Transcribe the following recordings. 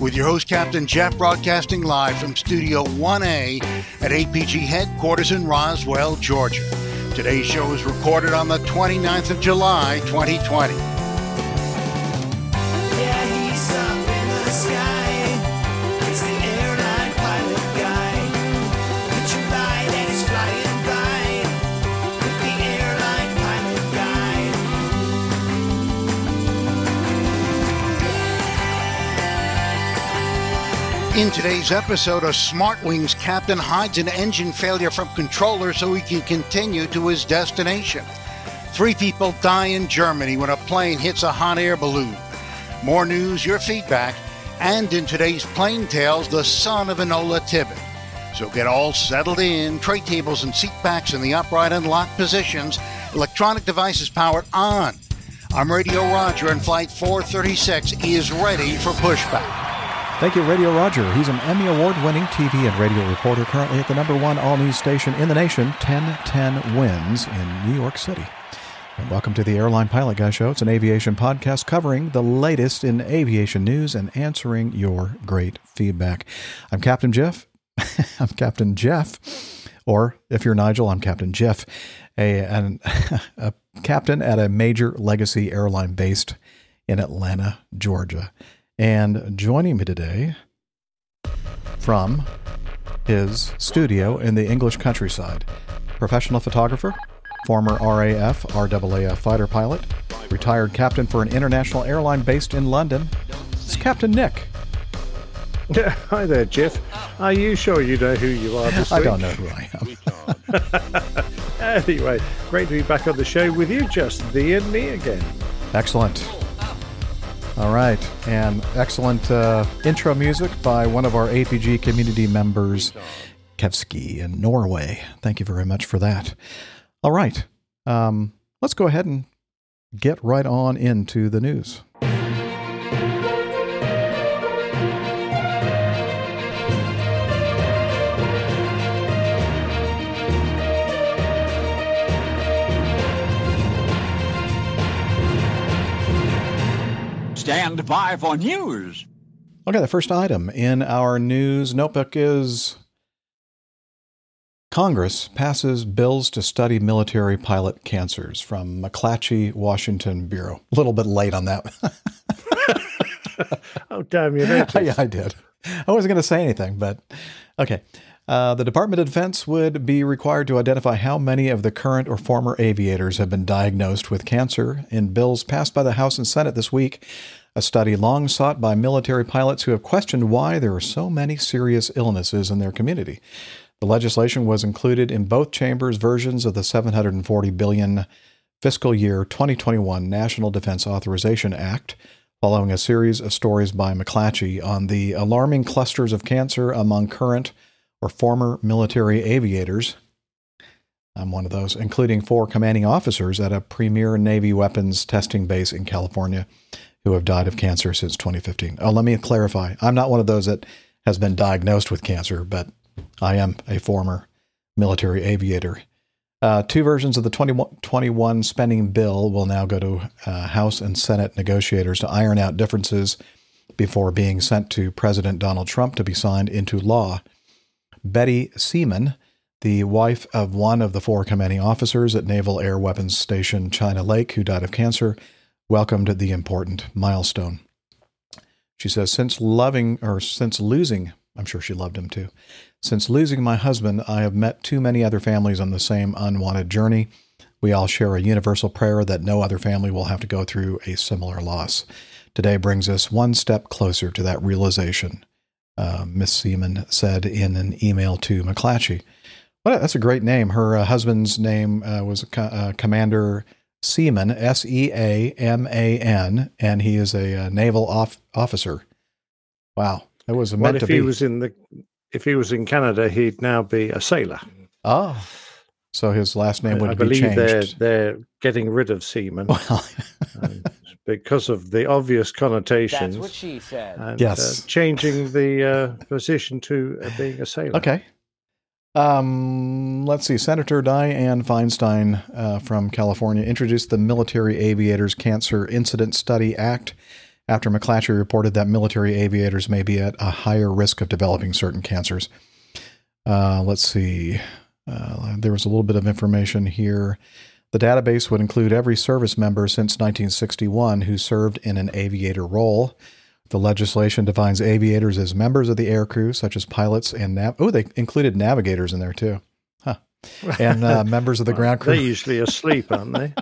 With your host, Captain Jeff, broadcasting live from Studio 1A at APG headquarters in Roswell, Georgia. Today's show is recorded on the 29th of July, 2020. Yeah, he's up in the sky. It's the Airline Pilot Guy. The July date is flying by with the Airline Pilot Guy. In today's episode, a Smartwings captain hides an engine failure from controller so he can continue to his destination. 3 people die in Germany when a plane hits a hot air balloon. More news, your feedback, and in today's Plane Tales, the son of Enola Tibbet. So get all settled in, tray tables and seat backs in the upright and locked positions, electronic devices powered on. I'm Radio Roger, and Flight 436 is ready for pushback. Thank you, Radio Roger. He's an Emmy Award-winning TV and radio reporter, currently at the #1 all-news station in the nation, 1010 Wins in New York City. And welcome to the Airline Pilot Guy Show. It's an aviation podcast covering the latest in aviation news and answering your great feedback. I'm Captain Jeff. I'm Captain Jeff. Or, if you're Nigel, I'm Captain Jeff, a captain at a major legacy airline based in Atlanta, Georgia. And joining me today from his studio in the English countryside, professional photographer, former RAF, RAAF fighter pilot, retired captain for an international airline based in London, it's Captain Nick. Yeah, hi there, Jeff. Are you sure you know who you are this week? I don't know who I am. Anyway, great to be back on the show with you, just thee and me again. Excellent. All right, and excellent intro music by one of our APG community members, Kevski in Norway. Thank you very much for that. All right, let's go ahead and get right on into the news. Stand by for news. Okay, the first item in our news notebook is Congress passes bills to study military pilot cancers from McClatchy, Washington Bureau. A little bit late on that. Oh, damn you. Yeah, I did. I wasn't going to say anything, but okay. The Department of Defense would be required to identify how many of the current or former aviators have been diagnosed with cancer in bills passed by the House and Senate this week, a study long sought by military pilots who have questioned why there are so many serious illnesses in their community. The legislation was included in both chambers' versions of the $740 billion fiscal year 2021 National Defense Authorization Act, following a series of stories by McClatchy on the alarming clusters of cancer among current or former military aviators. I'm one of those, including 4 commanding officers at a premier Navy weapons testing base in California who have died of cancer since 2015. Oh, let me clarify. I'm not one of those that has been diagnosed with cancer, but I am a former military aviator. 2 versions of the 2021 spending bill will now go to House and Senate negotiators to iron out differences before being sent to President Donald Trump to be signed into law. Betty Seaman, the wife of one of the 4 commanding officers at Naval Air Weapons Station China Lake who died of cancer, welcomed the important milestone. She says, Since losing my husband, I have met too many other families on the same unwanted journey. We all share a universal prayer that no other family will have to go through a similar loss. Today brings us one step closer to that realization. Miss Seaman said in an email to McClatchy. Well, that's a great name. Her husband's name was Commander Seaman, S-E-A-M-A-N, and he is a naval officer. Wow. That was meant to be. If he was in the if he was in Canada, he'd now be a sailor. Ah, so his last name would be changed. I believe they're getting rid of seaman. Well. Because of the obvious connotations. That's what she said. And, yes. Changing the position to being a sailor. Okay. Let's see. Senator Dianne Feinstein from California introduced the Military Aviators Cancer Incident Study Act after McClatchy reported that military aviators may be at a higher risk of developing certain cancers. Let's see. There was a little bit of information here. The database would include every service member since 1961 who served in an aviator role. The legislation defines aviators as members of the air crew, such as pilots and they included navigators in there too. Huh. And members of the ground crew. They're usually asleep, aren't they?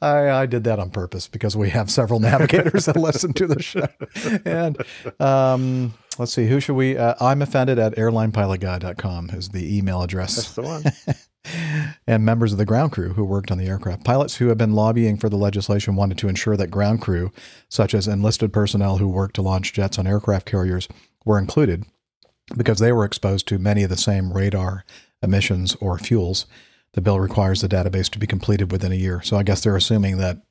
I did that on purpose because we have several navigators that listen to the show. And let's see, who should we? I'm offended at airlinepilotguy.com is the email address. That's the one. And members of the ground crew who worked on the aircraft. Pilots who have been lobbying for the legislation wanted to ensure that ground crew, such as enlisted personnel who worked to launch jets on aircraft carriers, were included because they were exposed to many of the same radar emissions or fuels. The bill requires the database to be completed within a year. So I guess they're assuming that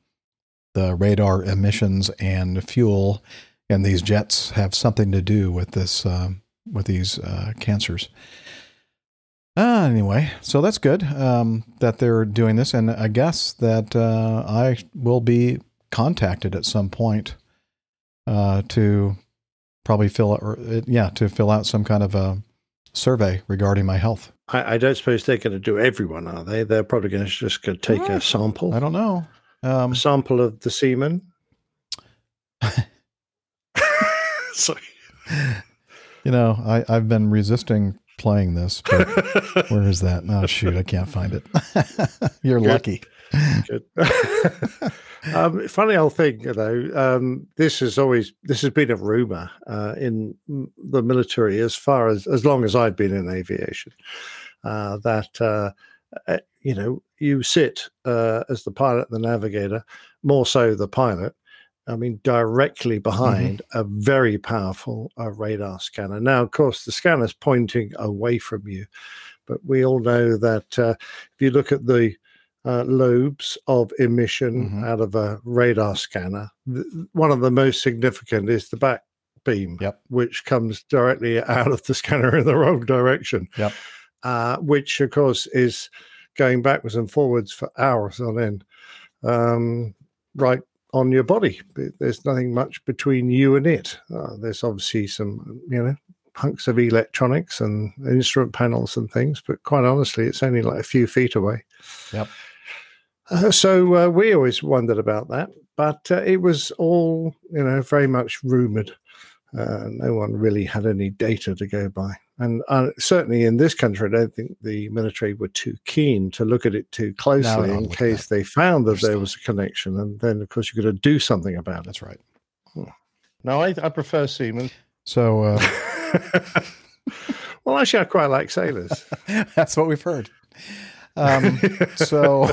the radar emissions and fuel in these jets have something to do with this, with these cancers. Anyway, so that's good that they're doing this. And I guess that I will be contacted at some point to probably fill out some kind of a survey regarding my health. I don't suppose they're going to do everyone, are they? They're probably going to just take a sample. I don't know. A sample of the semen. Sorry. You know, I've been resisting playing this, but where is that? Oh, shoot, I can't find it. You're lucky. Good. Funny old thing, though. This has been a rumor in the military as long as I've been in aviation, that you know, you sit as the pilot, the navigator, more so the pilot. I mean, directly behind a very powerful radar scanner. Now, of course, the scanner's pointing away from you, but we all know that if you look at the lobes of emission out of a radar scanner, one of the most significant is the back beam, which comes directly out of the scanner in the wrong direction, which, of course, is going backwards and forwards for hours on end, right on your body. There's nothing much between you and it. There's obviously some, you know, hunks of electronics and instrument panels and things, but quite honestly, it's only like a few feet away. So we always wondered about that, but it was all, you know, very much rumored. No one really had any data to go by. And certainly in this country, I don't think the military were too keen to look at it too closely in case they found that there was a connection. And then, of course, you're going to do something about it. That's right. No, I prefer seamen. So, well, actually, I quite like sailors. That's what we've heard. So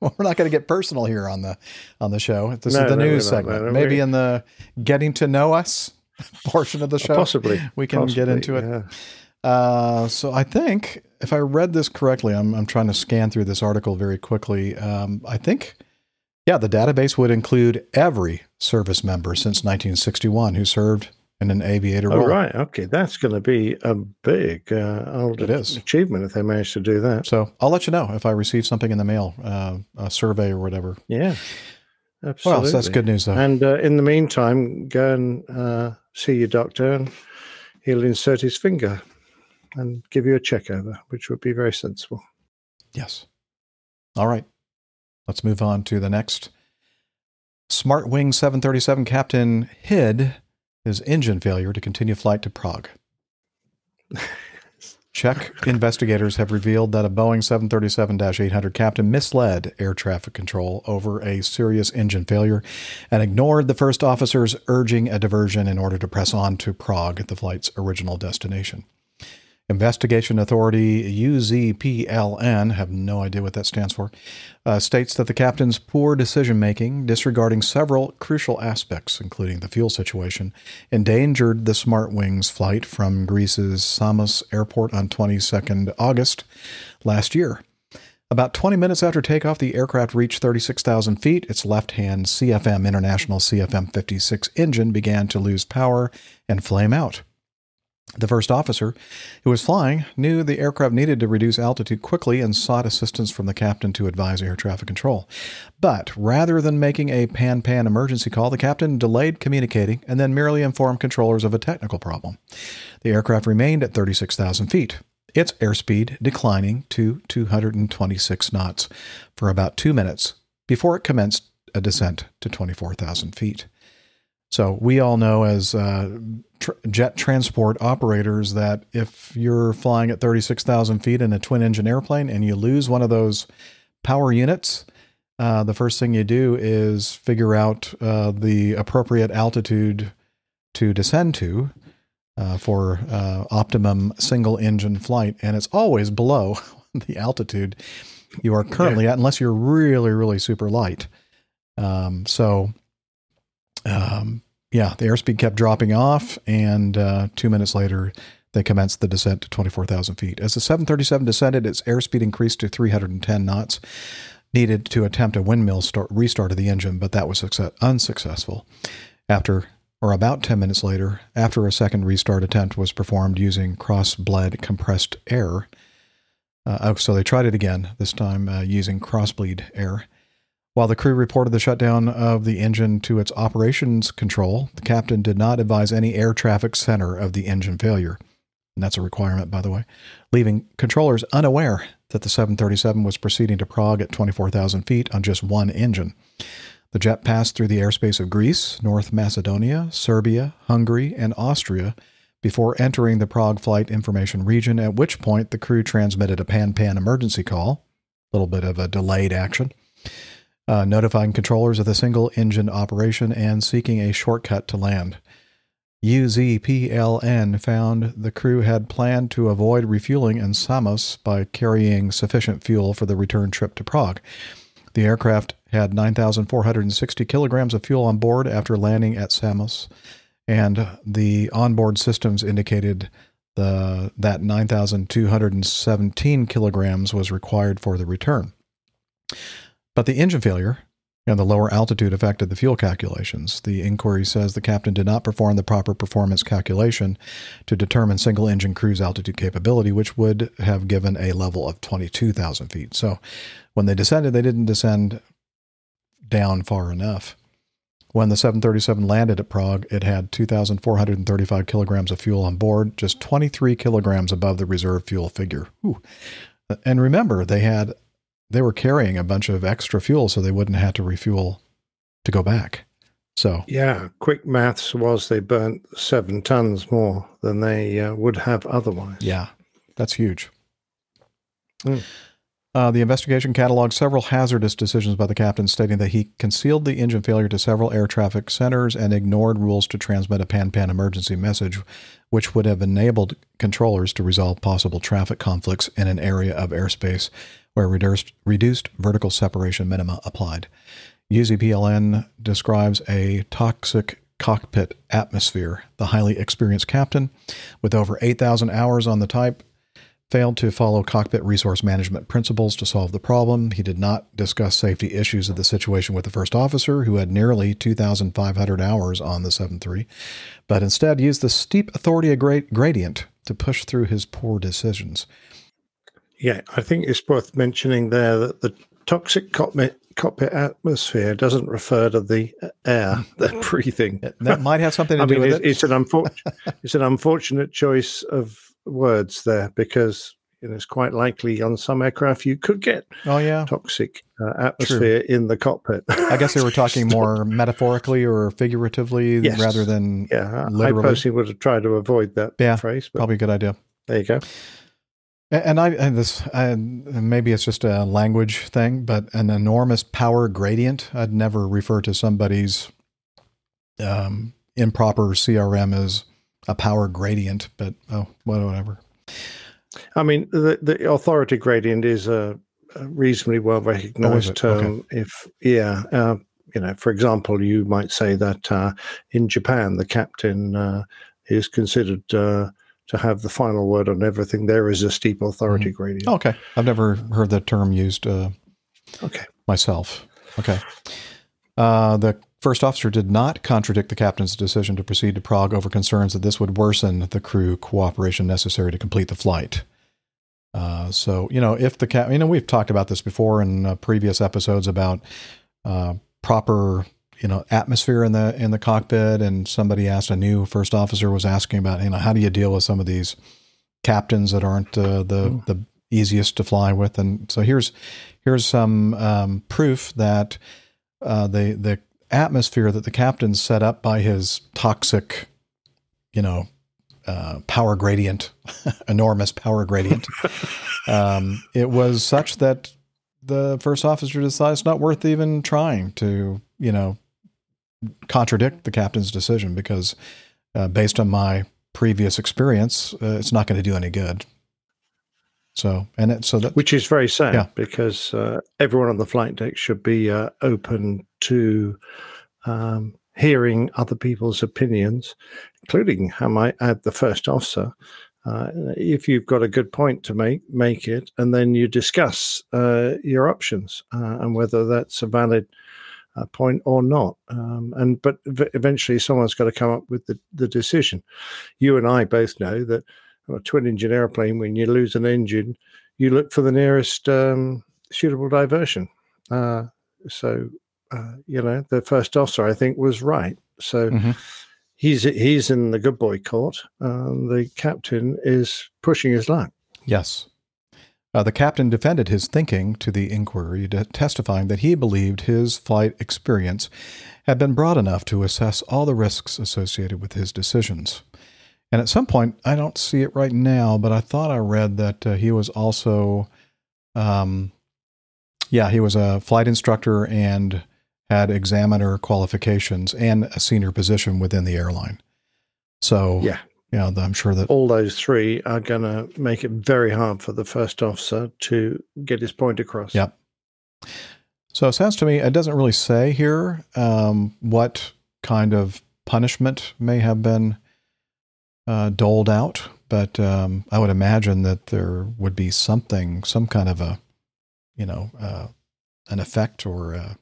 well, we're not going to get personal here on the show. This is the news segment. Maybe in the getting to know us portion of the show. Possibly. We can get into it. Yeah. So I think if I read this correctly, I'm trying to scan through this article very quickly. I think, the database would include every service member since 1961 who served in an aviator role. Right. Okay. That's going to be a big achievement if they manage to do that. So I'll let you know if I receive something in the mail, a survey or whatever. Yeah. Absolutely. Well, so that's good news, though. And in the meantime, go and see your doctor, and he'll insert his finger and give you a check over, which would be very sensible. Yes. All right. Let's move on to the next. Smart Wing 737 captain hid his engine failure to continue flight to Prague. Czech investigators have revealed that a Boeing 737-800 captain misled air traffic control over a serious engine failure and ignored the first officers urging a diversion in order to press on to Prague at the flight's original destination. Investigation Authority, UZPLN, have no idea what that stands for, states that the captain's poor decision-making, disregarding several crucial aspects, including the fuel situation, endangered the Smartwings flight from Greece's Samos Airport on 22nd August last year. About 20 minutes after takeoff, the aircraft reached 36,000 feet. Its left-hand CFM International CFM-56 engine began to lose power and flame out. The first officer, who was flying, knew the aircraft needed to reduce altitude quickly and sought assistance from the captain to advise air traffic control. But rather than making a pan-pan emergency call, the captain delayed communicating and then merely informed controllers of a technical problem. The aircraft remained at 36,000 feet. Its airspeed declining to 226 knots for about 2 minutes before it commenced a descent to 24,000 feet. So we all know as jet transport operators that if you're flying at 36,000 feet in a twin-engine airplane and you lose one of those power units, the first thing you do is figure out the appropriate altitude to descend to. For optimum single-engine flight, and it's always below the altitude you are currently at, unless you're really, really super light. The airspeed kept dropping off, and 2 minutes later, they commenced the descent to 24,000 feet. As the 737 descended, its airspeed increased to 310 knots, needed to attempt a windmill restart of the engine, but that was unsuccessful. About 10 minutes later, after a second restart attempt was performed using cross-bled compressed air. So they tried it again, this time using cross-bleed air. While the crew reported the shutdown of the engine to its operations control, the captain did not advise any air traffic center of the engine failure. And that's a requirement, by the way, leaving controllers unaware that the 737 was proceeding to Prague at 24,000 feet on just one engine. The jet passed through the airspace of Greece, North Macedonia, Serbia, Hungary, and Austria before entering the Prague Flight Information Region, at which point the crew transmitted a pan-pan emergency call, a little bit of a delayed action, notifying controllers of the single-engine operation and seeking a shortcut to land. UZPLN found the crew had planned to avoid refueling in Samos by carrying sufficient fuel for the return trip to Prague. The aircraft had 9,460 kilograms of fuel on board after landing at Samos, and the onboard systems indicated that 9,217 kilograms was required for the return. But the engine failure and the lower altitude affected the fuel calculations. The inquiry says the captain did not perform the proper performance calculation to determine single-engine cruise altitude capability, which would have given a level of 22,000 feet. So when they descended, they didn't descend down far enough. When the 737 landed at Prague, it had 2,435 kilograms of fuel on board, just 23 kilograms above the reserve fuel figure. Ooh. And remember, they were carrying a bunch of extra fuel so they wouldn't have to refuel to go back. So yeah, quick maths was they burnt 7 tons more than they would have otherwise. Yeah, that's huge. Mm. The investigation cataloged several hazardous decisions by the captain, stating that he concealed the engine failure to several air traffic centers and ignored rules to transmit a pan-pan emergency message, which would have enabled controllers to resolve possible traffic conflicts in an area of airspace where reduced vertical separation minima applied. UZPLN describes a toxic cockpit atmosphere. The highly experienced captain, with over 8,000 hours on the type, failed to follow cockpit resource management principles to solve the problem. He did not discuss safety issues of the situation with the first officer, who had nearly 2,500 hours on the 737, but instead used the steep authority gradient to push through his poor decisions. Yeah, I think it's worth mentioning there that the toxic cockpit atmosphere doesn't refer to the air they're breathing. That might have something to do with it. It's an unfortunate choice of words there, because it's quite likely on some aircraft you could get toxic atmosphere in the cockpit. I guess they were talking more metaphorically or figuratively rather than literally. I personally would have tried to avoid that phrase. But probably a good idea. There you go. Maybe it's just a language thing, but an enormous power gradient. I'd never refer to somebody's improper CRM as a power gradient, but whatever. I mean, the authority gradient is a reasonably well-recognized term. Okay. You know, for example, you might say that in Japan, the captain is considered to have the final word on everything. There is a steep authority gradient. Oh, okay. I've never heard that term used myself. Okay. The first officer did not contradict the captain's decision to proceed to Prague over concerns that this would worsen the crew cooperation necessary to complete the flight. So, you know, if the captain, you know, we've talked about this before in previous episodes about proper, you know, atmosphere in the cockpit. And somebody asked, a new first officer was asking about, you know, how do you deal with some of these captains that aren't the easiest to fly with? And so here's some proof that the atmosphere that the captain set up by his toxic, you know, power gradient, enormous power gradient. It was such that the first officer decides it's not worth even trying to, you know, contradict the captain's decision because based on my previous experience, it's not going to do any good. Which is very sad because everyone on the flight deck should be open to hearing other people's opinions, including, I might add, the first officer. If you've got a good point to make it, and then you discuss your options and whether that's a valid point or not. But eventually someone's got to come up with the decision. You and I both know that on a twin-engine airplane, when you lose an engine, you look for the nearest suitable diversion. You know, the first officer, I think, was right. So he's in the good boy court. The captain is pushing his luck. Yes. The captain defended his thinking to the inquiry, testifying that he believed his flight experience had been broad enough to assess all the risks associated with his decisions. And at some point, I don't see it right now, but I thought I read that he was also, he was a flight instructor and had examiner qualifications and a senior position within the airline. So, I'm sure that all those three are going to make it very hard for the first officer to get his point across. Yep. So it sounds to me, it doesn't really say here what kind of punishment may have been doled out, but I would imagine that there would be something, some kind of a, you know, an effect or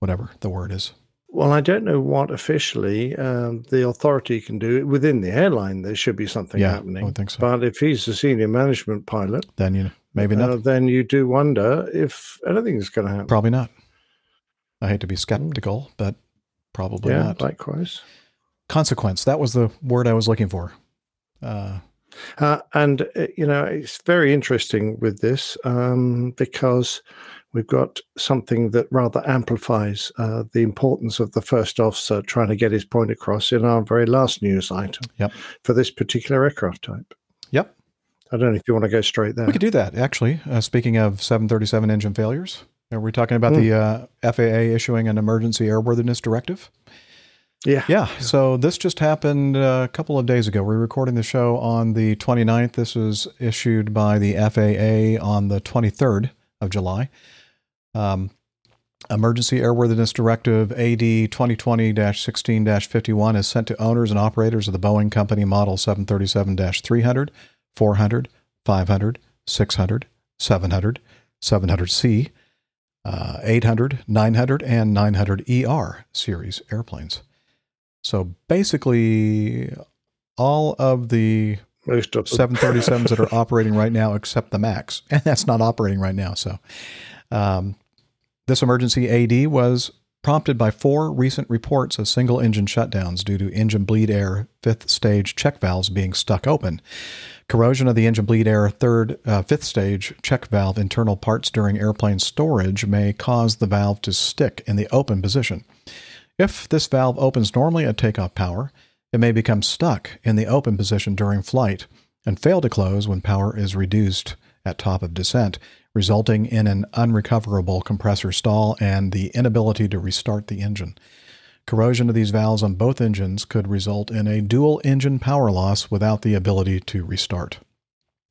whatever the word is. Well, I don't know what officially the authority can do. Within the airline, there should be something happening. I would think so. But if he's a senior management pilot, then maybe not. Then you do wonder if anything's going to happen. Probably not. I hate to be skeptical, but probably not. Yeah, likewise. Consequence. That was the word I was looking for. You know, it's very interesting with this because we've got something that rather amplifies the importance of the first officer trying to get his point across in our very last news item for this particular aircraft type. Yep. I don't know if you want to go straight there. We could do that, actually. Speaking of 737 engine failures, we're talking about the FAA issuing an emergency airworthiness directive. Yeah. So this just happened a couple of days ago. We're recording the show on the 29th. This was issued by the FAA on the 23rd of July. Emergency Airworthiness Directive AD 2020-16-51 is sent to owners and operators of the Boeing Company Model 737-300, 400, 500, 600, 700, 700C, 800, 900, and 900ER series airplanes. So basically, all of the 737s that are operating right now except the MAX, and that's not operating right now. So this emergency AD was prompted by four recent reports of single-engine shutdowns due to engine bleed air fifth-stage check valves being stuck open, corrosion of the engine bleed air fifth-stage check valve internal parts during airplane storage may cause the valve to stick in the open position. If this valve opens normally at takeoff power, it may become stuck in the open position during flight and fail to close when power is reduced at top of descent, resulting in an unrecoverable compressor stall and the inability to restart the engine. Corrosion of these valves on both engines could result in a dual engine power loss without the ability to restart.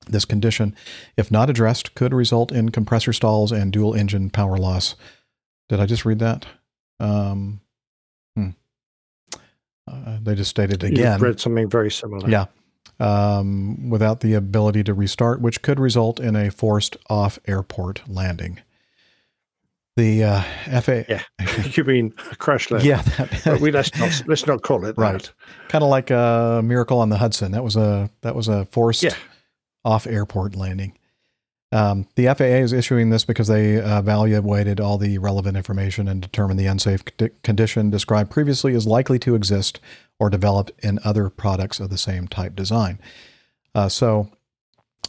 This condition, if not addressed, could result in compressor stalls and dual engine power loss. Did I just read that? They just stated again. You read something very similar. Yeah. Without the ability to restart, which could result in a forced off-airport landing. The FAA. Yeah, you mean a crash landing? Yeah, but let's not call it right. That. Kind of like a Miracle on the Hudson. That was a forced off-airport landing. The FAA is issuing this because they evaluated all the relevant information and determined the unsafe condition described previously is likely to exist or develop in other products of the same type design. So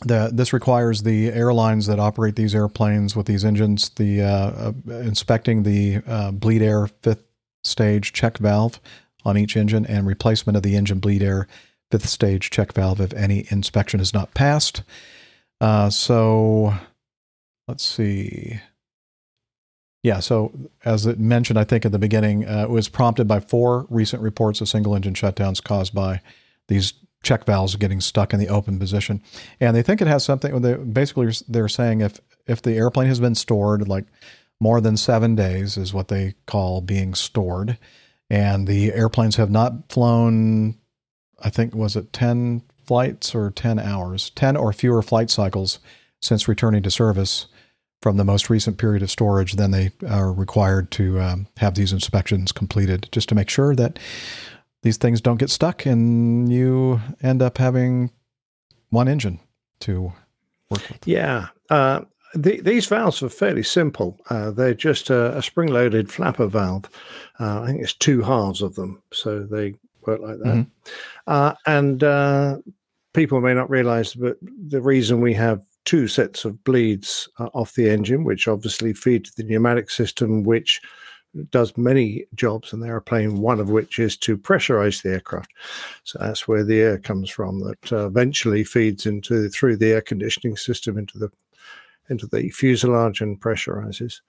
this requires the airlines that operate these airplanes with these engines, inspecting the bleed air fifth stage check valve on each engine and replacement of the engine bleed air fifth stage check valve if any inspection is not passed. So let's see. Yeah. So as it mentioned, I think at the beginning, it was prompted by 4 recent reports of single engine shutdowns caused by these check valves getting stuck in the open position. And they think it has something, basically they're saying if the airplane has been stored, like more than 7 days is what they call being stored. And the airplanes have not flown, I think, was it 10 flights or 10 hours, 10 or fewer flight cycles since returning to service from the most recent period of storage, then they are required to have these inspections completed just to make sure that these things don't get stuck and you end up having one engine to work with. Yeah. These valves are fairly simple. They're just a spring-loaded flapper valve. I think it's 2 halves of them. So they work like that. Mm-hmm. And people may not realize, but the reason we have 2 sets of bleeds off the engine, which obviously feed the pneumatic system, which does many jobs in the airplane, one of which is to pressurize the aircraft. So that's where the air comes from that eventually feeds through the air conditioning system into the fuselage and pressurizes.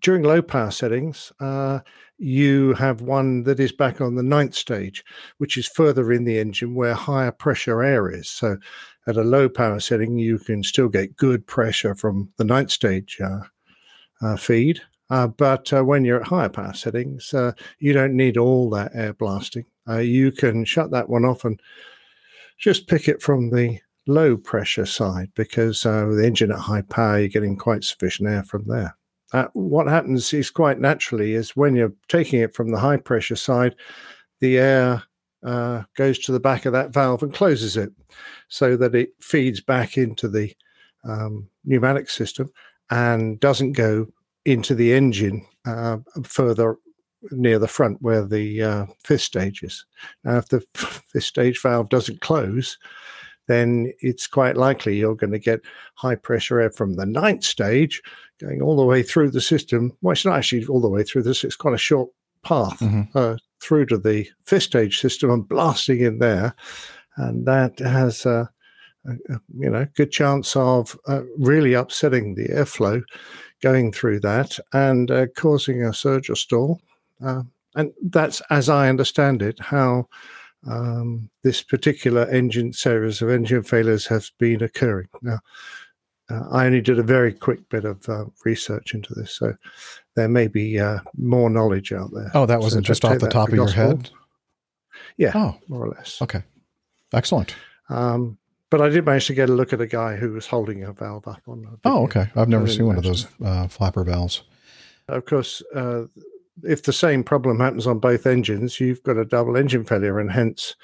During low power settings, you have one that is back on the 9th stage, which is further in the engine where higher pressure air is. So at a low power setting, you can still get good pressure from the 9th stage feed. But when you're at higher power settings, you don't need all that air blasting. You can shut that one off and just pick it from the low pressure side because with the engine at high power, you're getting quite sufficient air from there. What happens is quite naturally is when you're taking it from the high pressure side, the air goes to the back of that valve and closes it so that it feeds back into the pneumatic system and doesn't go into the engine further near the front where the fifth stage is. Now, if the fifth stage valve doesn't close, then it's quite likely you're going to get high pressure air from the 9th stage going all the way through the system. Well, it's not actually all the way through this. It's quite a short path through to the 5th stage system and blasting in there. And that has a good chance of really upsetting the airflow going through that and causing a surge or stall. And that's, as I understand it, how this particular engine series of engine failures has been occurring. Now, I only did a very quick bit of research into this, so there may be more knowledge out there. Oh, that wasn't just off the top of your head? Yeah, more or less. Okay, excellent. But I did manage to get a look at a guy who was holding a valve up on a video. Oh, okay. I've never seen one of those flapper valves. Of course, if the same problem happens on both engines, you've got a double engine failure, and hence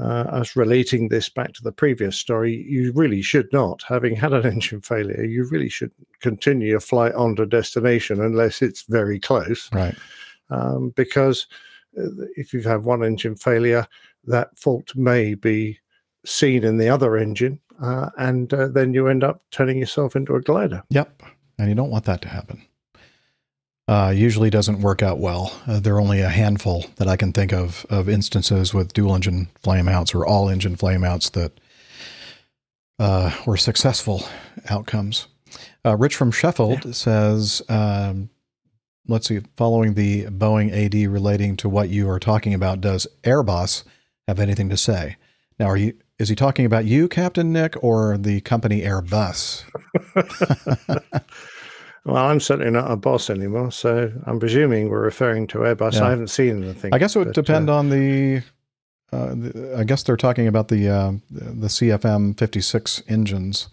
us relating this back to the previous story, you really should not, having had an engine failure, you really should continue your flight on to destination unless it's very close. Right. Because if you've had one engine failure, that fault may be seen in the other engine, and then you end up turning yourself into a glider. Yep. And you don't want that to happen. Usually doesn't work out well. There are only a handful that I can think of instances with dual engine flameouts or all engine flameouts that were successful outcomes. Rich from Sheffield says, let's see, following the Boeing AD relating to what you are talking about, does Airbus have anything to say? Now, Is he talking about you, Captain Nick, or the company Airbus? Well, I'm certainly not a boss anymore, so I'm presuming we're referring to Airbus. Yeah. I haven't seen anything. I guess it would depend on the... I guess they're talking about the CFM56 engines.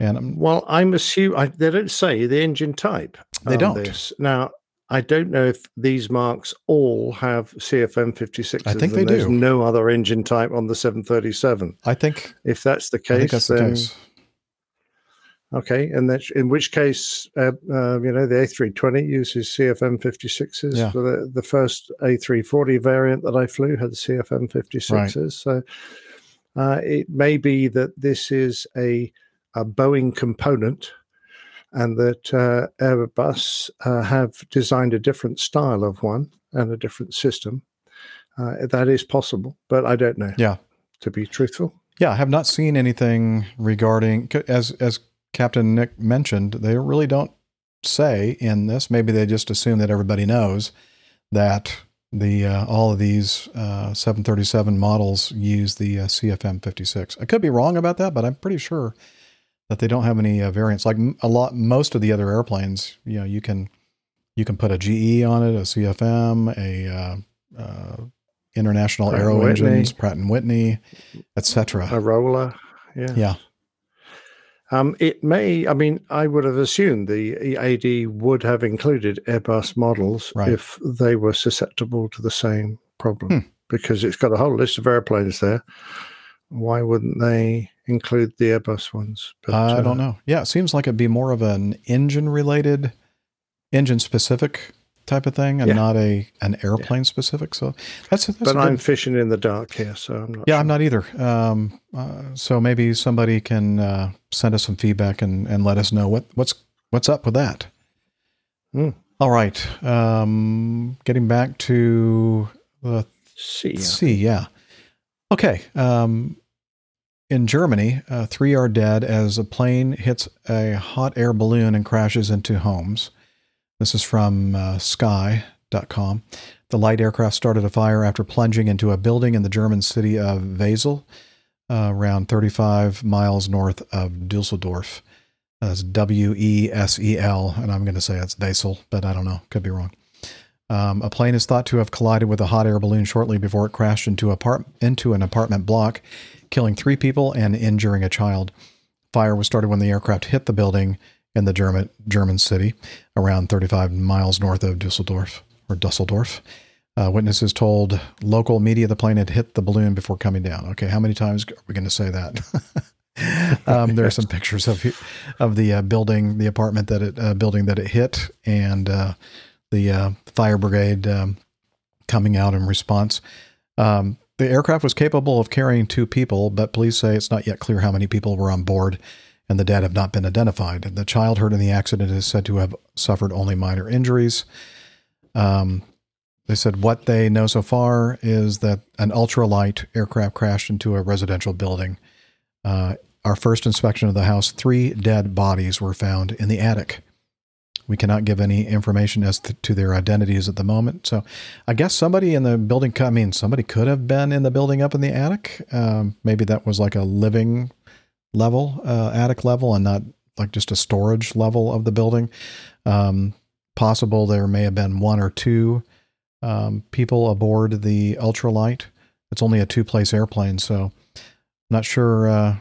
And well, I'm assuming they don't say the engine type. They don't. This. Now, I don't know if these marks all have CFM56. I think they do. There's no other engine type on the 737. I think if that's the case, then. Okay, and that's, in which case, the A320 uses CFM56s. Yeah. So the first A340 variant that I flew had CFM56s. Right. So it may be that this is a Boeing component and that Airbus have designed a different style of one and a different system. That is possible, but I don't know. Yeah, to be truthful. Yeah, I have not seen anything regarding, as Captain Nick mentioned, they really don't say in this. Maybe they just assume that everybody knows that the all of these 737 models use the CFM56. I could be wrong about that, but I'm pretty sure that they don't have any variants. Like most of the other airplanes, you can put a GE on it, a CFM, International Pratt Aero Engines, Pratt and Whitney, etc. A Roller, yeah. Yeah. I would have assumed the AD would have included Airbus models if they were susceptible to the same problem, because it's got a whole list of airplanes there. Why wouldn't they include the Airbus ones? But, I don't know. Yeah, it seems like it'd be more of an engine-related, engine-specific type of thing, and not an airplane-specific. So that's but I'm fishing in the dark here, so I'm not sure. I'm not either. So maybe somebody can send us some feedback and let us know what's up with that. Mm. All right. Getting back to the C. Yeah. Okay. In Germany, three are dead as a plane hits a hot air balloon and crashes into homes. This is from sky.com. The light aircraft started a fire after plunging into a building in the German city of Wesel, around 35 miles north of Dusseldorf. That's W-E-S-E-L, and I'm going to say it's Wesel, but I don't know. Could be wrong. A plane is thought to have collided with a hot air balloon shortly before it crashed into an apartment block, killing three people and injuring a child. Fire was started when the aircraft hit the building in the German city, around 35 miles north of Dusseldorf. Witnesses told local media the plane had hit the balloon before coming down. Okay, how many times are we going to say that? There are some pictures of the building, the apartment building that it hit, and the fire brigade coming out in response. The aircraft was capable of carrying two people, but police say it's not yet clear how many people were on board, and the dead have not been identified. The child hurt in the accident is said to have suffered only minor injuries. They said what they know so far is that an ultralight aircraft crashed into a residential building. Our first inspection of the house, three dead bodies were found in the attic. We cannot give any information as to their identities at the moment. So I guess somebody could have been in the building up in the attic. Maybe that was like a living level, attic level, and not like just a storage level of the building. Possible there may have been one or two people aboard the ultralight. It's only a two-place airplane, so not sure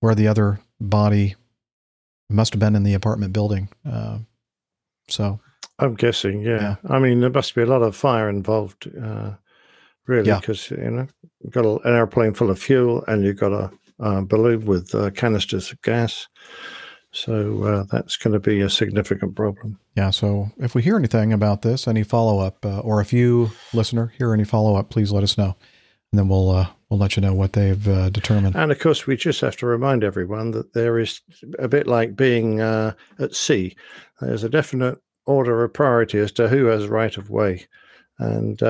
where the other body must have been in the apartment building. So I'm guessing, yeah. I mean, there must be a lot of fire involved, really, because you've got an airplane full of fuel and you've got a balloon with canisters of gas. So that's going to be a significant problem. Yeah, so if we hear anything about this, any follow-up, or if you, listener, hear any follow-up, please let us know. And then we'll let you know what they've determined. And, of course, we just have to remind everyone that there is a bit like being at sea. There's a definite order of priority as to who has right of way. And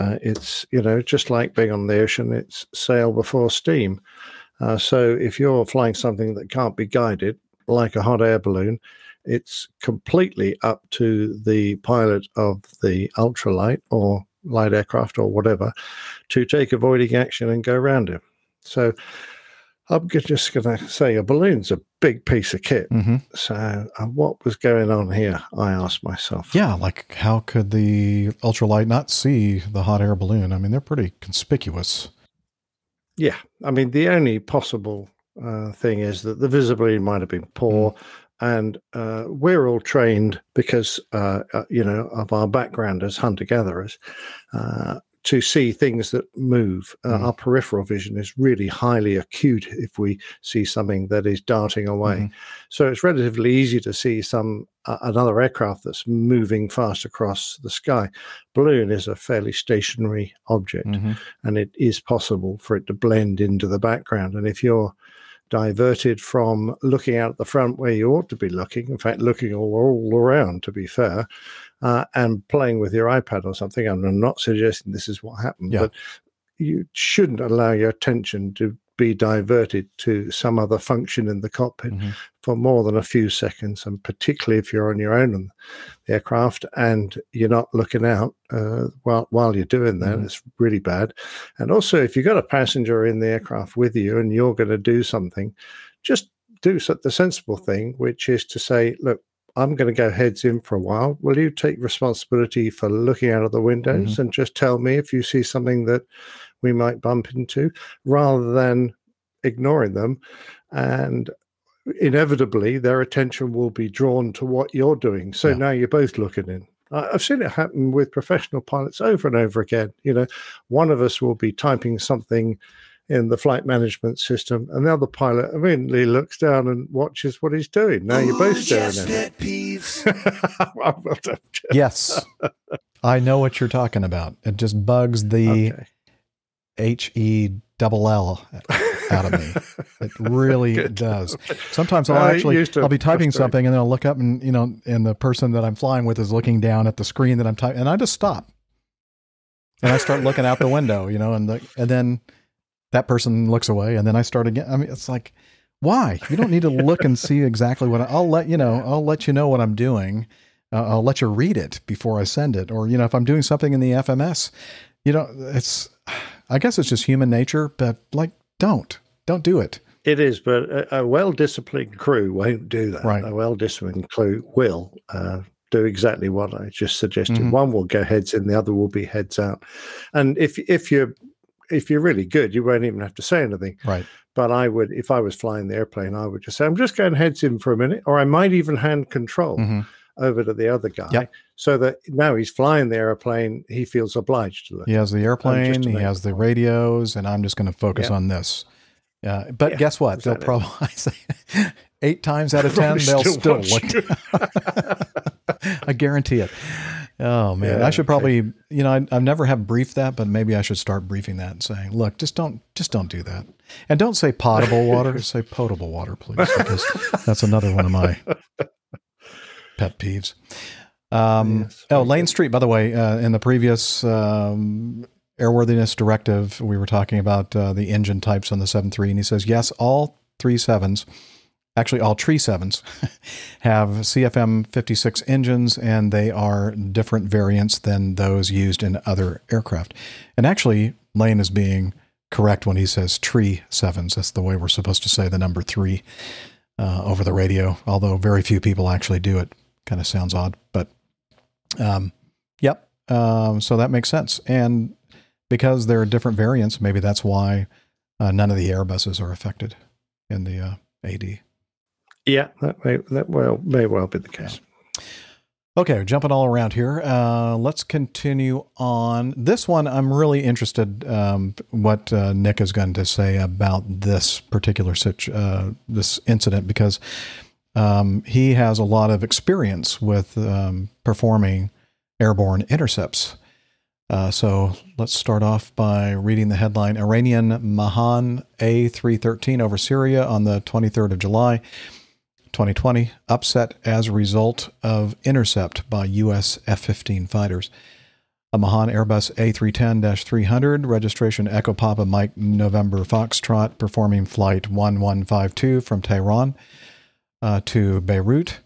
it's, just like being on the ocean, it's sail before steam. So if you're flying something that can't be guided, like a hot air balloon, it's completely up to the pilot of the ultralight or light aircraft or whatever to take avoiding action and go around him. So I'm just going to say a balloon's a big piece of kit. Mm-hmm. So what was going on here, I asked myself. Yeah, like how could the ultralight not see the hot air balloon? I mean, they're pretty conspicuous. Yeah. I mean, the only possible thing is that the visibility might have been poor. And we're all trained because, you know, of our background as hunter-gatherers to see things that move. Our peripheral vision is really highly acute if we see something that is darting away. So it's relatively easy to see some another aircraft that's moving fast across the sky. Balloon is a fairly stationary object, and it is possible for it to blend into the background. And if you're diverted from looking out the front where you ought to be looking, in fact, looking all around, to be fair, and playing with your iPad or something. I'm not suggesting this is what happened, but you shouldn't allow your attention to be diverted to some other function in the cockpit for more than a few seconds, and particularly if you're on your own in the aircraft and you're not looking out while you're doing that. It's really bad. And also, if you've got a passenger in the aircraft with you and you're going to do something, just do the sensible thing, which is to say, look, I'm going to go heads in for a while. Will you take responsibility for looking out of the windows and just tell me if you see something that we might bump into, rather than ignoring them? And inevitably, their attention will be drawn to what you're doing. So now you're both looking in. I've seen it happen with professional pilots over and over again. You know, one of us will be typing something in the flight management system, and the other pilot immediately looks down and watches what he's doing. Now you're both staring at it. Peeves. Yes. I know what you're talking about. It just bugs the H-E-double-L out of me. It really does. Sometimes I'll be typing something and then I'll look up and, you know, and the person that I'm flying with is looking down at the screen that I'm typing, and I just stop. And I start looking out the window, you know, and then that person looks away and then I start again. I mean, it's like, why? You don't need to look and see exactly what I'll let you know what I'm doing. I'll let you read it before I send it. Or, you know, if I'm doing something in the FMS, you know, I guess it's just human nature, but like, don't do it. It is, but a well-disciplined crew won't do that. Right. A well-disciplined crew will do exactly what I just suggested. One will go heads in, the other will be heads out. And if you're really good, you won't even have to say anything. Right. But I would, if I was flying the airplane, I would just say, I'm just going heads in for a minute, or I might even hand control over to the other guy, so that now he's flying the airplane, he feels obliged to look. He has the airplane, he has the radios, and I'm just going to focus on this. But guess what? Exactly. They'll probably, I say, 8 times out of 10, they'll still look. I guarantee it. Oh man, I should probably, you know, I've never have briefed that, but maybe I should start briefing that and saying, look, just don't do that. And don't say potable water, say potable water, please, because that's another one of my pet peeves. Lane Street, by the way, in the previous airworthiness directive, we were talking about the engine types on the 737, and he says, yes, all 737s, actually all 737s, have CFM 56 engines, and they are different variants than those used in other aircraft. And actually, Lane is being correct when he says 737s. That's the way we're supposed to say the number 3 over the radio, although very few people actually do it. Kind of sounds odd, but so that makes sense. And because there are different variants, maybe that's why none of the Airbuses are affected in the AD. Yeah, that may well be the case. Yeah. Okay, jumping all around here. Let's continue on. This one, I'm really interested what Nick is going to say about this particular this incident, because he has a lot of experience with performing airborne intercepts. So let's start off by reading the headline. Iranian Mahan A313 over Syria on the 23rd of July, 2020. Upset as result of intercept by U.S. F-15 fighters. A Mahan Airbus A310-300, registration Echo Papa Mike November Foxtrot, performing flight 1152 from Tehran to Beirut,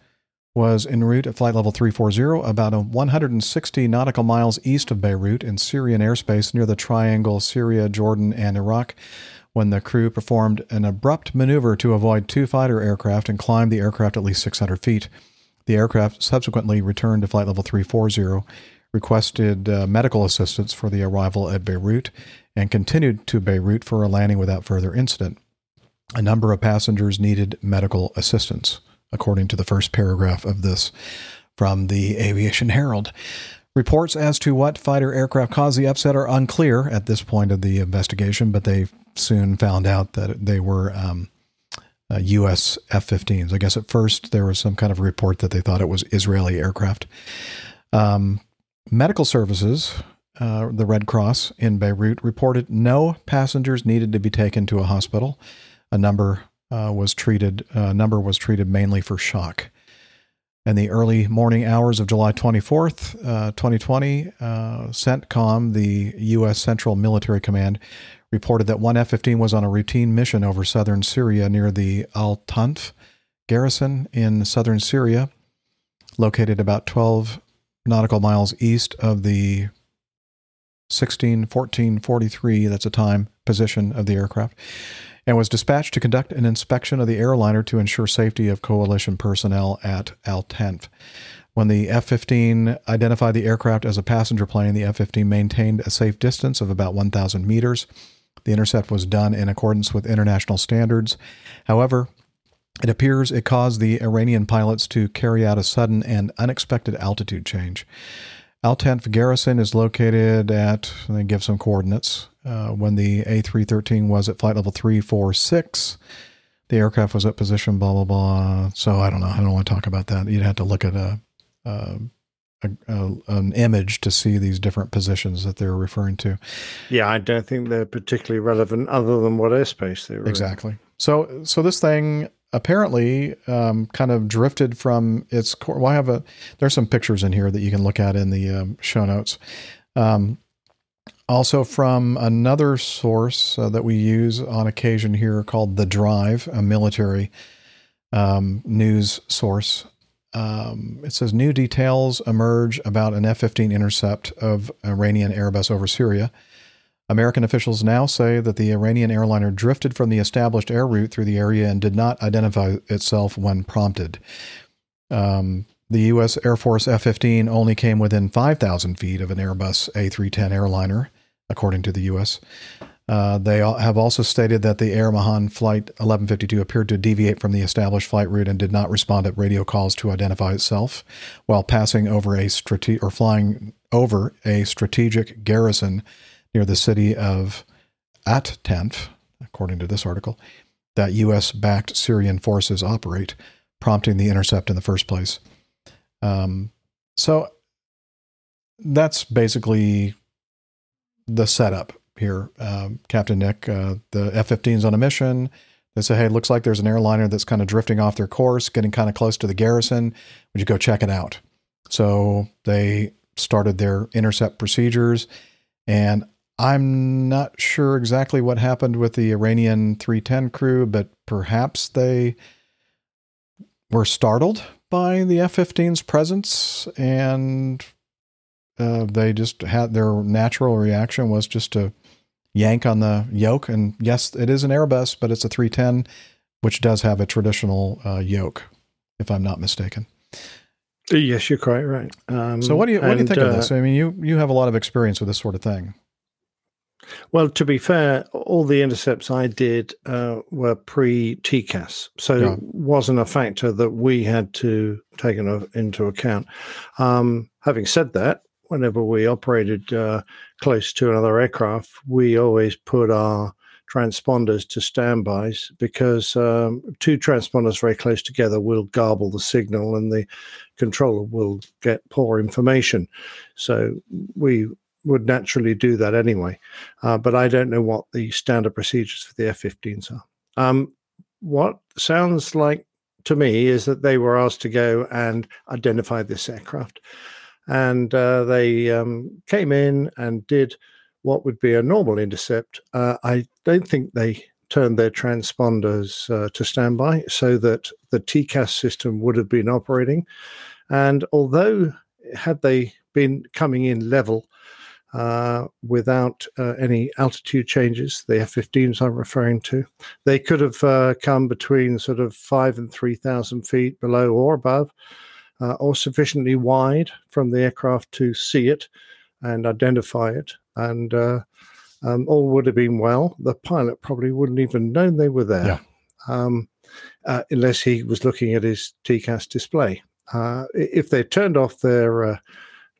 was en route at flight level 340, about 160 nautical miles east of Beirut in Syrian airspace near the triangle Syria, Jordan, and Iraq, when the crew performed an abrupt maneuver to avoid two fighter aircraft and climbed the aircraft at least 600 feet. The aircraft subsequently returned to Flight Level 340, requested medical assistance for the arrival at Beirut, and continued to Beirut for a landing without further incident. A number of passengers needed medical assistance, according to the first paragraph of this from the Aviation Herald. Reports as to what fighter aircraft caused the upset are unclear at this point of the investigation, but they soon found out that they were U.S. F-15s. I guess at first there was some kind of report that they thought it was Israeli aircraft. Medical services, the Red Cross in Beirut, reported no passengers needed to be taken to a hospital. A number was treated mainly for shock. In the early morning hours of July 24th, 2020, CENTCOM, the U.S. Central Military Command, reported that one F-15 was on a routine mission over southern Syria near the Al-Tanf garrison in southern Syria, located about 12 nautical miles east of the 16-14-43, that's a time, position of the aircraft, and was dispatched to conduct an inspection of the airliner to ensure safety of coalition personnel at Al-Tanf. When the F-15 identified the aircraft as a passenger plane, the F-15 maintained a safe distance of about 1,000 meters. The intercept was done in accordance with international standards. However, it appears it caused the Iranian pilots to carry out a sudden and unexpected altitude change. Al-Tanf garrison is located at, and they give some coordinates. When the A313 was at flight level 346, the aircraft was at position blah, blah, blah. So I don't know. I don't want to talk about that. You'd have to look at an image to see these different positions that they're referring to. Yeah, I don't think they're particularly relevant other than what airspace they were exactly in. So this thing apparently kind of drifted from its core. Well, there's some pictures in here that you can look at in the show notes. Also from another source that we use on occasion here called The Drive, a military news source. It says new details emerge about an F-15 intercept of Iranian airbus over Syria. American officials now say that the Iranian airliner drifted from the established air route through the area and did not identify itself when prompted. The U.S. Air Force F-15 only came within 5,000 feet of an Airbus A310 airliner, according to the U.S. They have also stated that the Air Mahan Flight 1152 appeared to deviate from the established flight route and did not respond at radio calls to identify itself while passing over flying over a strategic garrison near the city of At-Tanf, according to this article, that U.S.-backed Syrian forces operate, prompting the intercept in the first place. So that's basically the setup here. Captain Nick, the F-15's on a mission. They say, hey, it looks like there's an airliner that's kind of drifting off their course, getting kind of close to the garrison. Would you go check it out? So they started their intercept procedures, and I'm not sure exactly what happened with the Iranian 310 crew, but perhaps they were startled by the F-15's presence, and they just had their natural reaction was just to yank on the yoke. And yes, it is an Airbus, but it's a 310, which does have a traditional yoke, if I'm not mistaken. Yes, you're quite right. So what do you think of this? I mean, you have a lot of experience with this sort of thing. Well, to be fair, all the intercepts I did were pre-TCAS, so it wasn't a factor that we had to take into account. Having said that, whenever we operated close to another aircraft, we always put our transponders to standbys because two transponders very close together will garble the signal and the controller will get poor information. So we would naturally do that anyway. But I don't know what the standard procedures for the F-15s are. What sounds like to me is that they were asked to go and identify this aircraft. And they came in and did what would be a normal intercept. I don't think they turned their transponders to standby so that the TCAS system would have been operating. And although had they been coming in level, without any altitude changes. The F-15s I'm referring to. They could have come between sort of 5,000 and 3,000 feet below or above, or sufficiently wide from the aircraft to see it and identify it, and all would have been well. The pilot probably wouldn't even know they were there, yeah. Unless he was looking at his TCAS display. If they turned off their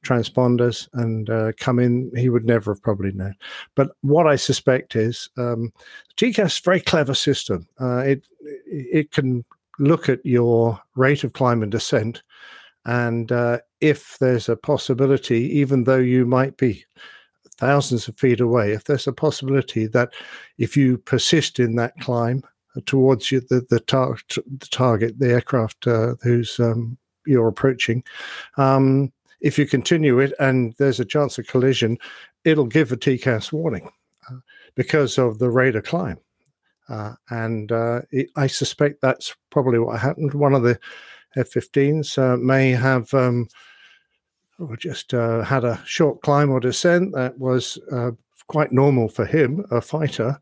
transponders and come in, he would never have probably known. But what I suspect is TCAS is a very clever system. It can look at your rate of climb and descent, and if there's a possibility, even though you might be thousands of feet away, if there's a possibility that if you persist in that climb towards you, the target, the aircraft whose you're approaching, if you continue it and there's a chance of collision, it'll give a TCAS warning because of the rate of climb. I suspect that's probably what happened. One of the F-15s may have had a short climb or descent that was quite normal for him, a fighter,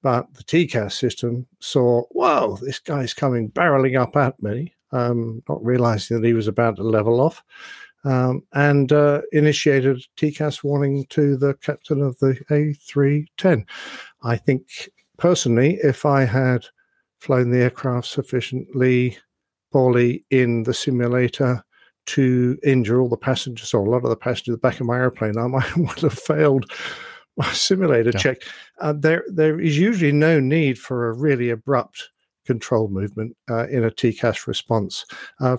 but the TCAS system saw, whoa, this guy's coming barreling up at me, not realizing that he was about to level off, and initiated a TCAS warning to the captain of the A310. I think, personally, if I had flown the aircraft sufficiently poorly in the simulator to injure all the passengers or a lot of the passengers at the back of my airplane, I might would have failed my simulator check. There is usually no need for a really abrupt control movement in a TCAS response.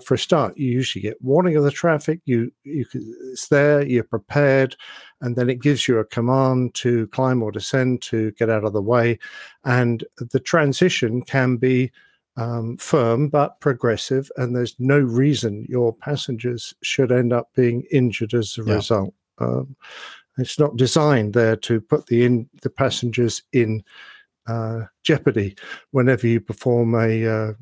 For a start, you usually get warning of the traffic. It's there, you're prepared, and then it gives you a command to climb or descend, to get out of the way. And the transition can be firm but progressive, and there's no reason your passengers should end up being injured as a result. It's not designed there to put the passengers in jeopardy whenever you perform a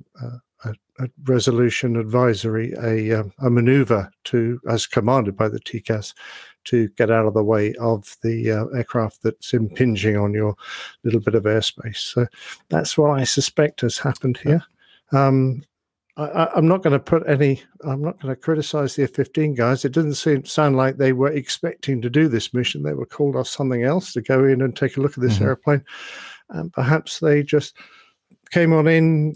resolution advisory, a maneuver to, as commanded by the TCAS, to get out of the way of the aircraft that's impinging on your little bit of airspace. So that's what I suspect has happened here. I'm not going to criticize the F-15 guys. It didn't sound like they were expecting to do this mission. They were called off something else to go in and take a look at this airplane. And perhaps they just came on in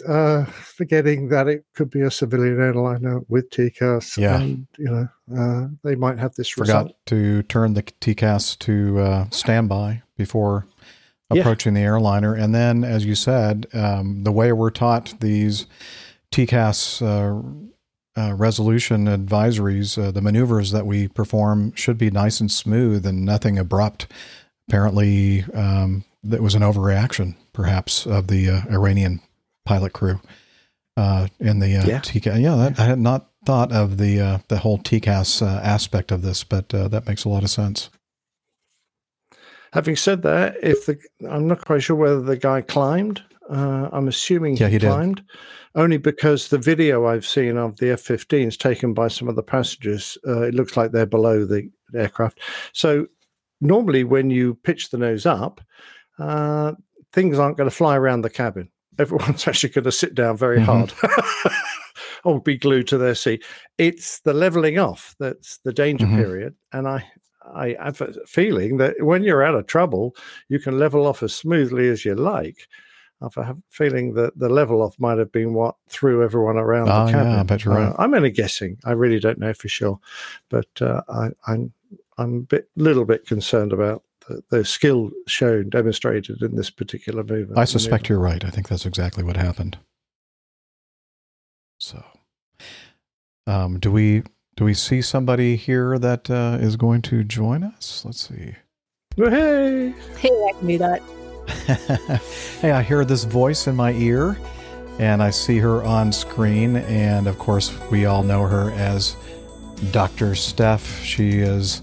forgetting that it could be a civilian airliner with TCAS. Yeah. And, they might have this result. Forgot to turn the TCAS to standby before approaching the airliner. And then, as you said, the way we're taught these TCAS resolution advisories, the maneuvers that we perform should be nice and smooth and nothing abrupt. Apparently, that was an overreaction, perhaps, of the Iranian pilot crew in the TCAS. Yeah, I had not thought of the whole TCAS aspect of this, but that makes a lot of sense. Having said that, I'm not quite sure whether the guy climbed. I'm assuming he climbed, only because the video I've seen of the F-15s taken by some of the passengers, it looks like they're below the aircraft. So normally when you pitch the nose up, things aren't going to fly around the cabin. Everyone's actually going to sit down very hard or be glued to their seat. It's the leveling off that's the danger period. And I have a feeling that when you're out of trouble, you can level off as smoothly as you like. I have a feeling that the level off might have been what threw everyone around the cabin. Yeah, I bet you're right. I'm only guessing. I really don't know for sure, but I'm a little bit concerned about the skill shown, demonstrated in this particular movement. I suspect you're right. I think that's exactly what happened. So, do we see somebody here that is going to join us? Let's see. Hey, I can do that. Hey, I hear this voice in my ear, and I see her on screen, and of course we all know her as Dr. Steph. She is,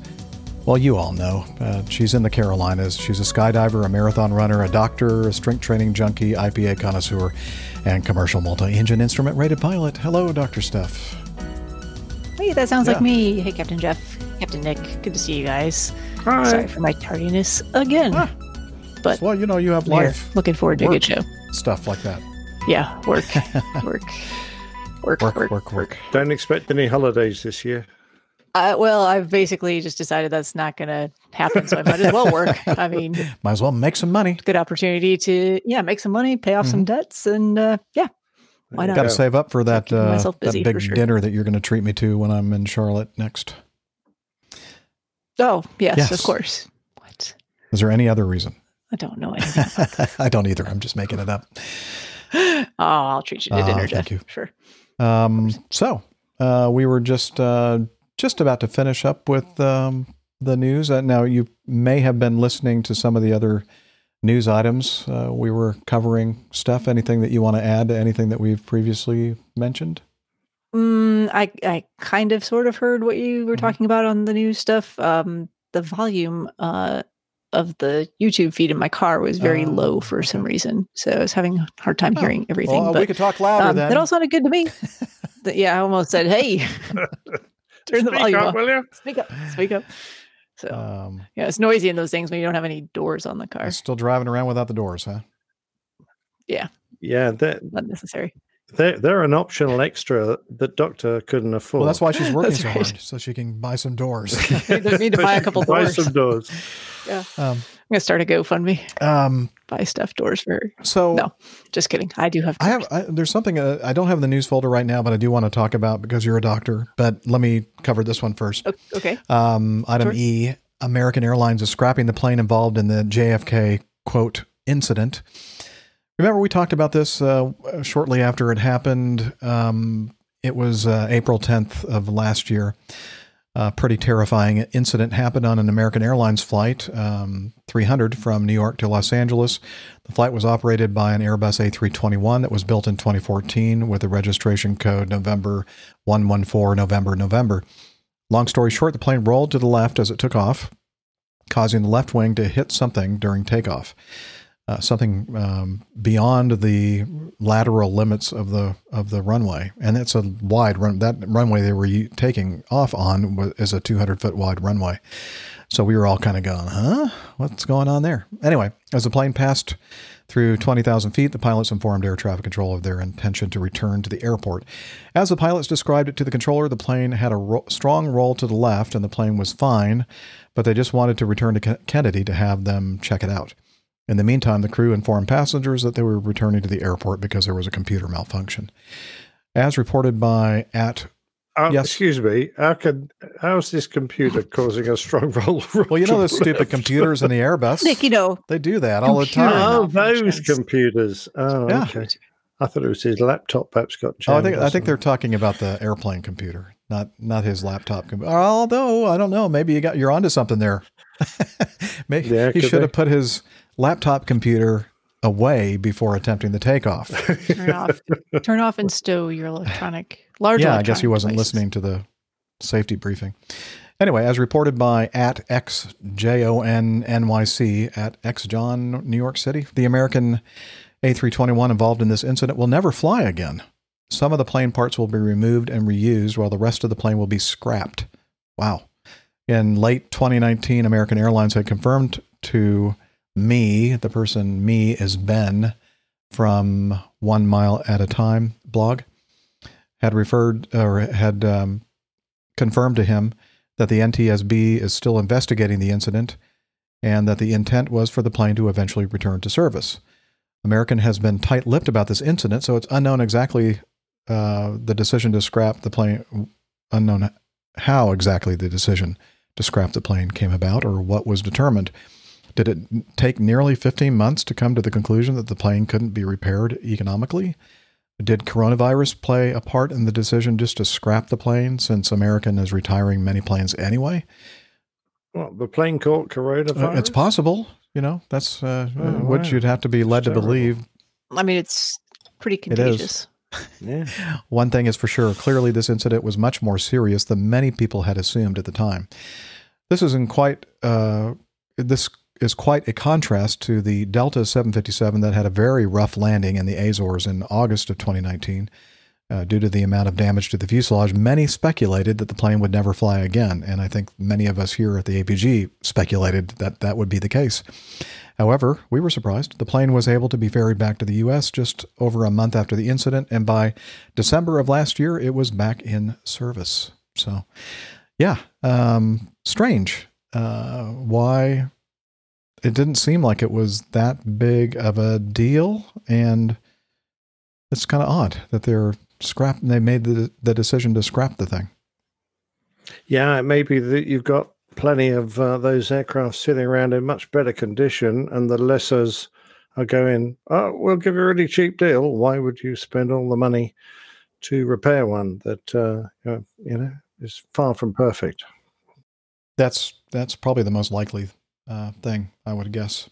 well, you all know, she's in the Carolinas. She's a skydiver, a marathon runner, a doctor, a strength training junkie, IPA connoisseur, and commercial multi-engine instrument rated pilot. Hello, Dr. Steph. Hey, that sounds like me. Hey, Captain Jeff, Captain Nick, good to see you guys. All right. Sorry for my tardiness again. Ah. But well, you know, you have life. Looking forward to a good show. Stuff like that. Yeah, work. Don't expect any holidays this year. Well, I've basically just decided that's not going to happen, so I might as well work. I mean, might as well make some money. Good opportunity to, make some money, pay off some debts, and why not? Got to save up for that big dinner that you're going to treat me to when I'm in Charlotte next. Oh, yes. Of course. What? Is there any other reason? I don't know anything about this. I don't either. I'm just making it up. Oh, I'll treat you to dinner, Jeff. Thank you. Sure. So we were just about to finish up with the news. Now, you may have been listening to some of the other news items. We were covering stuff. Anything that you want to add to anything that we've previously mentioned? I kind of sort of heard what you were talking about on the news stuff. The volume of the YouTube feed in my car was very low for some reason. So I was having a hard time hearing everything. Well, but, we could talk louder then. That all sounded good to me. I almost said, hey, turn the volume up, will you? Speak up. So it's noisy in those things when you don't have any doors on the car. Still driving around without the doors, huh? Yeah. Yeah. Not necessary. They're an optional extra that Doctor couldn't afford. Well, that's why she's working so hard, so she can buy some doors. They need to buy a couple doors. Buy some doors. Yeah. I'm going to start a GoFundMe. Buy stuffed doors for her. So, no, just kidding. I do have doors. There's something I don't have the news folder right now, but I do want to talk about because you're a doctor. But let me cover this one first. Okay. Item sure. E, American Airlines is scrapping the plane involved in the JFK, quote, incident. Remember, we talked about this shortly after it happened. It was April 10th of last year. A pretty terrifying incident happened on an American Airlines flight, 300 from New York to Los Angeles. The flight was operated by an Airbus A321 that was built in 2014 with a registration code November 114, November. Long story short, the plane rolled to the left as it took off, causing the left wing to hit something during takeoff. Something beyond the lateral limits of the runway, and it's a wide run. That runway they were taking off on is a 200-foot wide runway. So we were all kind of going, "Huh, what's going on there?" Anyway, as the plane passed through 20,000 feet, the pilots informed air traffic control of their intention to return to the airport. As the pilots described it to the controller, the plane had a strong roll to the left, and the plane was fine, but they just wanted to return to Kennedy to have them check it out. In the meantime, the crew informed passengers that they were returning to the airport because there was a computer malfunction. As reported by yes. Excuse me, how is this computer causing a strong roll? Well, you know those stupid computers in the Airbus. Nick, they do that all the time. Oh, those computers. Oh, yeah. Okay. I thought it was his laptop. Perhaps got jammed. Oh, I think they're talking about the airplane computer, not his laptop computer. Although I don't know, maybe you're onto something there. Maybe he should have put his laptop computer away before attempting the takeoff. Turn off and stow your large electronic devices. I guess he wasn't listening to the safety briefing. Anyway, as reported by @xjonnyc @xjohn New York City, the American A321 involved in this incident will never fly again. Some of the plane parts will be removed and reused, while the rest of the plane will be scrapped. Wow. In late 2019, American Airlines had confirmed to me is Ben from 1 Mile at a Time blog, had confirmed to him that the NTSB is still investigating the incident and that the intent was for the plane to eventually return to service. American has been tight-lipped about this incident, so it's unknown exactly the decision to scrap the plane came about or what was determined. Did it take nearly 15 months to come to the conclusion that the plane couldn't be repaired economically? Did coronavirus play a part in the decision just to scrap the plane since American is retiring many planes anyway? Well, the plane caught coronavirus? It's possible. That's what you'd have to be led to believe. I mean, it's pretty contagious. It is. Yeah. One thing is for sure. Clearly, this incident was much more serious than many people had assumed at the time. This is quite a contrast to the Delta 757 that had a very rough landing in the Azores in August of 2019. Due to the amount of damage to the fuselage, many speculated that the plane would never fly again. And I think many of us here at the APG speculated that that would be the case. However, we were surprised. The plane was able to be ferried back to the U.S. just over a month after the incident. And by December of last year, it was back in service. So, yeah, strange. Why it didn't seem like it was that big of a deal. And it's kind of odd that they're They made the decision to scrap the thing. Yeah, it may be that you've got plenty of those aircraft sitting around in much better condition, and the lessors are going, "Oh, we'll give you a really cheap deal." Why would you spend all the money to repair one that you know, is far from perfect? That's probably the most likely thing, I would guess.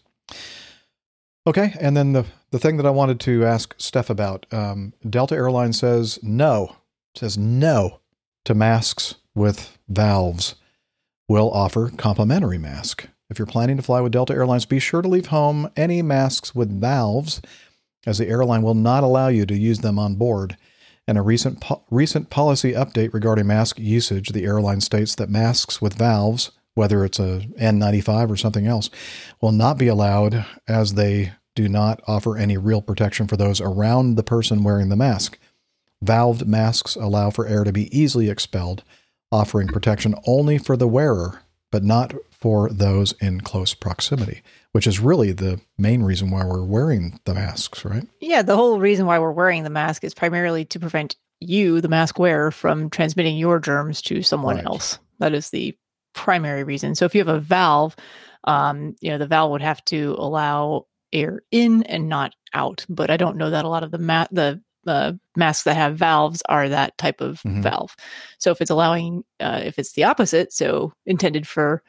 Okay, and then the thing that I wanted to ask Steph about, Delta Airlines says no to masks with valves. Will offer complimentary mask. If you're planning to fly with Delta Airlines, be sure to leave home any masks with valves, as the airline will not allow you to use them on board. In a recent policy update regarding mask usage, the airline states that masks with valves, whether it's a N95 or something else, will not be allowed, as they do not offer any real protection for those around the person wearing the mask. Valved masks allow for air to be easily expelled, offering protection only for the wearer, but not for those in close proximity, which is really the main reason why we're wearing the masks, right? Yeah, the whole reason why we're wearing the mask is primarily to prevent you, the mask wearer, from transmitting your germs to someone else. That is the primary reason. So if you have a valve, the valve would have to allow air in and not out. But I don't know that a lot of the masks that have valves are that type of valve. So if it's allowing, if it's the opposite, so intended for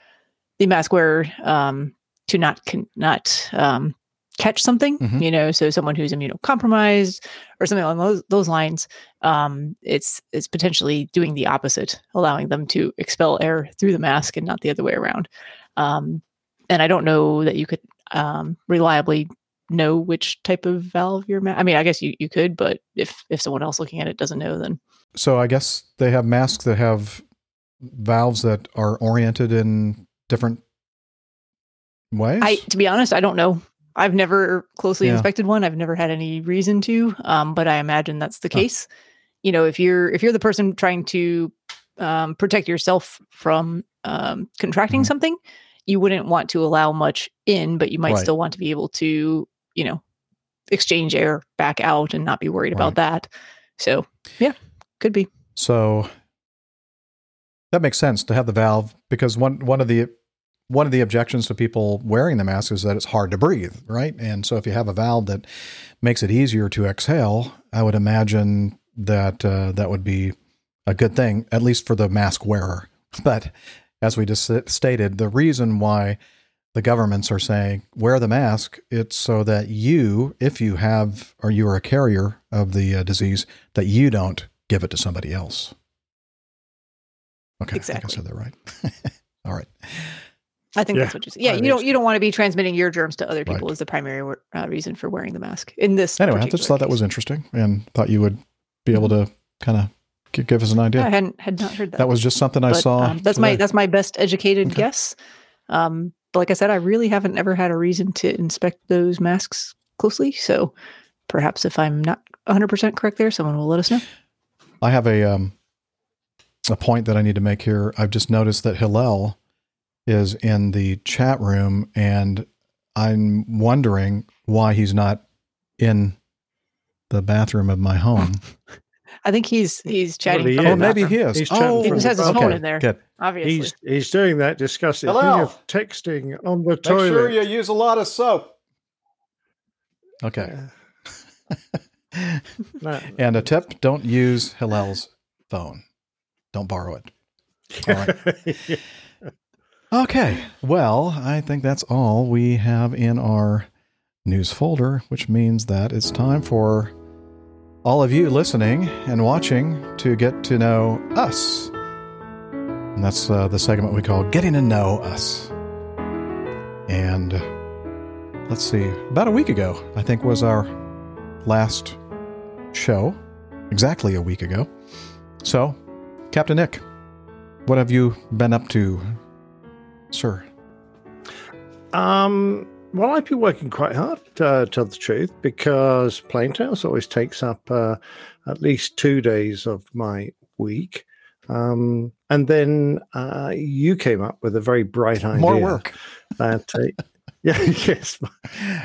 the mask wearer to not catch something, so someone who's immunocompromised or something along those lines, it's potentially doing the opposite, allowing them to expel air through the mask and not the other way around. And I don't know that you could reliably know which type of valve your mask. I mean, I guess you could, but if someone else looking at it doesn't know, then. So I guess they have masks that have valves that are oriented in different ways? To be honest, I don't know. I've never closely inspected one. I've never had any reason to, but I imagine that's the case. Oh. You know, if you're the person trying to protect yourself from contracting something, you wouldn't want to allow much in, but you might still want to be able to, exchange air back out and not be worried about that. So, yeah, could be. So that makes sense to have the valve, because one of the objections to people wearing the mask is that it's hard to breathe, right? And so if you have a valve that makes it easier to exhale, I would imagine that that would be a good thing, at least for the mask wearer. But as we just stated, the reason why the governments are saying wear the mask, it's so that you, if you have or you are a carrier of the disease, that you don't give it to somebody else. Okay, exactly. I think I said that right. All right. I think that's what you said. Yeah, you don't want to be transmitting your germs to other people is the primary reason for wearing the mask in this. Anyway, I just thought that was interesting and thought you would be able to kind of give us an idea. I had not heard that. That was just something I saw. That's my best educated guess. But like I said, I really haven't ever had a reason to inspect those masks closely. So perhaps if I'm not 100% correct there, someone will let us know. I have a point that I need to make here. I've just noticed that Hillel is in the chat room, and I'm wondering why he's not in the bathroom of my home. I think he's chatting. Well, maybe he is. He just has his phone in there. Good. Obviously, he's doing that. Disgusting. Hello. Texting on the toilet. Make sure you use a lot of soap. Okay. Yeah. And a tip: don't use Hillel's phone. Don't borrow it. All right. Yeah. Okay, well, I think that's all we have in our news folder, which means that it's time for all of you listening and watching to get to know us. And that's the segment we call Getting to Know Us. And let's see, about a week ago, I think, was our last show. exactly a week ago. So, Captain Nick, what have you been up to, sir? Well, I've been working quite hard, to tell the truth, because plane tales always takes up at least 2 days of my week. And then you came up with a very bright idea. More work. That, yes,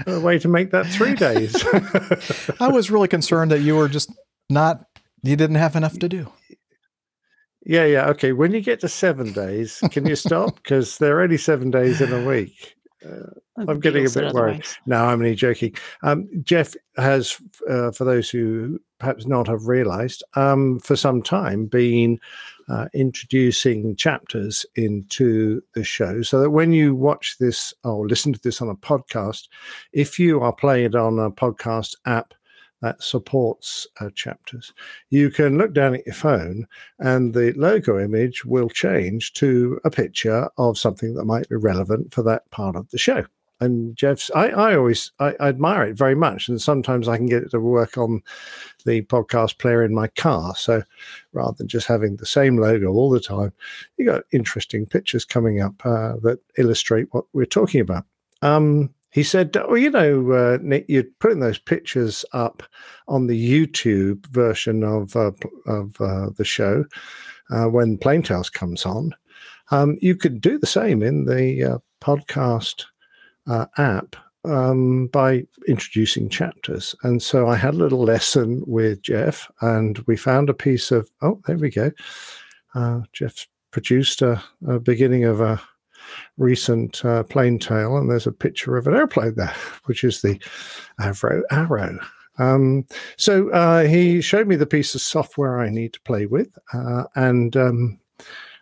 a way to make that 3 days. I was really concerned that you were just not, you didn't have enough to do. Yeah. Okay. When you get to 7 days, can you stop? Because there are only 7 days in a week. I'm getting a bit worried. No, I'm only joking. Jeff has, for those who perhaps not have realized, for some time been introducing chapters into the show so that when you watch this or listen to this on a podcast, if you are playing on a podcast app that supports chapters, you can look down at your phone and the logo image will change to a picture of something that might be relevant for that part of the show. And Jeff's, I always admire it very much. And sometimes I can get it to work on the podcast player in my car. So rather than just having the same logo all the time, you got interesting pictures coming up that illustrate what we're talking about. He said, "Oh, you know, Nick, you're putting those pictures up on the YouTube version of the show when Plain Tales comes on. You could do the same in the podcast app by introducing chapters." And so I had a little lesson with Jeff, and we found a piece of there we go. Jeff produced a beginning of a recent plane tale, and there's a picture of an airplane there, which is the Avro Arrow. So he showed me the piece of software I need to play with, and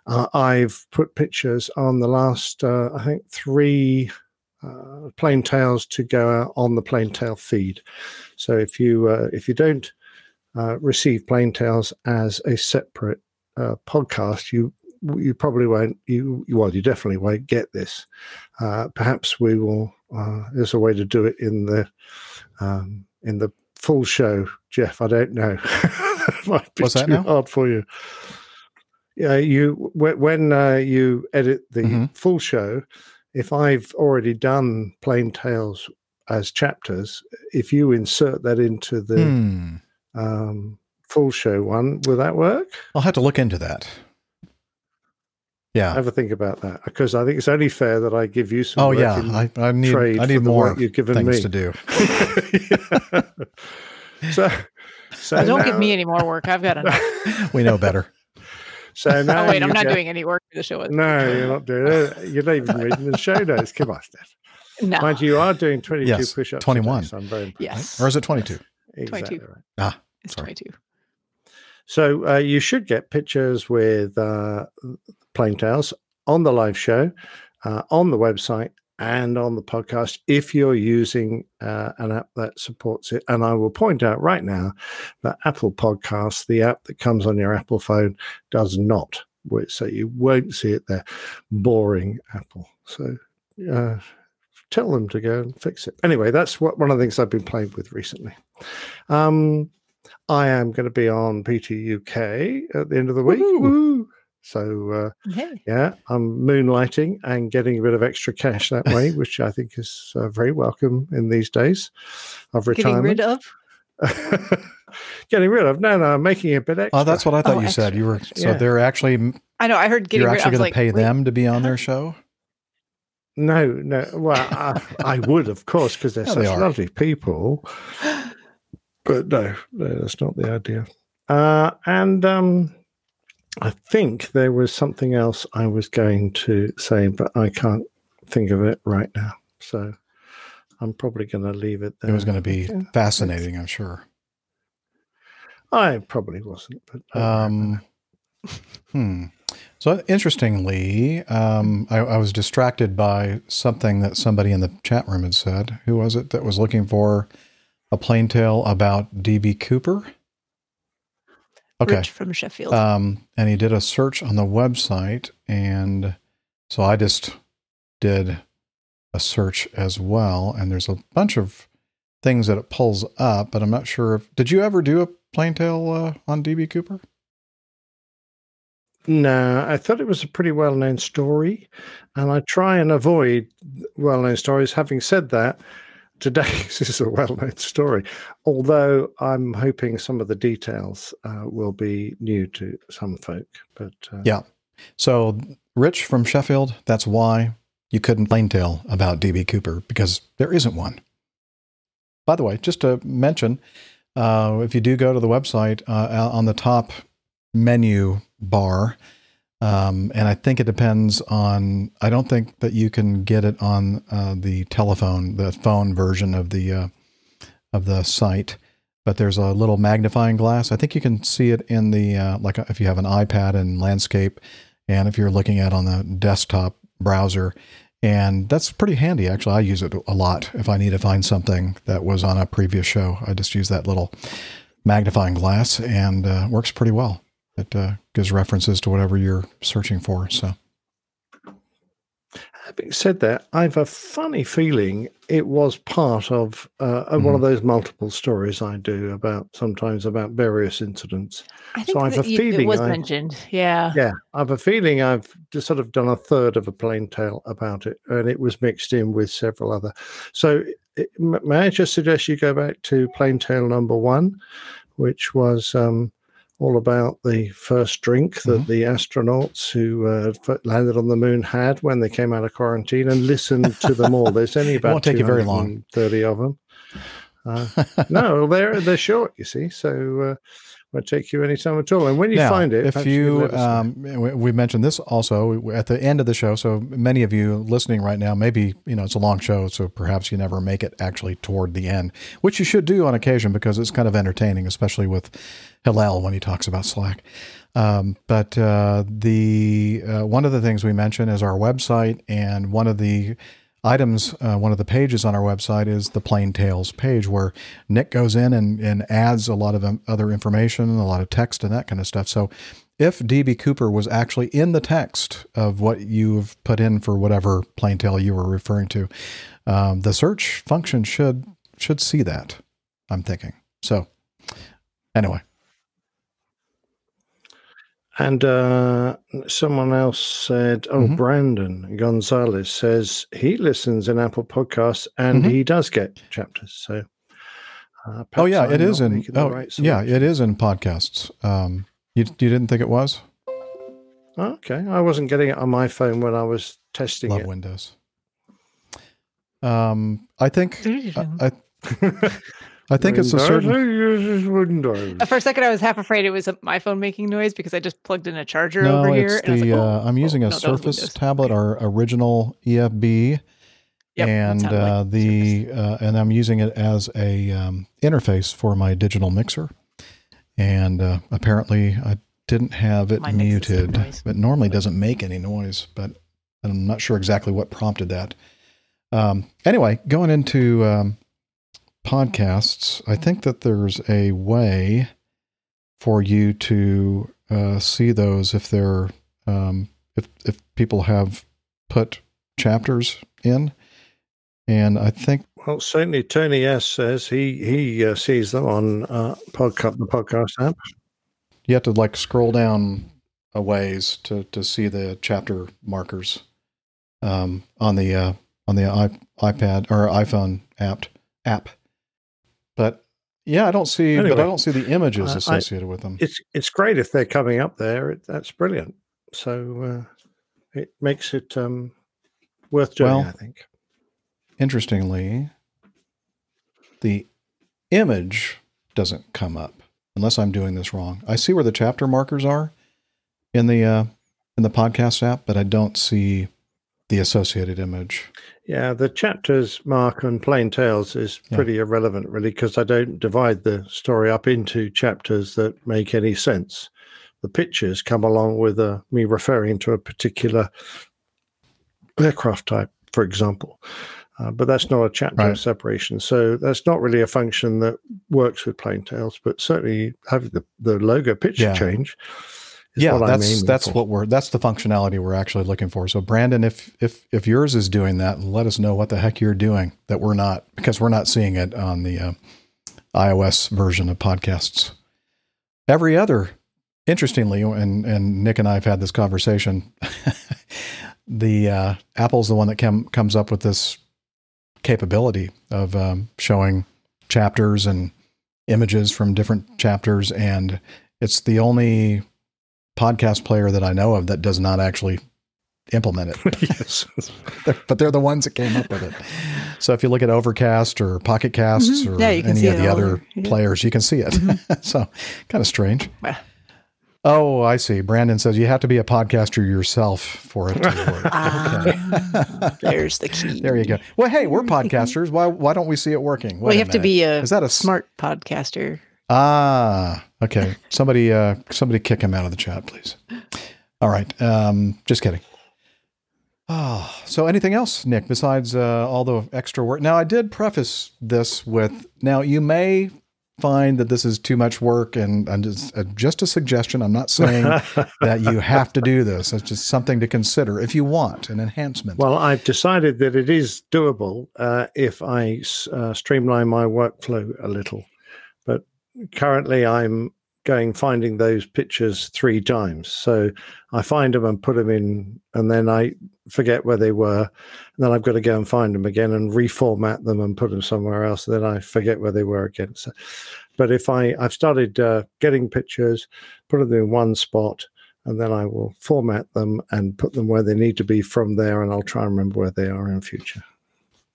I've put pictures on the last, I think, three plane tales to go out on the plane tale feed. So if you don't receive plane tales as a separate podcast, you probably won't. You definitely won't get this. Perhaps we will. There's a way to do it in the full show, Jeff. I don't know. Might be too hard for you. Yeah, when you edit the full show, if I've already done Plain Tales as chapters, if you insert that into the full show one, will that work? I'll have to look into that. Yeah, have a think about that, because I think it's only fair that I give you some. Oh yeah, I need more you've given things me to do. So don't give me any more work. I've got enough. We know better. So now, I'm not doing any work for the show. No, you're not doing it. You're not even reading the show notes. Come on, Steph. No, mind you are doing 22 push-ups. 21. So I'm very impressed. Yes, or is it 22? Yes. Exactly 22. Right. It's 22. So you should get pictures with Plain Tales on the live show, on the website, and on the podcast if you're using an app that supports it. And I will point out right now that Apple Podcasts, the app that comes on your Apple phone, does not. So you won't see it there. Boring Apple. So tell them to go and fix it. Anyway, that's one of the things I've been playing with recently. I am going to be on PTUK at the end of the week. Woo-hoo. So, I'm moonlighting and getting a bit of extra cash that way, which I think is very welcome in these days of retirement. Getting rid of? No, I'm making a bit extra. Oh, that's what I thought you extra. Said. You were they're actually. I know. I heard getting rid of. You're actually going to pay them to be on their show. No. Well, I would, of course, because they're such lovely people. But no, that's not the idea. And I think there was something else I was going to say, but I can't think of it right now. So I'm probably going to leave it there. It was going to be fascinating, I'm sure. I probably wasn't. But So interestingly, I was distracted by something that somebody in the chat room had said. Who was it that was looking for a plain tale about D.B. Cooper? Okay. Rich from Sheffield. And he did a search on the website, and so I just did a search as well, and there's a bunch of things that it pulls up, but I'm not sure if... Did you ever do a Plaintail on DB Cooper? No, I thought it was a pretty well-known story, and I try and avoid well-known stories. Having said that, today's is a well-known story, although I'm hoping some of the details will be new to some folk. But yeah. So Rich from Sheffield, that's why you couldn't plaintail about DB Cooper, because there isn't one. By the way, just to mention, if you do go to the website, on the top menu bar, and I think it depends on, I don't think that you can get it on the telephone, the phone version of the site, but there's a little magnifying glass. I think you can see it in the, like if you have an iPad and landscape, and if you're looking at on the desktop browser, and that's pretty handy. Actually, I use it a lot. If I need to find something that was on a previous show, I just use that little magnifying glass, and works pretty well. It gives references to whatever you're searching for. So, having said that, I have a funny feeling it was part of one of those multiple stories I do about sometimes about various incidents. I think so. I have a feeling it was mentioned. Yeah, yeah. I have a feeling I've just sort of done a third of a plain tale about it, and it was mixed in with several other. So, may I just suggest you go back to plain tale number one, which was. All about the first drink that the astronauts who landed on the moon had when they came out of quarantine, and listened to them all. There's only about it won't take you very long. 30 of them. No, they're short, you see, so won't take you any time at all. And when you now, find it, if you we mentioned this also at the end of the show. So many of you listening right now, maybe you know it's a long show, so perhaps you never make it actually toward the end, which you should do on occasion because it's kind of entertaining, especially with Hillel when he talks about Slack. But the one of the things we mention is our website, and one of the items, one of the pages on our website is the Plain Tales page, where Nick goes in and adds a lot of other information, a lot of text and that kind of stuff. So if DB Cooper was actually in the text of what you've put in for whatever plain tale you were referring to, the search function should see that, I'm thinking. So anyway. And someone else said, Brandon Gonzalez says he listens in Apple Podcasts and he does get chapters. So, it is in podcasts. You didn't think it was? Okay. I wasn't getting it on my phone when I was testing it. Love Windows. I think it's a certain... For a second, I was half afraid it was my phone making noise because I just plugged in a charger over here. It's and I'm using a Surface tablet, our original EFB, and I'm using it as a interface for my digital mixer. And apparently, I didn't have it muted. It normally doesn't make any noise, but I'm not sure exactly what prompted that. Anyway, going into... podcasts, I think that there's a way for you to see those if they're if people have put chapters in, and I think certainly Tony S says he sees them on the podcast app. You have to like scroll down a ways to see the chapter markers on the iPad or iPhone app. But yeah, I don't see the images associated with them. It's great if they're coming up there. That's brilliant. So it makes it worth doing, I think. Interestingly, the image doesn't come up unless I'm doing this wrong. I see where the chapter markers are in the podcast app, but I don't see the associated image. Yeah, the chapters mark on Plain Tales is pretty irrelevant, really, because I don't divide the story up into chapters that make any sense. The pictures come along with me referring to a particular aircraft type, for example. But that's not a chapter separation. So that's not really a function that works with Plain Tales, but certainly having the logo picture change. That's the functionality we're actually looking for. So Brandon, if yours is doing that, let us know what the heck you're doing that we're not, because we're not seeing it on the iOS version of podcasts. Every other, interestingly, and Nick and I have had this conversation, the Apple's the one that comes up with this capability of showing chapters and images from different chapters, and it's the only podcast player that I know of that does not actually implement it. Yes. But they're the ones that came up with it. So if you look at Overcast or Pocket Casts or any of the other players, you can see it. So kind of strange. Oh, I see. Brandon says you have to be a podcaster yourself for it to work. There's the key. There you go. Well, hey, we're podcasters. Why don't we see it working? Well, you have to be a, is that a smart podcaster? Ah, okay. Somebody kick him out of the chat, please. All right. Just kidding. Oh, so anything else, Nick, besides all the extra work? Now, I did preface this with, now you may find that this is too much work, and I'm just a suggestion. I'm not saying that you have to do this. It's just something to consider if you want an enhancement. Well, I've decided that it is doable if I streamline my workflow a little. But currently, I'm finding those pictures three times. So I find them and put them in, and then I forget where they were. And then I've got to go and find them again and reformat them and put them somewhere else. And then I forget where they were again. So, but if I've started getting pictures, put them in one spot, and then I will format them and put them where they need to be from there. And I'll try and remember where they are in future.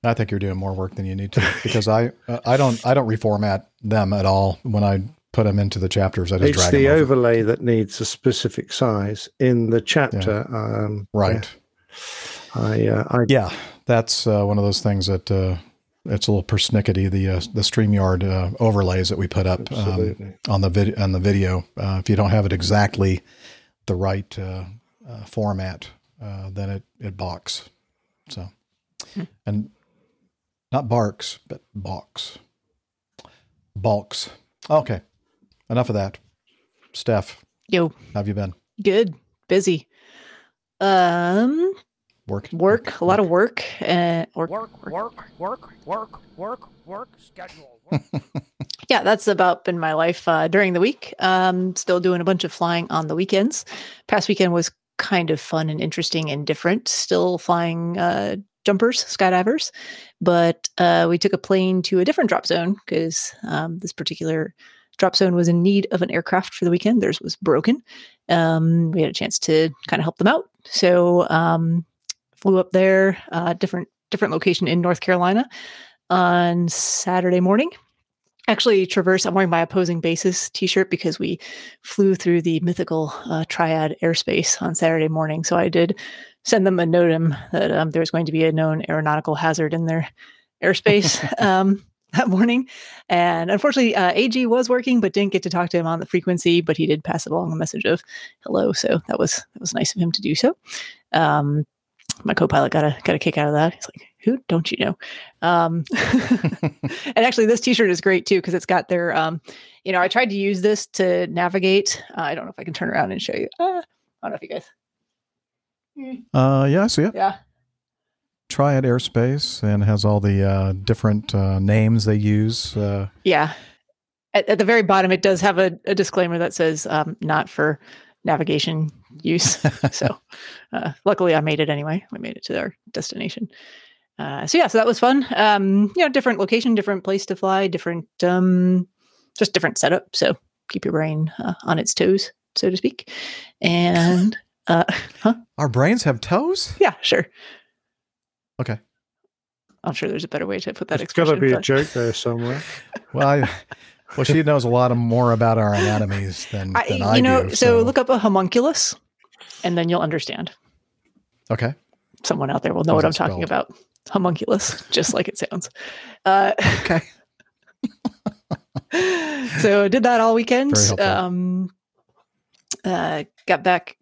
I think you're doing more work than you need to, because I don't reformat them at all when I put them into the chapters. I just drag them over. It's the overlay that needs a specific size in the chapter. Yeah. Right. Yeah. That's one of those things that it's a little persnickety. The StreamYard overlays that we put up on the video. If you don't have it exactly the right format, then it balks. So, and not barks, but balks. Okay. Enough of that. Steph. Yo. How have you been? Good. Busy. Work. A lot of work. Work. Schedule. Work. Yeah, that's about been my life during the week. Still doing a bunch of flying on the weekends. Past weekend was kind of fun and interesting and different. Still flying jumpers, skydivers, but we took a plane to a different drop zone because this particular drop zone was in need of an aircraft for the weekend. Theirs was broken. We had a chance to kind of help them out. So flew up there, different location in North Carolina on Saturday morning. Actually, I'm wearing my Opposing Bases t-shirt because we flew through the mythical triad airspace on Saturday morning. So I did send them a notum that there was going to be a known aeronautical hazard in their airspace that morning. And unfortunately, AG was working, but didn't get to talk to him on the frequency, but he did pass along a message of hello. So that was nice of him to do so. My co-pilot got a kick out of that. He's like, who don't you know? And actually this t-shirt is great too, because it's got their, I tried to use this to navigate. I don't know if I can turn around and show you. I don't know if you guys. Yeah, I see it. Yeah. Triad airspace, and has all the different names they use. Yeah. At the very bottom, it does have a disclaimer that says not for navigation use. So luckily I made it anyway. We made it to our destination. So that was fun. Different location, different place to fly, just different setup. So keep your brain on its toes, so to speak. And... Our brains have toes? Yeah, sure. Okay. I'm sure there's a better way to put that expression. There's got to be a joke there somewhere. Well, she knows a lot more about our anatomies than I do. So look up a homunculus, and then you'll understand. Okay. Someone out there will know what I'm talking about. Homunculus, just like it sounds. Okay. So I did that all weekend. Very helpful. Got back.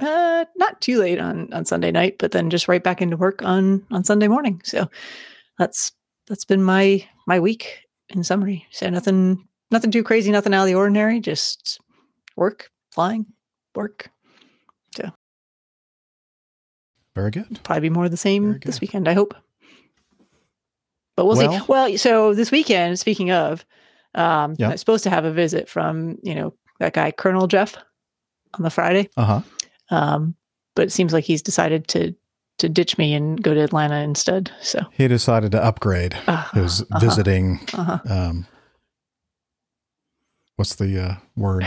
Not too late on Sunday night, but then just right back into work on Sunday morning. So that's been my week in summary. So nothing too crazy, nothing out of the ordinary, just work, flying, work. So very good. Probably be more of the same this weekend, I hope. But we'll see. Well, so this weekend, speaking of, I was supposed to have a visit from, that guy, Colonel Jeff, on the Friday. But it seems like he's decided to ditch me and go to Atlanta instead. So he decided to upgrade. He was visiting. What's the word?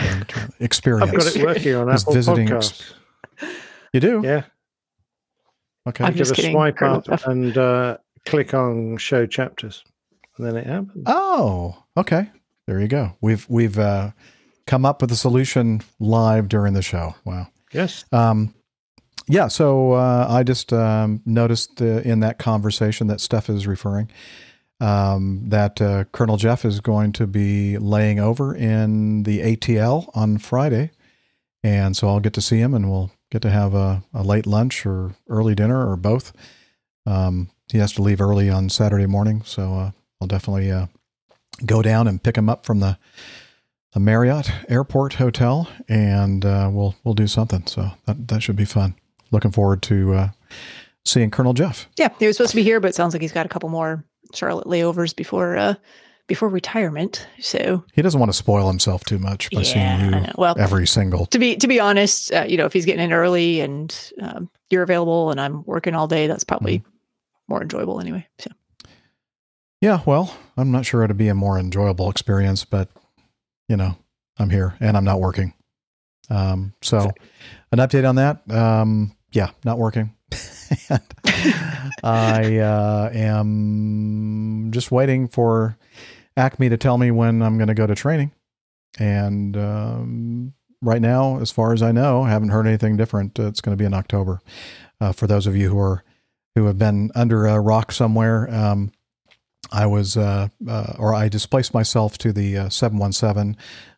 Experience. I've got it working on Apple Podcasts. You do? Yeah. Okay. I'm just kidding. Swipe Colonel up Jeff. And click on show chapters, and then it happens. Oh, okay. There you go. We've come up with a solution live during the show. Wow. Yes. Yeah. So I just noticed in that conversation that Steph is referring that Colonel Jeff is going to be laying over in the ATL on Friday, and so I'll get to see him, and we'll get to have a late lunch or early dinner or both. He has to leave early on Saturday morning, so I'll definitely go down and pick him up from the Marriott Airport Hotel, and we'll do something. So that should be fun. Looking forward to seeing Colonel Jeff. Yeah, he was supposed to be here, but it sounds like he's got a couple more Charlotte layovers before retirement. So he doesn't want to spoil himself too much by seeing you every single. To be honest, if he's getting in early and you're available and I'm working all day, that's probably more enjoyable anyway. So. Yeah, well, I'm not sure it'd be a more enjoyable experience, but I'm here and I'm not working. So an update on that. Not working. I am just waiting for Acme to tell me when I'm going to go to training. And right now, as far as I know, I haven't heard anything different. It's going to be in October. For those of you who have been under a rock somewhere, I displaced myself to the 717,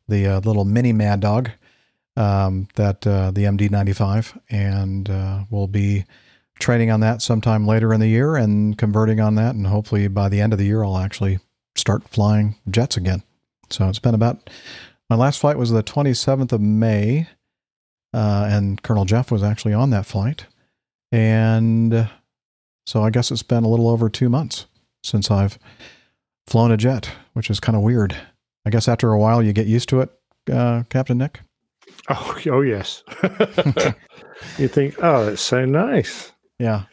the little mini Mad Dog, the MD-95, and we'll be training on that sometime later in the year and converting on that, and hopefully by the end of the year I'll actually start flying jets again. So it's been about, my last flight was the 27th of May, and Colonel Jeff was actually on that flight, and so I guess it's been a little over 2 months since I've flown a jet, which is kind of weird. I guess after a while you get used to it, Captain Nick? Oh yes. You think, oh, it's so nice. Yeah.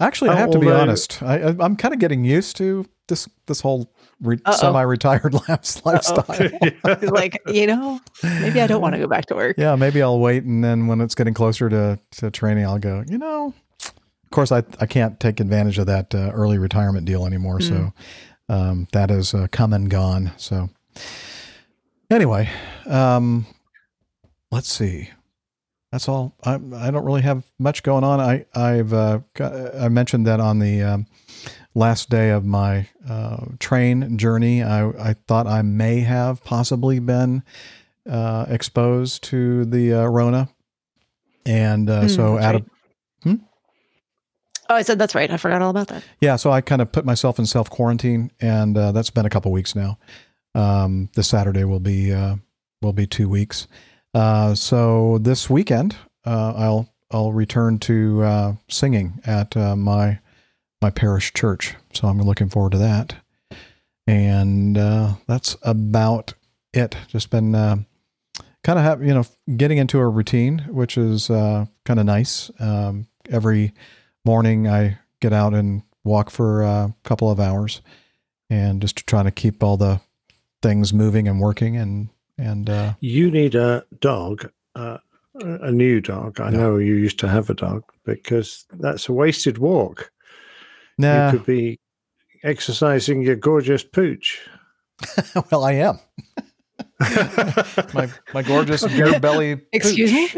Actually, I have to be honest. I'm kind of getting used to this whole semi-retired lifestyle. Yeah. Like, maybe I don't want to go back to work. Yeah, maybe I'll wait, and then when it's getting closer to training, I'll go, Of course, I can't take advantage of that early retirement deal anymore. Mm. So that is come and gone. So anyway, let's see. That's all. I don't really have much going on. I mentioned that on the last day of my train journey, I thought I may have possibly been exposed to the Rona, and so out of. Right. Oh, I said that's right. I forgot all about that. Yeah, so I kind of put myself in self-quarantine, and that's been a couple weeks now. This Saturday will be 2 weeks. So this weekend, I'll return to singing at my parish church. So I'm looking forward to that. And that's about it. Just been kind of getting into a routine, which is kind of nice. Every morning I get out and walk for a couple of hours, and just trying to keep all the things moving and working. And you need a dog, a new dog. I know you used to have a dog, because that's a wasted walk. Nah. You could be exercising your gorgeous pooch. Well, I am. my gorgeous beer belly. Excuse me?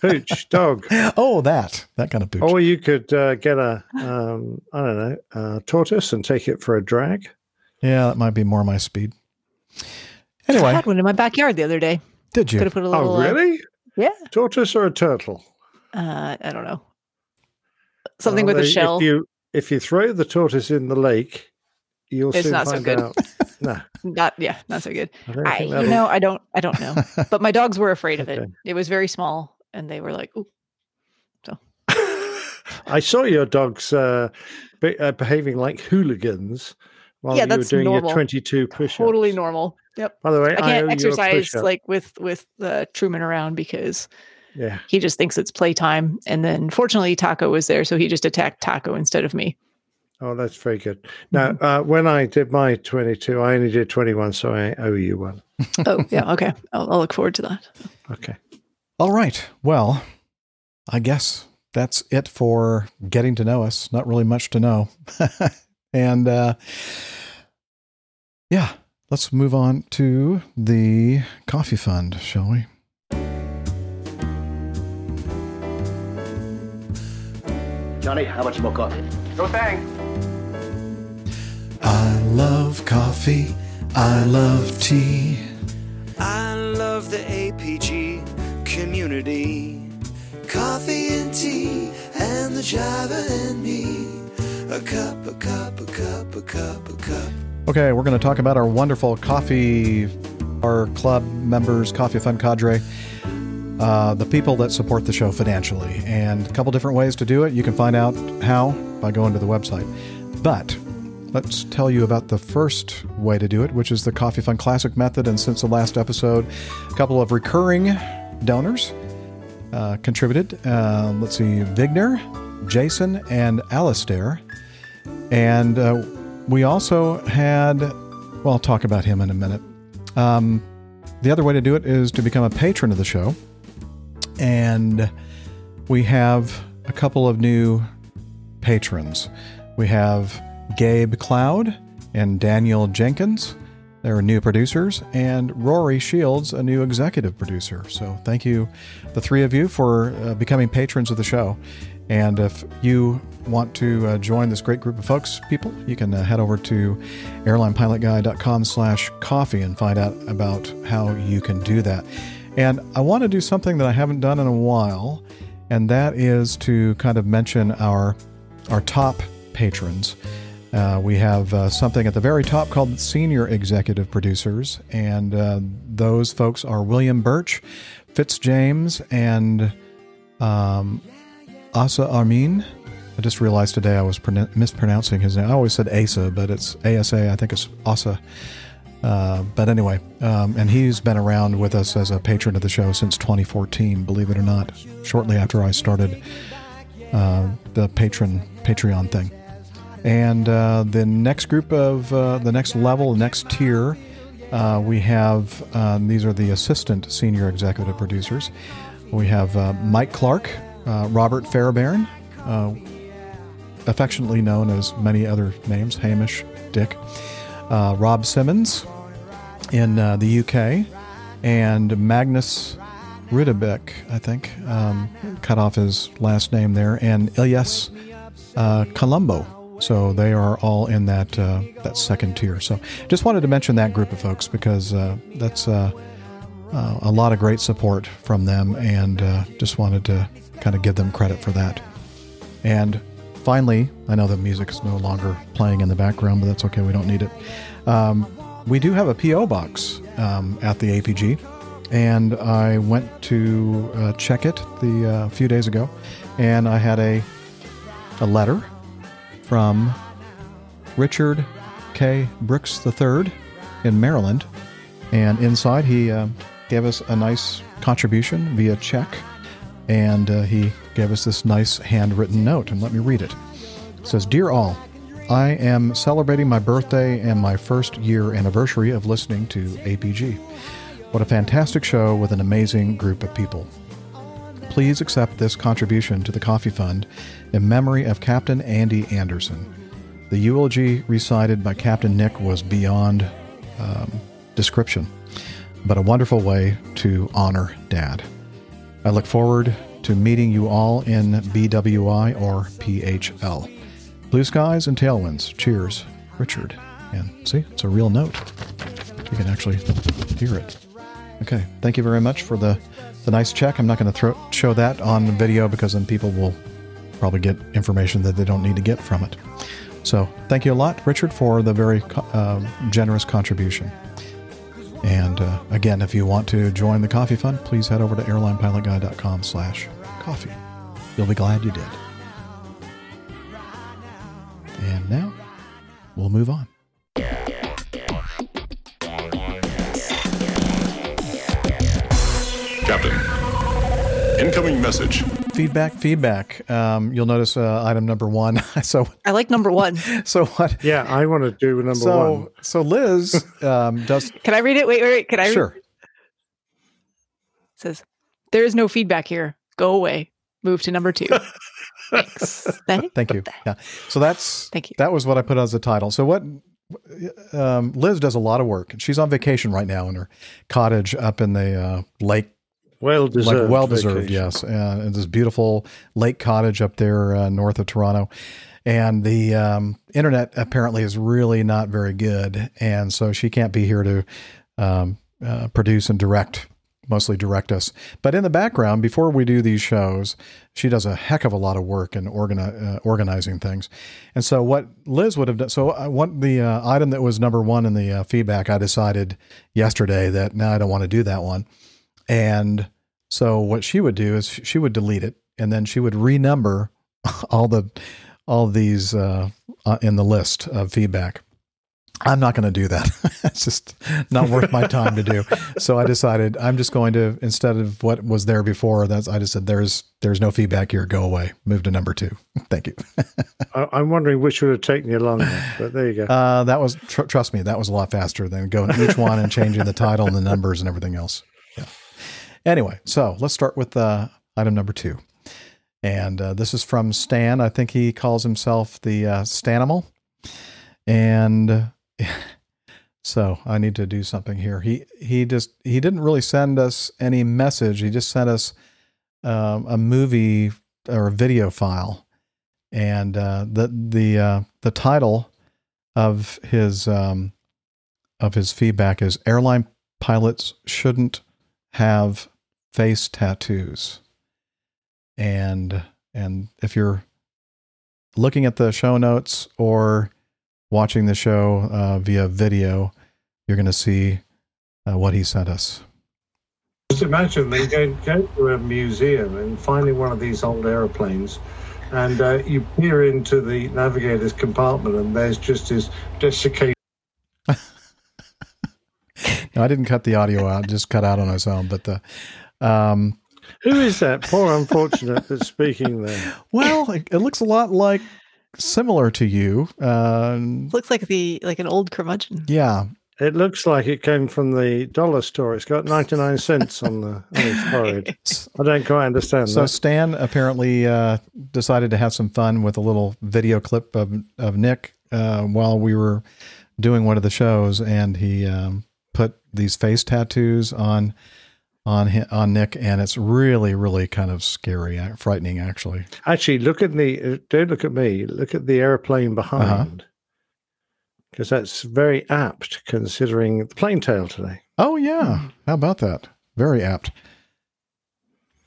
Pooch dog. Oh, that kind of pooch. Or you could get a tortoise and take it for a drag. Yeah, that might be more my speed. Anyway. I had one in my backyard the other day. Did you? Could have put a little. Oh, really? Yeah. Tortoise or a turtle? I don't know. Something with a shell. If you throw the tortoise in the lake, it's soon not find so good. Out. No. Not so good. I don't know. But my dogs were afraid of it. It was very small, and they were like, ooh. So. I saw your dogs behaving like hooligans while you were doing your 22 push-ups. Totally normal. Yep. By the way, I can't exercise like with Truman around because he just thinks it's playtime. And then fortunately, Taco was there, so he just attacked Taco instead of me. Oh, that's very good. Now, when I did my 22, I only did 21, so I owe you one. Oh, yeah. Okay. I'll look forward to that. Okay. All right. Well, I guess that's it for getting to know us. Not really much to know. And let's move on to the coffee fund, shall we? Johnny, how much more coffee? No thanks. I love coffee. I love tea. I love the APG community. Coffee and tea and the Java and me. A cup, a cup, a cup, a cup, a cup. Okay, we're going to talk about our wonderful coffee, our club members, coffee fund cadre. The people that support the show financially, and a couple different ways to do it. You can find out how by going to the website. But let's tell you about the first way to do it, which is the Coffee Fund Classic method. And since the last episode, a couple of recurring donors contributed. Let's see, Vigner, Jason, and Alistair. And we also had, well, I'll talk about him in a minute. The other way to do it is to become a patron of the show. And we have a couple of new patrons. We have Gabe Cloud and Daniel Jenkins. They're new producers. And Rory Shields, a new executive producer. So thank you, the three of you, for becoming patrons of the show. And if you want to join this great group of folks, people, you can head over to airlinepilotguy.com/coffee and find out about how you can do that. And I want to do something that I haven't done in a while, and that is to kind of mention our top patrons. We have something at the very top called Senior Executive Producers, and those folks are William Birch, Fitz James, and Asa Armin. I just realized today I was mispronouncing his name. I always said Asa, but it's ASA. I think it's Asa. But anyway, and he's been around with us as a patron of the show since 2014, believe it or not, shortly after I started the Patreon thing. And the next group of the next level, next tier, we have, these are the assistant senior executive producers. We have Mike Clark, Robert Fairbairn, affectionately known as many other names, Hamish, Dick, Rob Simmons in the UK, and Magnus Rudebeck, I think, cut off his last name there, and Ilyas Colombo. So they are all in that second tier. So just wanted to mention that group of folks because that's a lot of great support from them, and just wanted to kind of give them credit for that. And finally, I know the music is no longer playing in the background, but that's okay. We don't need it. We do have a P.O. box at the APG, and I went to check it a few days ago, and I had a letter from Richard K. Brooks III in Maryland, and inside he gave us a nice contribution via check. And he gave us this nice handwritten note, and let me read it. It says, "Dear all, I am celebrating my birthday and my first year anniversary of listening to APG. What a fantastic show with an amazing group of people. Please accept this contribution to the Coffee Fund in memory of Captain Andy Anderson. The eulogy recited by Captain Nick was beyond description, but a wonderful way to honor Dad. I look forward to meeting you all in BWI or PHL. Blue skies and tailwinds. Cheers, Richard." And see, it's a real note. You can actually hear it. Okay, thank you very much for the nice check. I'm not going to show that on video because then people will probably get information that they don't need to get from it. So thank you a lot, Richard, for the very generous contribution. And again, if you want to join the Coffee Fund, please head over to airlinepilotguy.com/coffee. You'll be glad you did. And now we'll move on. Captain. Incoming message. Feedback. You'll notice item number one. So I like number one. So what? Yeah, I want to do number one. So Liz does. Can I read it? Wait. Can I? Sure. It says, "There is no feedback here. Go away. Move to number two." Thanks. Thank you. Yeah. So that's. Thank you. That was what I put as the title. So what? Liz does a lot of work, and she's on vacation right now in her cottage up in the lake. Well deserved, yes. And this beautiful lake cottage up there north of Toronto, and the internet apparently is really not very good, and so she can't be here to produce and direct us. But in the background, before we do these shows, she does a heck of a lot of work in organizing things. And so what Liz would have done, so I want the item that was number one in the feedback, I decided yesterday that now I don't want to do that one. And so what she would do is she would delete it, and then she would renumber all these in the list of feedback. I'm not going to do that. It's just not worth my time to do. So I decided I'm just going to, instead of what was there before, I just said there's no feedback here. Go away. Move to number two. Thank you. I'm wondering which would have taken you longer, but there you go. That was trust me, that was a lot faster than going each one and changing the title and the numbers and everything else. Yeah. Anyway, so let's start with item number two. And this is from Stan. I think he calls himself the Stanimal. And so I need to do something here. He didn't really send us any message. He just sent us a movie or a video file. And the title of his feedback is Airline Pilots Shouldn't Have Face Tattoos. And if you're looking at the show notes or watching the show via video, you're going to see what he sent us. Just imagine that you go to a museum and finding one of these old aeroplanes, and you peer into the navigator's compartment, and there's just this desiccated. No, I didn't cut the audio out, just cut out on its own. But the who is that poor unfortunate that's speaking there? Well, it looks a lot similar to you. Looks like an old curmudgeon. Yeah, it looks like it came from the dollar store. It's got 99 cents on its forehead. I don't quite understand. So that. Stan apparently decided to have some fun with a little video clip of Nick while we were doing one of the shows, and he. Put these face tattoos on Nick, and it's really, really kind of scary, frightening, actually. Actually, don't look at me. Look at the airplane behind, because that's very apt considering the plane tail today. Oh yeah, how about that? Very apt.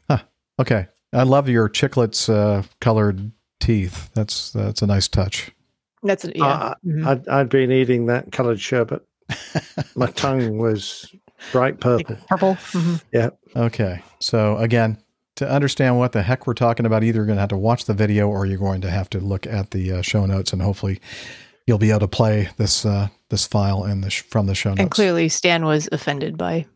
Huh. Okay, I love your chiclets colored teeth. That's a nice touch. That's yeah. I'd been eating that colored sherbet. My tongue was bright purple. Mm-hmm. Yeah. Okay. So again, to understand what the heck we're talking about, either you're going to have to watch the video or you're going to have to look at the show notes, and hopefully you'll be able to play this this file from the show notes. And clearly Stan was offended by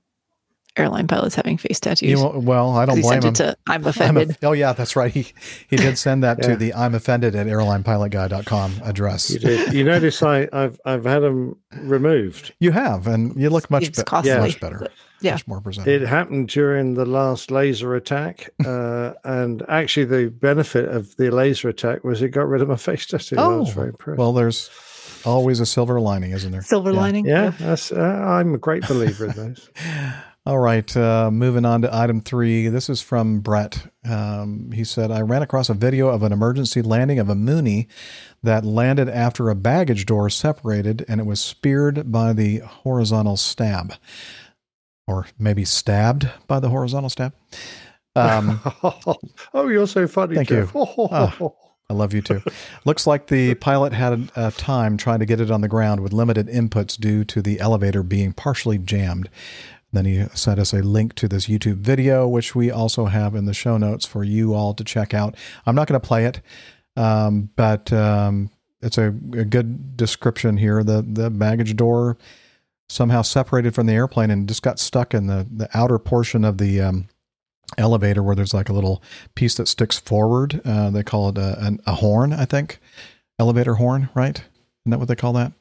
airline pilots having face tattoos. Well, I don't blame him. I'm offended. Oh yeah, that's right. He did send that to the I'm offended at airlinepilotguy.com address. You did. You notice I've had them removed. You have, and you look much better. Yeah. Much more presentable. It happened during the last laser attack, and actually the benefit of the laser attack was it got rid of my face tattoo. Oh, I was very impressed. Well, there's always a silver lining, isn't there? Silver lining. Yeah, that's, I'm a great believer in those. All right, moving on to item three. This is from Brett. He said, I ran across a video of an emergency landing of a Mooney that landed after a baggage door separated, and it was speared by the horizontal stab. Or maybe stabbed by the horizontal stab. Oh, you're so funny, thank Jeff. You. Oh, I love you too. Looks like the pilot had a time trying to get it on the ground with limited inputs due to the elevator being partially jammed. Then he sent us a link to this YouTube video, which we also have in the show notes for you all to check out. I'm not going to play it, but it's a good description here. The baggage door somehow separated from the airplane and just got stuck in the outer portion of the elevator where there's like a little piece that sticks forward. They call it a horn, I think. Elevator horn, right? Isn't that what they call that?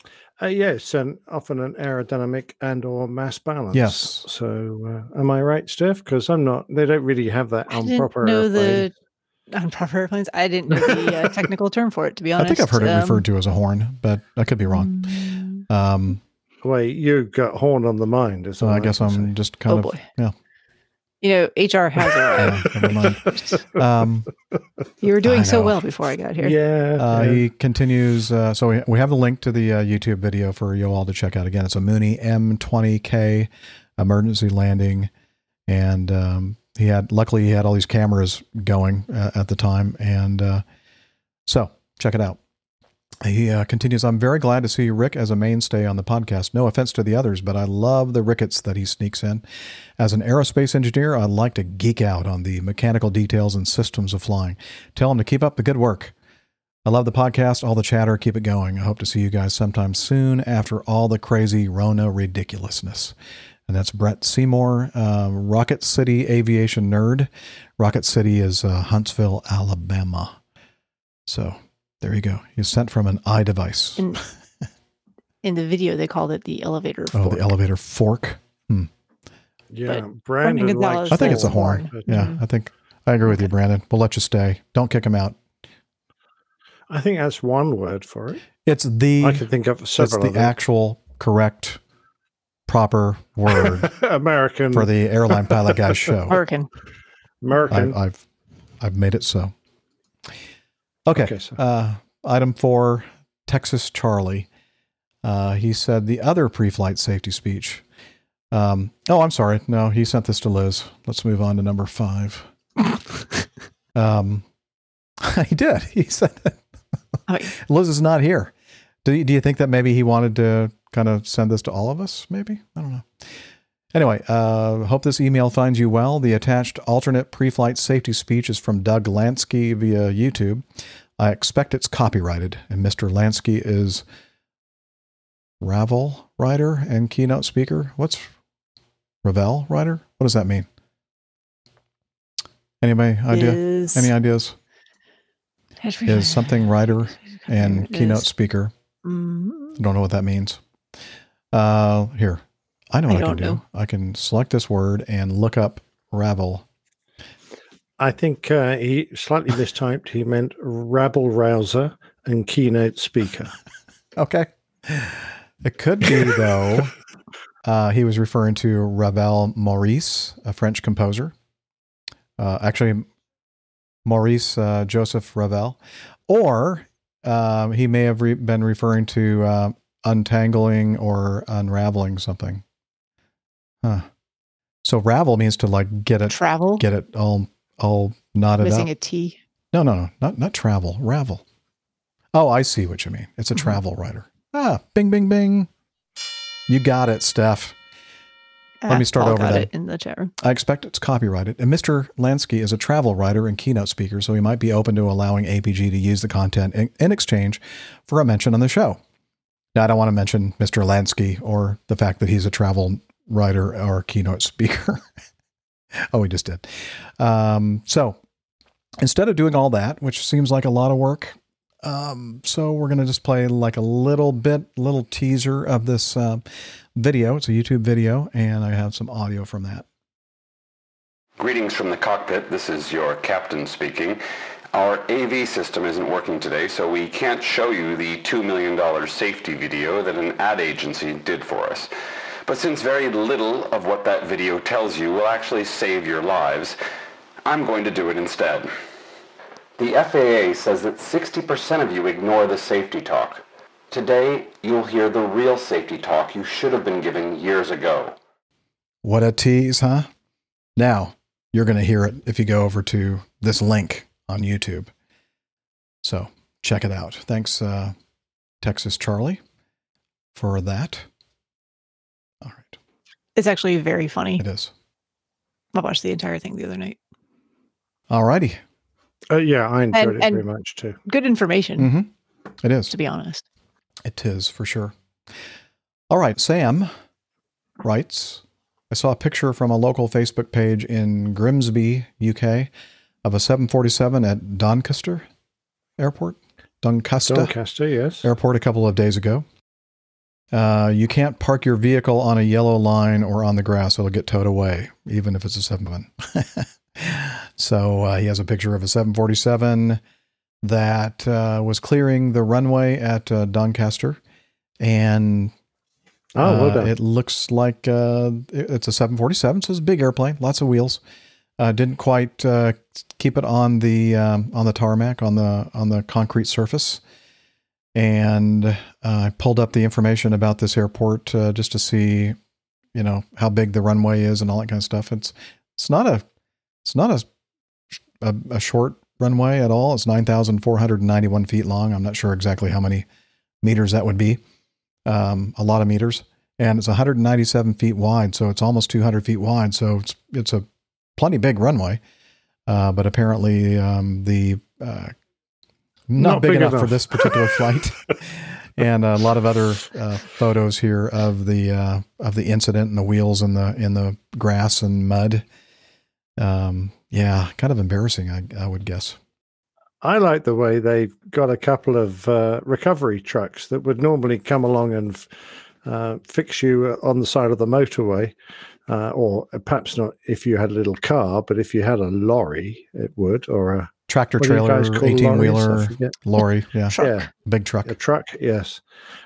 Yes, and often an aerodynamic and or mass balance. Yes. So am I right, Steph? Because I'm not. They don't really have that on proper airplanes. On proper airplanes? I didn't know the technical term for it, to be honest. I think I've heard it referred to as a horn, but I could be wrong. Wait, you got horn on the mind. Is I guess I'm just kind of... Yeah. You know, HR has it. You were doing so well before I got here. Yeah. He continues. So we have the link to the YouTube video for you all to check out. Again, it's a Mooney M20K emergency landing. And luckily he had all these cameras going at the time. And so check it out. He continues, I'm very glad to see Rick as a mainstay on the podcast. No offense to the others, but I love the rickets that he sneaks in. As an aerospace engineer, I like to geek out on the mechanical details and systems of flying. Tell him to keep up the good work. I love the podcast, all the chatter, keep it going. I hope to see you guys sometime soon after all the crazy Rona ridiculousness. And that's Brett Seymour, Rocket City Aviation Nerd. Rocket City is Huntsville, Alabama. So... there you go. He's sent from an iDevice. In the video, they called it the elevator fork. Oh, the elevator fork. Hmm. Yeah, but Brandon likes... I think it's a horn. But, yeah, I agree with you, Brandon. We'll let you stay. Don't kick him out. I think that's one word for it. It's the... I can think of several. It's the actual correct, proper word. American. For the Airline Pilot Guys show. American. I've made it so. Okay, so. Item 4, Texas Charlie. He said the other pre-flight safety speech. I'm sorry. No, he sent this to Liz. Let's move on to number 5. He did. He said that. Liz is not here. Do you think that maybe he wanted to kind of send this to all of us? Maybe? I don't know. Anyway, hope this email finds you well. The attached alternate pre-flight safety speech is from Doug Lansky via YouTube. I expect it's copyrighted, and Mr. Lansky is Ravel writer and keynote speaker. What's Ravel writer? What does that mean? Anyway, any ideas? Is something writer and keynote speaker. Mm-hmm. Don't know what that means. Here. I know what I can do. I can select this word and look up rabble. I think he slightly mistyped. He meant rabble rouser and keynote speaker. Okay. It could be, though. He was referring to Ravel Maurice, a French composer. Actually, Maurice Joseph Ravel. Or he may have been referring to untangling or unraveling something. Huh. So ravel means to like get it all knotted up. Missing a T. No, not travel, ravel. Oh, I see what you mean. It's a travel writer. Ah, bing, bing, bing. You got it, Steph. Let me start Paul over got then. It in the chat room. I expect it's copyrighted. And Mr. Lansky is a travel writer and keynote speaker, so he might be open to allowing APG to use the content in exchange for a mention on the show. Now, I don't want to mention Mr. Lansky or the fact that he's a travel writer or keynote speaker. Oh, he just did. So instead of doing all that, which seems like a lot of work, so we're going to just play like a little teaser of this video. It's a YouTube video, and I have some audio from that. Greetings from the cockpit. This is your captain speaking. Our AV system isn't working today, so we can't show you the $2 million safety video that an ad agency did for us. But since very little of what that video tells you will actually save your lives, I'm going to do it instead. The FAA says that 60% of you ignore the safety talk. Today, you'll hear the real safety talk you should have been given years ago. What a tease, huh? Now, you're going to hear it if you go over to this link on YouTube. So check it out. Thanks, Texas Charlie, for that. All right. It's actually very funny. It is. I watched the entire thing the other night. All righty. Yeah, I enjoyed it very much too. Good information. Mm-hmm. It is. To be honest. It is, for sure. All right. Sam writes, I saw a picture from a local Facebook page in Grimsby, UK, of a 747 at Doncaster Airport. Doncaster, yes. Airport a couple of days ago. You can't park your vehicle on a yellow line or on the grass. It'll get towed away, even if it's a 7-1. So he has a picture of a 747 that was clearing the runway at Doncaster. And well done. It looks like it's a 747, so it's a big airplane, lots of wheels. Didn't quite keep it on the tarmac, on the concrete surface. And I pulled up the information about this airport just to see, you know, how big the runway is and all that kind of stuff. It's not a short runway at all. It's 9,491 feet long. I'm not sure exactly how many meters that would be. A lot of meters, and it's 197 feet wide. So it's almost 200 feet wide. So it's a plenty big runway. But apparently not big enough for this particular flight. And a lot of other photos here of the incident and the wheels in the grass and mud. Yeah, kind of embarrassing, I would guess. I like the way they've got a couple of recovery trucks that would normally come along and fix you on the side of the motorway, or perhaps not if you had a little car, but if you had a lorry, it would, or a tractor trailer, 18-wheeler, lorry, big truck. A truck, yes.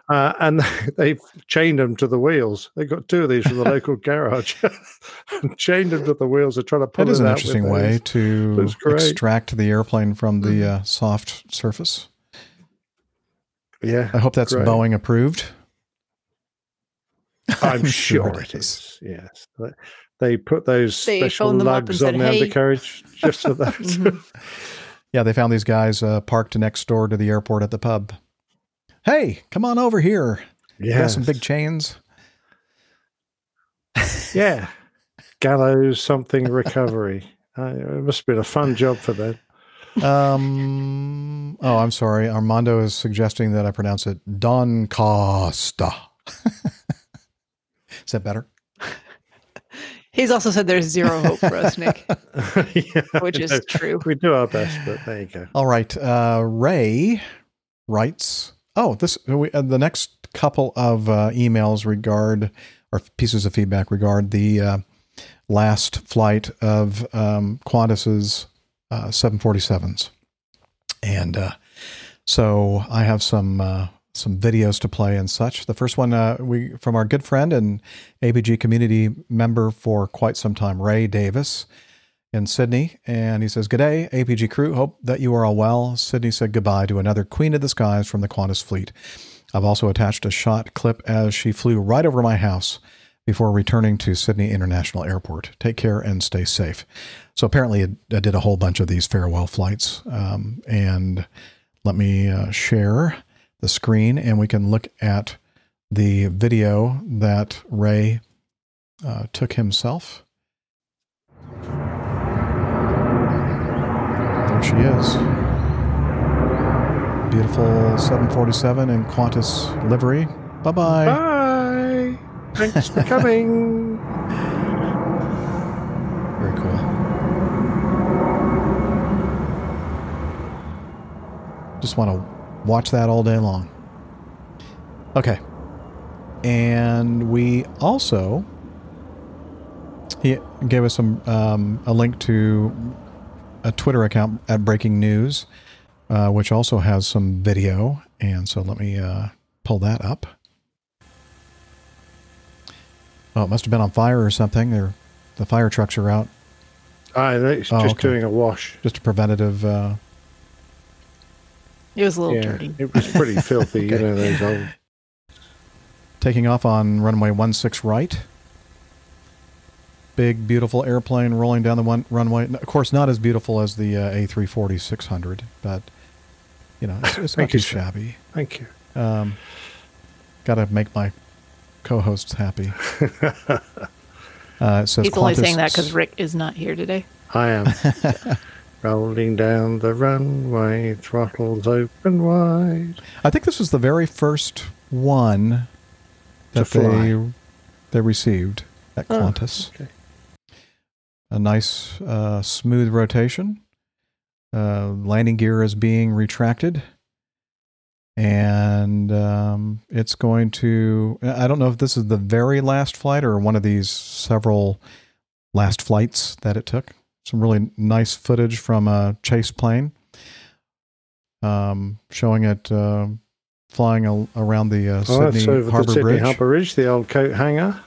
And they've chained them to the wheels. They got two of these from the local garage. Chained them to the wheels. They're trying to pull it out. That is an interesting way to extract the airplane from the soft surface. Yeah. I hope that's Boeing approved. I'm sure it is. Yes. They put those special lugs on the undercarriage just for that. Mm-hmm. Yeah, they found these guys parked next door to the airport at the pub. Hey, come on over here. Yeah. Got some big chains. Yeah. Gallows something recovery. It must have been a fun job for them. Oh, I'm sorry. Armando is suggesting that I pronounce it Doncaster. Is that better? He's also said there's zero hope for us, Nick, which is true. We do our best, but there you go. All right. Ray writes, the next couple of emails regard, or pieces of feedback regard, the last flight of Qantas's 747s. And so I have some videos to play and such. The first one from our good friend and ABG community member for quite some time, Ray Davis in Sydney. And he says, "G'day, ABG crew. Hope that you are all well. Sydney said goodbye to another Queen of the Skies from the Qantas fleet. I've also attached a shot clip as she flew right over my house before returning to Sydney International Airport. Take care and stay safe." So apparently I did a whole bunch of these farewell flights. And let me share the screen, and we can look at the video that Ray took himself. There she is. Beautiful 747 in Qantas livery. Bye-bye. Bye. Thanks for coming. Very cool. Just want to watch that all day long. Okay. And we also, he gave us some a link to a Twitter account at Breaking News, which also has some video. And so let me pull that up. Oh, it must have been on fire or something. The fire trucks are out. Doing a wash. Just a preventative... It was a little dirty. It was pretty filthy. Okay. You know, those old. Taking off on runway 16 right. Big, beautiful airplane rolling down the runway. Of course, not as beautiful as the A340-600, but, you know, it's not too shabby. Thank you. Got to make my co-hosts happy. It says He's only saying that because Rick is not here today. I am. Rolling down the runway, throttles open wide. I think this was the very first one that they received. at Qantas. Oh, okay. A nice smooth rotation. Landing gear is being retracted. And it's going to, I don't know if this is the very last flight or one of these several last flights that it took. Some really nice footage from a chase plane showing it flying around the Sydney Harbour Ridge, the old coat hanger.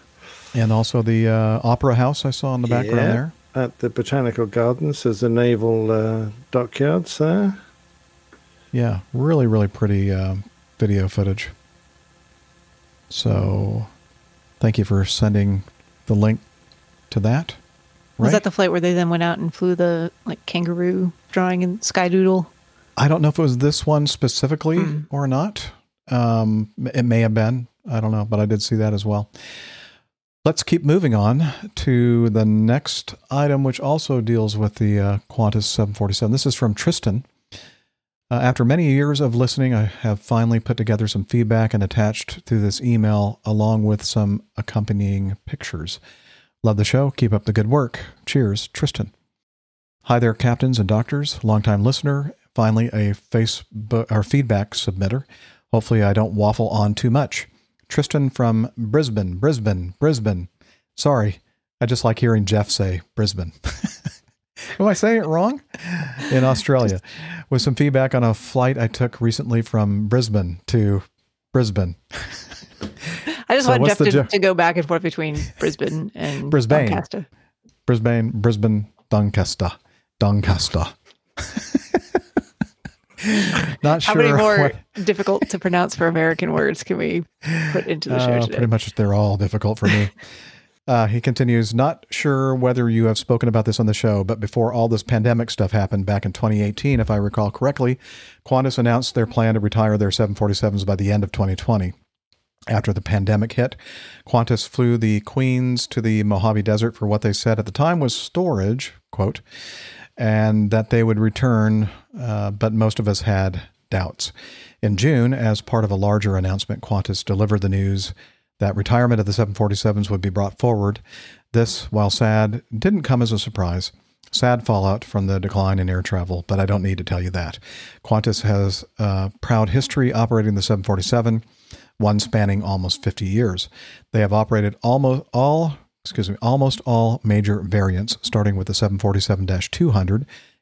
And also the Opera House I saw in the background there. At the Botanical Gardens, there's the naval dockyards there. Yeah, really, really pretty video footage. So thank you for sending the link to that. Right? Was that the flight where they then went out and flew the like kangaroo drawing and skydoodle? I don't know if it was this one specifically or not. It may have been. I don't know, but I did see that as well. Let's keep moving on to the next item, which also deals with the Qantas 747. This is from Tristan. After many years of listening, I have finally put together some feedback and attached through this email along with some accompanying pictures. Love the show. Keep up the good work. Cheers, Tristan. Hi there, captains and doctors. Longtime listener. Finally, a Facebook or feedback submitter. Hopefully, I don't waffle on too much. Tristan from Brisbane. Sorry, I just like hearing Jeff say Brisbane. Am I saying it wrong? In Australia. With some feedback on a flight I took recently from Brisbane to Brisbane. I just want Jeff to go back and forth between Brisbane and Doncaster. Brisbane, Doncaster. Not sure. How many more difficult to pronounce for American words can we put into the show today? Pretty much they're all difficult for me. He continues, not sure whether you have spoken about this on the show, but before all this pandemic stuff happened back in 2018, if I recall correctly, Qantas announced their plan to retire their 747s by the end of 2020. After the pandemic hit, Qantas flew the Queens to the Mojave Desert for what they said at the time was storage, quote, and that they would return, but most of us had doubts. In June, as part of a larger announcement, Qantas delivered the news that retirement of the 747s would be brought forward. This, while sad, didn't come as a surprise. Sad fallout from the decline in air travel, but I don't need to tell you that. Qantas has a proud history operating the 747, one spanning almost 50 years. They have operated almost all major variants, starting with the 747-200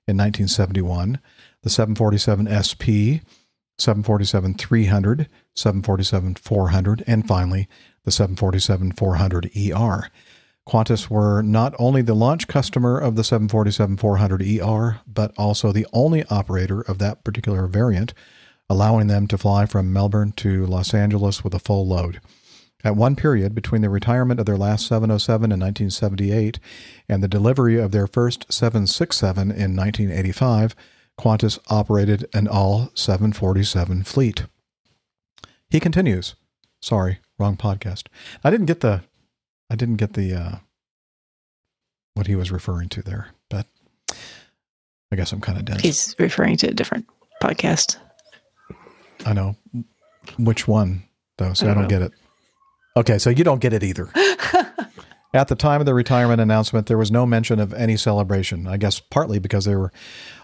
in 1971, the 747 SP, 747-300, 747-400, and finally, the 747-400ER. Qantas were not only the launch customer of the 747-400ER, but also the only operator of that particular variant, allowing them to fly from Melbourne to Los Angeles with a full load. At one period, between the retirement of their last 707 in 1978 and the delivery of their first 767 in 1985, Qantas operated an all 747 fleet. He continues. Sorry, wrong podcast. I didn't get the what he was referring to there, but I guess I'm kind of dense. He's referring to a different podcast. I know which one though, so I don't get it. Okay, so you don't get it either. At the time of the retirement announcement, there was no mention of any celebration, I guess partly because they were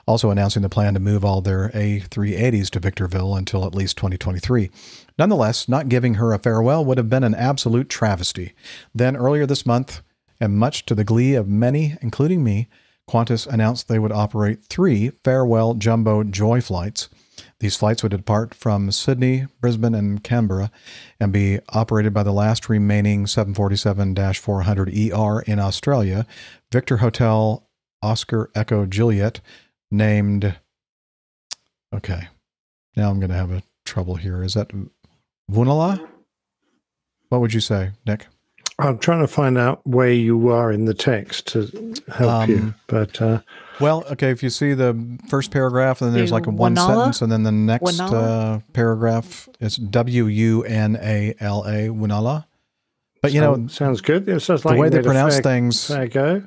also announcing the plan to move all their A380s to Victorville until at least 2023. Nonetheless, not giving her a farewell would have been an absolute travesty. Then earlier this month, and much to the glee of many, including me, Qantas announced they would operate 3 farewell jumbo joy flights. These flights would depart from Sydney, Brisbane, and Canberra and be operated by the last remaining 747-400ER in Australia, Victor Hotel Oscar Echo Juliet, named... Okay, now I'm going to have a trouble here. Is that Vunala? What would you say, Nick? I'm trying to find out where you are in the text to help you, but... Well, okay, if you see the first paragraph, and then there's like one sentence, and then the next paragraph is Wunala, Wunala. But, you know... Sounds good. It sounds like the way they pronounce things, there you go.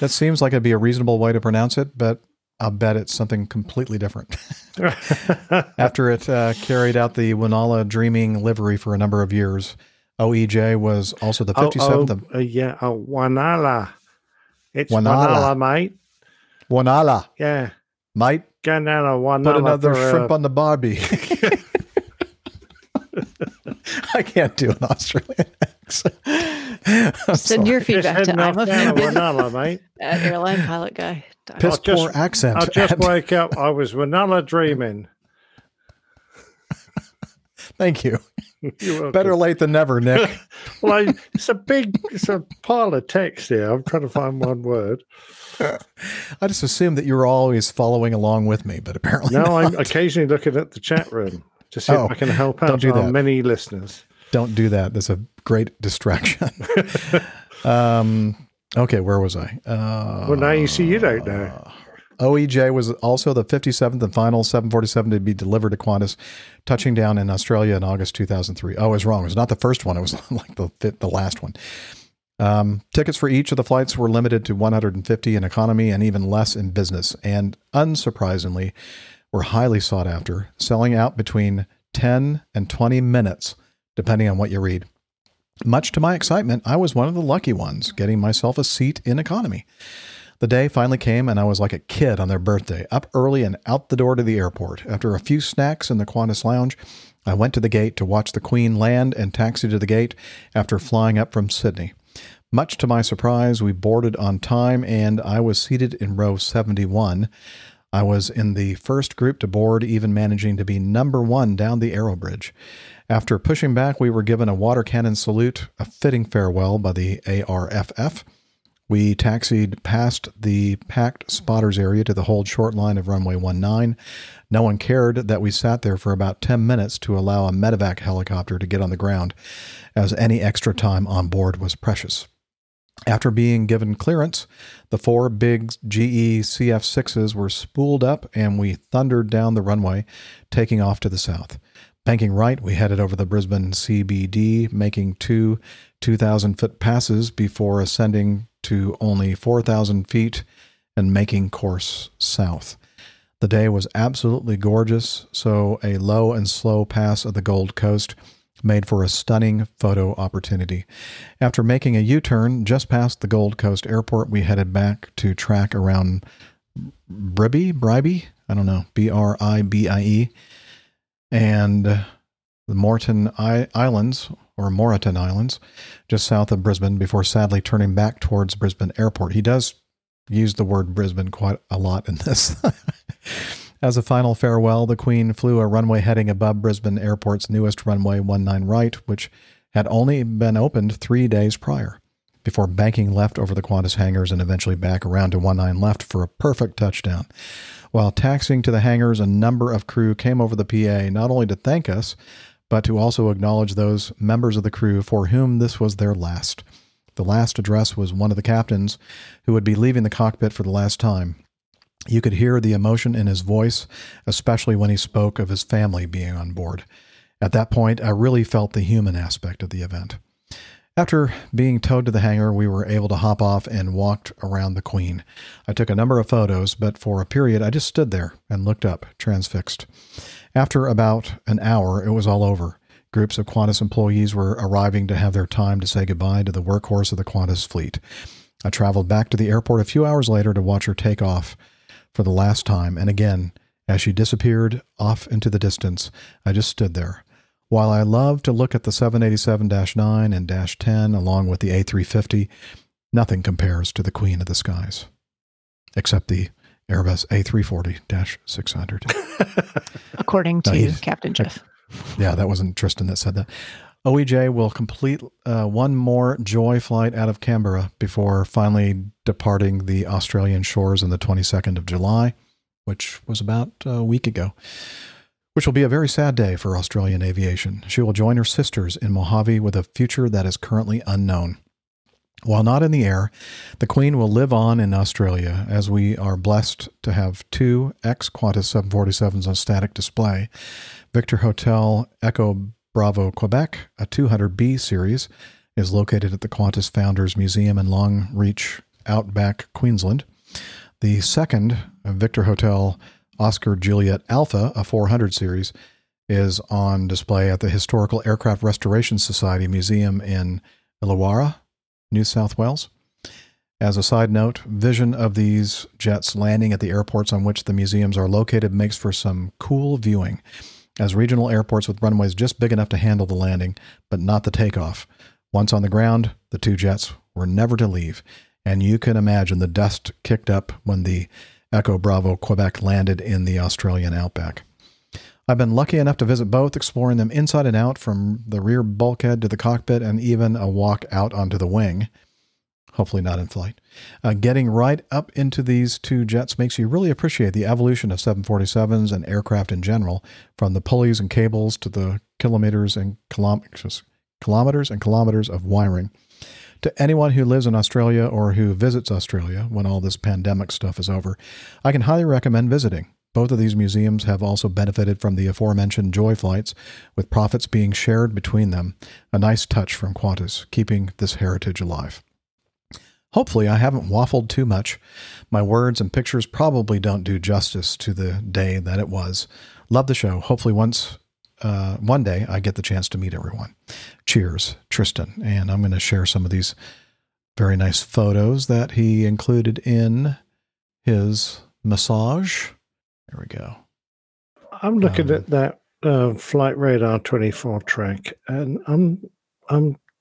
That seems like it'd be a reasonable way to pronounce it, but I'll bet it's something completely different. After it carried out the Wunala dreaming livery for a number of years, OEJ was also the 57th. Wanala. It's Wanala, mate. Wanala. Yeah. Mate. Ganana, Wanala. Put another shrimp on the barbie. I can't do an Australian accent. Send your feedback to I'm a Wanala, mate. Airline pilot guy. Piss poor accent. I just woke up. I was Wanala dreaming. Thank you. Better late than never, Nick. Well, it's a pile of text here. I'm trying to find one word. I just assumed that you were always following along with me, but apparently no, not. I'm occasionally looking at the chat room to see if I can help out our many listeners. Don't do that. That's a great distraction. Okay, where was I? Well, now you see you don't know. OEJ was also the 57th and final 747 to be delivered to Qantas, touching down in Australia in August 2003. Oh, I was wrong. It was not the first one. It was like the last one. Tickets for each of the flights were limited to 150 in economy and even less in business, and unsurprisingly were highly sought after, selling out between 10 and 20 minutes, depending on what you read. Much to my excitement, I was one of the lucky ones, getting myself a seat in economy. The day finally came, and I was like a kid on their birthday, up early and out the door to the airport. After a few snacks in the Qantas lounge, I went to the gate to watch the Queen land and taxi to the gate after flying up from Sydney. Much to my surprise, we boarded on time, and I was seated in row 71. I was in the first group to board, even managing to be number one down the aero bridge. After pushing back, we were given a water cannon salute, a fitting farewell by the ARFF. We taxied past the packed spotters area to the hold short line of runway 19. No one cared that we sat there for about 10 minutes to allow a medevac helicopter to get on the ground, as any extra time on board was precious. After being given clearance, the four big GE CF-6s were spooled up and we thundered down the runway, taking off to the south. Banking right, we headed over the Brisbane CBD, making two 2,000-foot passes before ascending to only 4,000 feet and making course south. The day was absolutely gorgeous, so a low and slow pass of the Gold Coast made for a stunning photo opportunity. After making a U-turn just past the Gold Coast Airport, we headed back to track around Bribie? I don't know. Bribie. And the Moreton Islands, just south of Brisbane, before sadly turning back towards Brisbane Airport. He does use the word Brisbane quite a lot in this. As a final farewell, the Queen flew a runway heading above Brisbane Airport's newest runway 19 right, which had only been opened 3 days prior, before banking left over the Qantas hangars and eventually back around to 19 left for a perfect touchdown. While taxiing to the hangars, a number of crew came over the PA not only to thank us, but to also acknowledge those members of the crew for whom this was their last. The last address was one of the captains who would be leaving the cockpit for the last time. You could hear the emotion in his voice, especially when he spoke of his family being on board. At that point, I really felt the human aspect of the event. After being towed to the hangar, we were able to hop off and walked around the Queen. I took a number of photos, but for a period, I just stood there and looked up, transfixed. After about an hour, it was all over. Groups of Qantas employees were arriving to have their time to say goodbye to the workhorse of the Qantas fleet. I traveled back to the airport a few hours later to watch her take off for the last time, and again, as she disappeared off into the distance, I just stood there. While I love to look at the 787-9 and -10 along with the A350, nothing compares to the Queen of the Skies, except the Airbus A340-600. According to Captain Jeff. Yeah, that wasn't Tristan that said that. OEJ will complete one more joy flight out of Canberra before finally departing the Australian shores on the 22nd of July, which was about a week ago, which will be a very sad day for Australian aviation. She will join her sisters in Mojave with a future that is currently unknown. While not in the air, the Queen will live on in Australia, as we are blessed to have two ex-Qantas 747s on static display, Victor Hotel Echo Bravo Quebec, a 200B series, is located at the Qantas Founders Museum in Longreach, Outback, Queensland. The second, Victor Hotel Oscar Juliet Alpha, a 400 series, is on display at the Historical Aircraft Restoration Society Museum in Illawarra, New South Wales. As a side note, vision of these jets landing at the airports on which the museums are located makes for some cool viewing, as regional airports with runways just big enough to handle the landing, but not the takeoff. Once on the ground, the two jets were never to leave, and you can imagine the dust kicked up when the Echo Bravo Quebec landed in the Australian outback. I've been lucky enough to visit both, exploring them inside and out, from the rear bulkhead to the cockpit, and even a walk out onto the wing. Hopefully not in flight. Getting right up into these two jets makes you really appreciate the evolution of 747s and aircraft in general, from the pulleys and cables to the kilometers and kilometers of wiring. To anyone who lives in Australia or who visits Australia when all this pandemic stuff is over, I can highly recommend visiting. Both of these museums have also benefited from the aforementioned joy flights, with profits being shared between them. A nice touch from Qantas, keeping this heritage alive. Hopefully I haven't waffled too much. My words and pictures probably don't do justice to the day that it was. Love the show. Hopefully one day I get the chance to meet everyone. Cheers, Tristan. And I'm going to share some of these very nice photos that he included in his massage. There we go. I'm looking at that Flight Radar 24 track, and I'm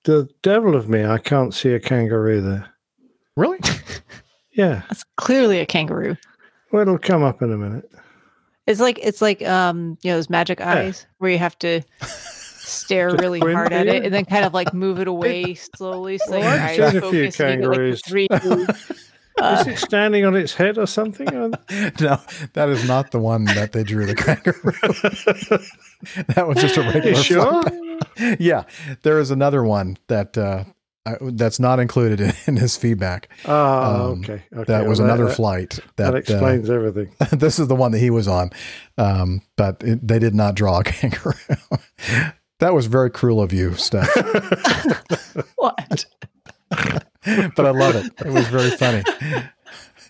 the devil of me, I can't see a kangaroo there. Really? Yeah. That's clearly a kangaroo. Well, it'll come up in a minute. It's like you know, those magic eyes where you have to stare really hard at it and then kind of like move it away slowly. So well, I've seen a few kangaroos. Is it standing on its head or something? No, that is not the one that they drew the kangaroo. That was just a regular. You sure? Yeah, there is another one that that's not included in his feedback. Oh, okay. That was another flight. That explains everything. This is the one that he was on, but they did not draw a kangaroo. That was very cruel of you, Steph. What? But I love it. It was very funny.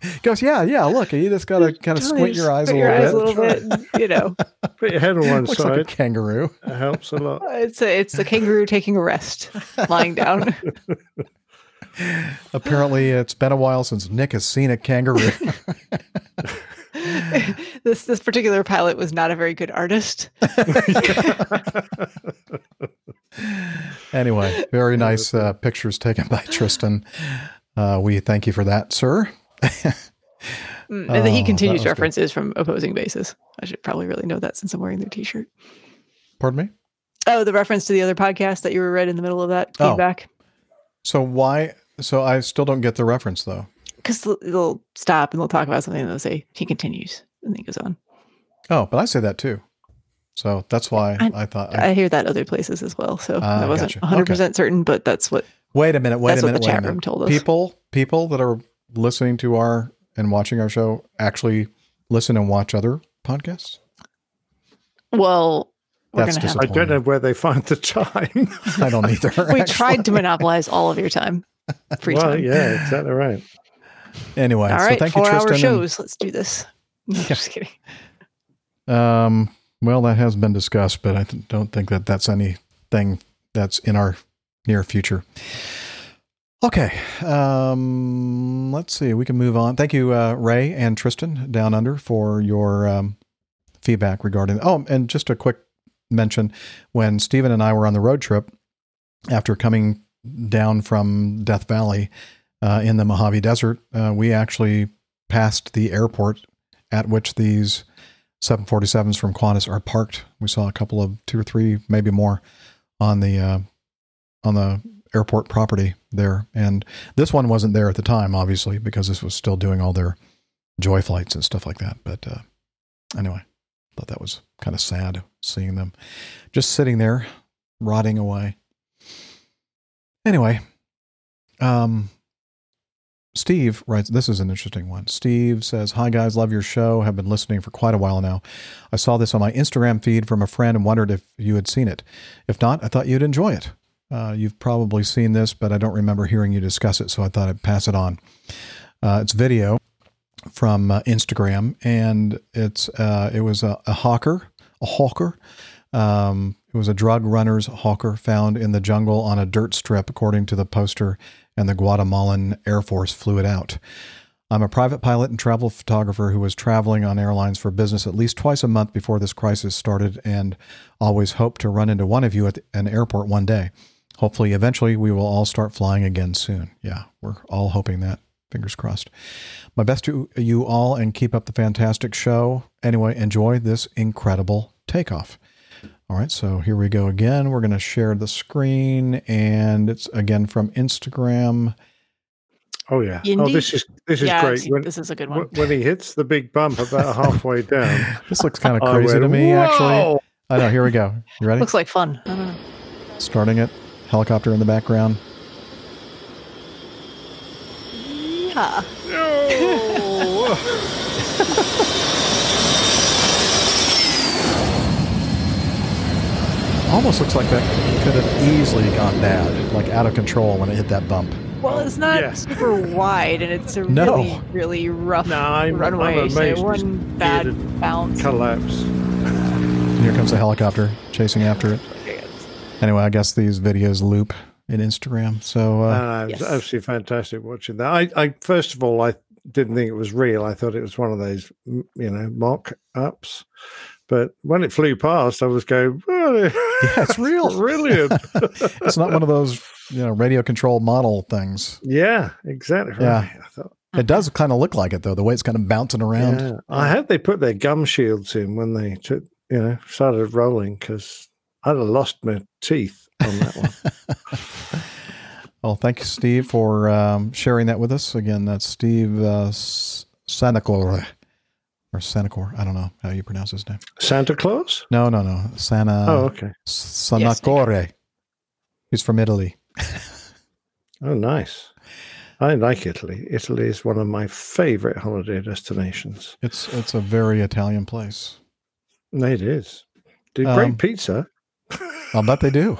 He goes, yeah, look, you just got to kind of squint your eyes a little bit. You know. Put your head on one side. Like a kangaroo. It helps a lot. It's a kangaroo taking a rest, lying down. Apparently, it's been a while since Nick has seen a kangaroo. This particular pilot was not a very good artist. Anyway, very nice pictures taken by Tristan. We thank you for that, sir. And then he continues references from Opposing Bases. I should probably really know that since I'm wearing their t-shirt. Pardon me? Oh, the reference to the other podcast that you were right in the middle of that feedback. So I still don't get the reference, though. Because they'll stop and they'll talk about something and they'll say, he continues, and then he goes on. Oh, but I say that too. So that's why I thought. I hear that other places as well. So I wasn't 100% certain, but that's what. Wait a minute. That's what the chat room told us. People that are listening to our and watching our show actually listen and watch other podcasts? Well, that's disappointing. I don't know where they find the time. I don't either. We tried to monopolize all of your time. Free time. Yeah, exactly right. Anyway, all right, so thank you, Tristan. 4-hour shows. Let's do this. No, yeah. Just kidding. Well, that has been discussed, but I don't think that that's anything that's in our near future. Okay. Let's see. We can move on. Thank you, Ray and Tristan down under, for your feedback regarding. Oh, and just a quick mention: when Stephen and I were on the road trip after coming down from Death Valley. In the Mojave Desert, we actually passed the airport at which these 747s from Qantas are parked. We saw a couple of, 2 or 3, maybe more, on the airport property there. And this one wasn't there at the time, obviously, because this was still doing all their joy flights and stuff like that. But anyway, thought that was kind of sad, seeing them just sitting there, rotting away. Anyway, Steve writes, this is an interesting one. Steve says, hi guys, love your show. Have been listening for quite a while now. I saw this on my Instagram feed from a friend and wondered if you had seen it. If not, I thought you'd enjoy it. You've probably seen this, but I don't remember hearing you discuss it, so I thought I'd pass it on. It's video from Instagram, and it was a hawker It was a drug runner's hawker found in the jungle on a dirt strip, according to the poster, and the Guatemalan Air Force flew it out. I'm a private pilot and travel photographer who was traveling on airlines for business at least twice a month before this crisis started and always hoped to run into one of you at an airport one day. Hopefully, eventually, we will all start flying again soon. Yeah, we're all hoping that. Fingers crossed. My best to you all, and keep up the fantastic show. Anyway, enjoy this incredible takeoff. All right, so here we go again. We're going to share the screen, and it's again from Instagram. Oh yeah! Indeed. Oh, this is great. This is a good one. When he hits the big bump about halfway down, this looks kind of crazy to me. Whoa! Actually, I know. Here we go. You ready? Looks like fun. Starting it. Helicopter in the background. Yeah. No. Almost looks like that could have easily gone bad, like out of control when it hit that bump. Well, it's not super wide, and it's a really rough runway. So one bad bounce. Collapse. Here comes the helicopter chasing after it. Anyway, I guess these videos loop in Instagram. So it was absolutely fantastic watching that. I first of all, I didn't think it was real. I thought it was one of those, mock-ups. But when it flew past, I was going, it's real. Brilliant. It's not one of those, radio control model things. Yeah, exactly. Right. Yeah. I thought, it does kind of look like it, though, the way it's kind of bouncing around. Yeah. I hope they put their gum shields in when they took, started rolling, because I'd have lost my teeth on that one. Well, thank you, Steve, for sharing that with us. Again, that's Steve Sanacor. Or Sanacor. I don't know how you pronounce his name. Santa Claus? No. Sana. Oh, okay. Sanacore. Yes, he's from Italy. Oh, nice. I like Italy. Italy is one of my favorite holiday destinations. It's a very Italian place. It is. Do great pizza. I'll bet they do.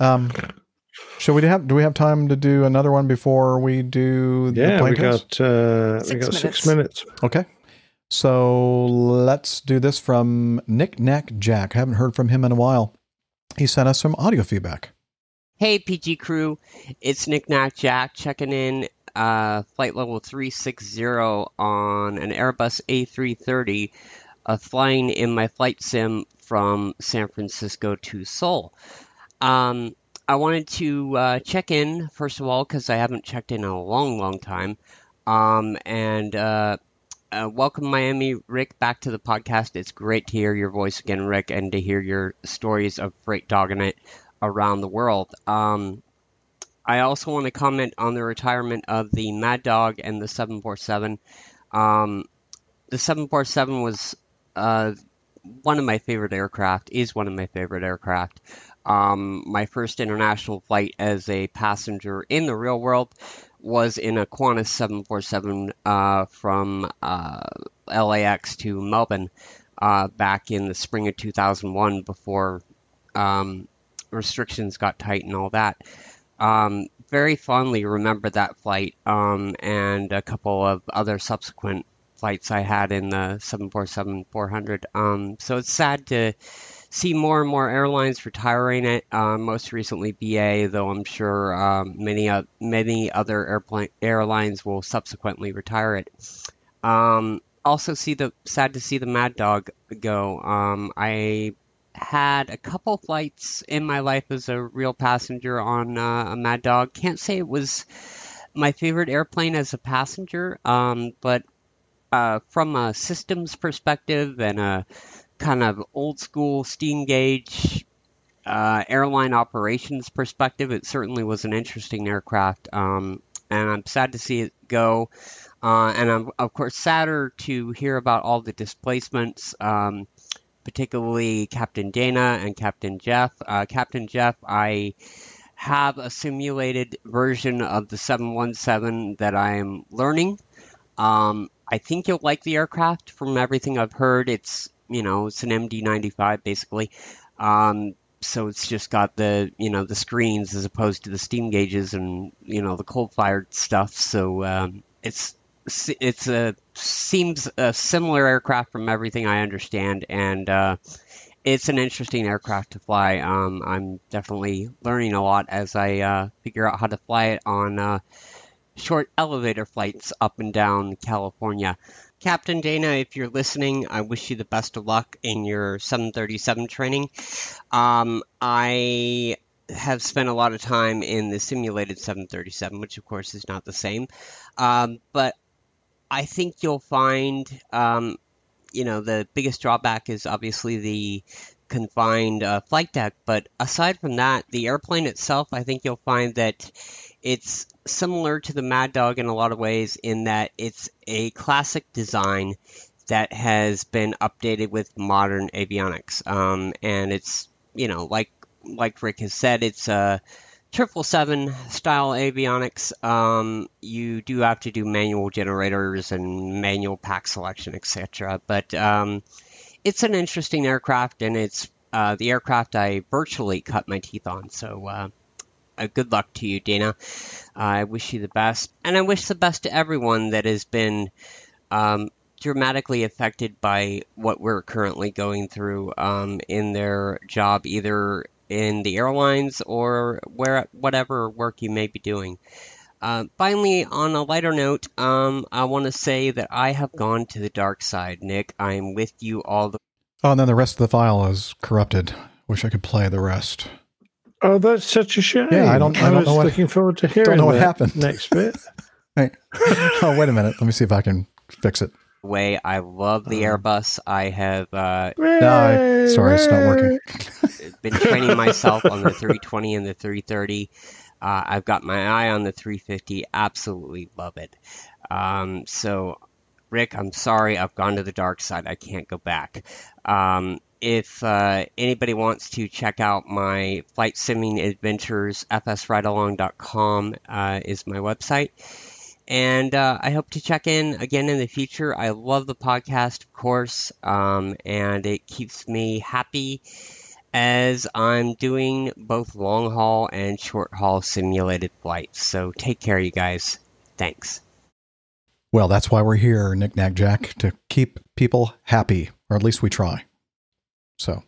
Do we have time to do another one before we do the plane test? Yeah, we got 6 minutes. Okay. So let's do this from Nick Nack Jack. Haven't heard from him in a while. He sent us some audio feedback. Hey, PG crew. It's Nick Nack Jack checking in flight level 360 on an Airbus A330 flying in my flight sim from San Francisco to Seoul. I wanted to check in, first of all, because I haven't checked in a long, long time. And welcome, Miami, Rick, back to the podcast. It's great to hear your voice again, Rick, and to hear your stories of freight dogging it around the world. I also want to comment on the retirement of the Mad Dog and the 747. The 747 was one of my favorite aircraft. My first international flight as a passenger in the real world was in a Qantas 747 from LAX to Melbourne back in the spring of 2001 before restrictions got tight and all that. Very fondly remember that flight and a couple of other subsequent flights I had in the 747-400. So it's sad to see more and more airlines retiring it, most recently BA, though I'm sure many other airlines will subsequently retire it. Also sad to see the Mad Dog go. I had a couple flights in my life as a real passenger on a Mad Dog. Can't say it was my favorite airplane as a passenger, but from a systems perspective and a kind of old school steam gauge airline operations perspective, it certainly was an interesting aircraft, and I'm sad to see it go, and I'm of course sadder to hear about all the displacements, particularly Captain Dana and Captain Jeff. Captain Jeff, I have a simulated version of the 717 that I am learning. I think you'll like the aircraft. From everything I've heard, it's it's an MD-95 basically, so it's just got the the screens as opposed to the steam gauges and the coal-fired stuff. So seems a similar aircraft from everything I understand, and it's an interesting aircraft to fly. I'm definitely learning a lot as I figure out how to fly it on short elevator flights up and down California. Captain Dana, if you're listening, I wish you the best of luck in your 737 training. I have spent a lot of time in the simulated 737, which of course is not the same. But I think you'll find, the biggest drawback is obviously the confined flight deck. But aside from that, the airplane itself, I think you'll find that it's similar to the Mad Dog in a lot of ways, in that it's a classic design that has been updated with modern avionics. And it's, like Rick has said, it's a 777 style avionics. You do have to do manual generators and manual pack selection, etc. But it's an interesting aircraft, and it's the aircraft I virtually cut my teeth on. So good luck to you, Dana. I wish you the best. And I wish the best to everyone that has been dramatically affected by what we're currently going through in their job, either in the airlines or whatever work you may be doing. Finally, on a lighter note, I want to say that I have gone to the dark side. Nick, I am with you all the... Oh, and then the rest of the file is corrupted. Wish I could play the rest. Oh, that's such a shame. Yeah, I was looking forward to hearing what happened next bit. Wait a minute. Let me see if I can fix it. Way I love the Airbus. I have it's not working. Been training myself on the 320 and the 330. I've got my eye on the 350. Absolutely love it. So, Rick, I'm sorry. I've gone to the dark side. I can't go back. If anybody wants to check out my flight simming adventures, fsridealong.com is my website. And I hope to check in again in the future. I love the podcast, of course, and it keeps me happy as I'm doing both long-haul and short-haul simulated flights. So take care, you guys. Thanks. Well, that's why we're here, Nick Nack Jack, to keep people happy, or at least we try. So,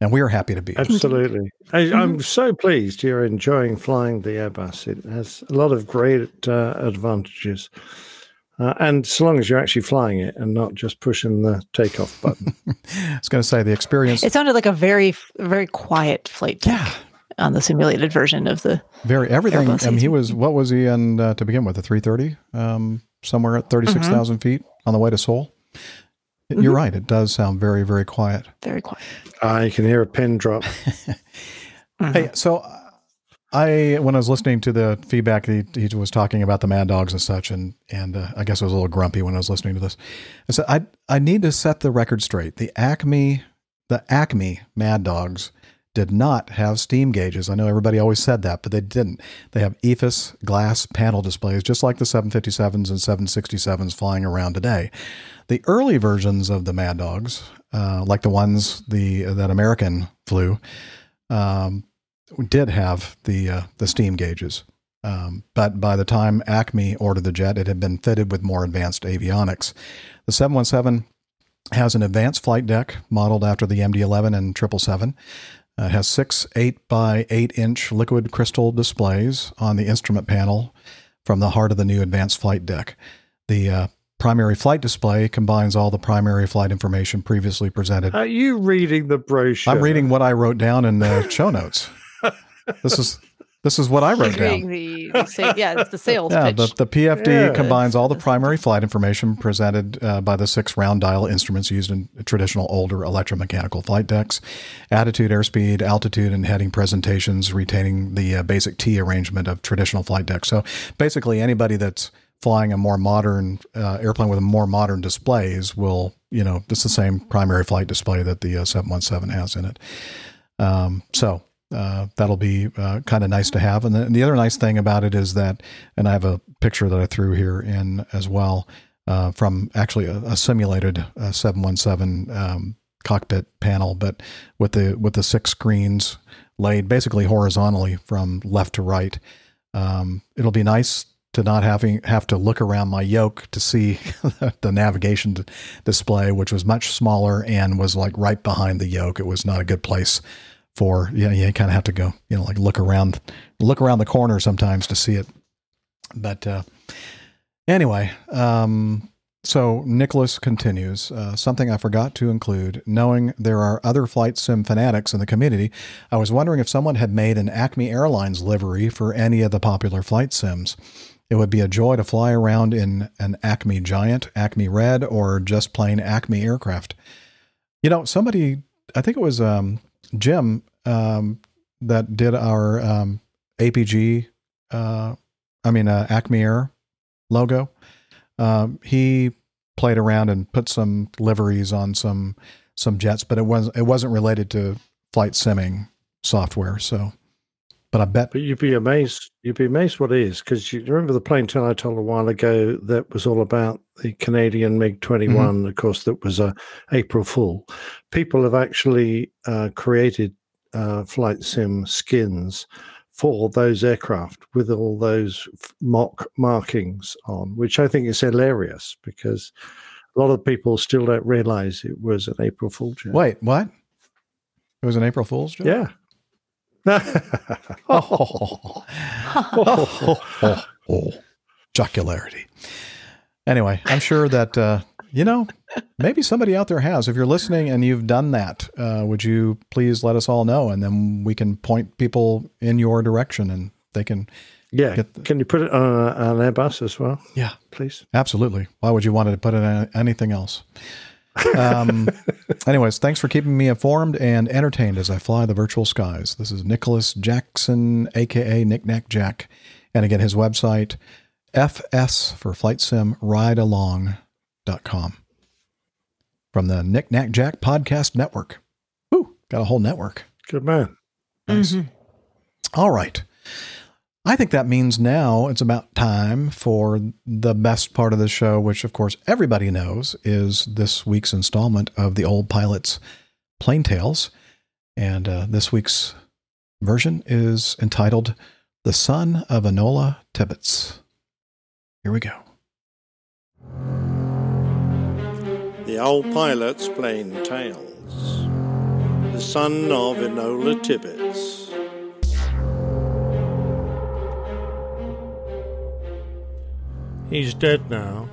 and we are happy to be here. Absolutely. I'm so pleased you're enjoying flying the Airbus. It has a lot of great advantages. And so long as you're actually flying it and not just pushing the takeoff button. I was going to say the experience. It sounded like a very, very quiet flight deck on the simulated version of the very everything. Airbus. And what was he in to begin with, the 330? Somewhere at 36,000 feet on the way to Seoul? You're right. It does sound very, very quiet. Very quiet. I can hear a pin drop. Hey, so when I was listening to the feedback, he was talking about the Mad Dogs and such, and I guess I was a little grumpy when I was listening to this. I said, I need to set the record straight. The Acme Mad Dogs did not have steam gauges. I know everybody always said that, but they didn't. They have EFIS glass panel displays, just like the 757s and 767s flying around today. The early versions of the Mad Dogs, like the ones that American flew, did have the steam gauges. But by the time Acme ordered the jet, it had been fitted with more advanced avionics. The 717 has an advanced flight deck modeled after the MD-11 and 777. It has 6 8x8-inch liquid crystal displays on the instrument panel from the heart of the new advanced flight deck. The primary flight display combines all the primary flight information previously presented. Are you reading the brochure? I'm reading what I wrote down in the show notes. This is what I wrote down. It's the sales pitch. The PFD combines all the primary flight information presented by the 6 round dial instruments used in traditional older electromechanical flight decks. Attitude, airspeed, altitude, and heading presentations, retaining the basic T arrangement of traditional flight decks. So basically anybody that's flying a more modern airplane with a more modern displays will, it's the same primary flight display that the 717 has in it. That'll be kind of nice to have. And the other nice thing about it is that, and I have a picture that I threw here in as well, from actually a simulated 717 cockpit panel, but with the 6 screens laid basically horizontally from left to right. It'll be nice to not have to look around my yoke to see the navigation display, which was much smaller and was like right behind the yoke. It was not a good place for, you kind of have to go, like look around the corner sometimes to see it. But anyway, so Nicholas continues, something I forgot to include, knowing there are other flight sim fanatics in the community, I was wondering if someone had made an Acme Airlines livery for any of the popular flight sims. It would be a joy to fly around in an Acme Giant, Acme Red, or just plain Acme aircraft. Somebody, I think it was Jim that did our APG, Acme Air logo. He played around and put some liveries on some jets, but it wasn't related to flight simming software. So, but you'd be amazed what it is, because you remember the plane turn I told a while ago that was all about the Canadian MiG-21. Mm-hmm. Of course, that was a April Fool. People have actually created flight sim skins for those aircraft with all those mock markings on, which I think is hilarious, because a lot of people still don't realize it was an April Fool's joke. Wait, what? It was an April Fool's joke? Yeah. Jocularity. Anyway, I'm sure that, maybe somebody out there has. If you're listening and you've done that, would you please let us all know? And then we can point people in your direction and they can. Yeah. Can you put it on an Airbus as well? Yeah. Please. Absolutely. Why would you want to put it on anything else? Anyways, thanks for keeping me informed and entertained as I fly the virtual skies. This is Nicholas Jackson, a.k.a. Knickknack Jack. And again, his website, FS for Flight Sim Ride Along. .com from the Knickknack Jack Podcast Network. Ooh, got a whole network. Good man. Nice. Mm-hmm. All right. I think that means now it's about time for the best part of the show, which of course everybody knows is this week's installment of the Old Pilot's Plane Tales. And this week's version is entitled The Son of Enola Tibbets. Here we go. The Old Pilot's Plain Tales. The Son of Enola Tibbets. He's dead now,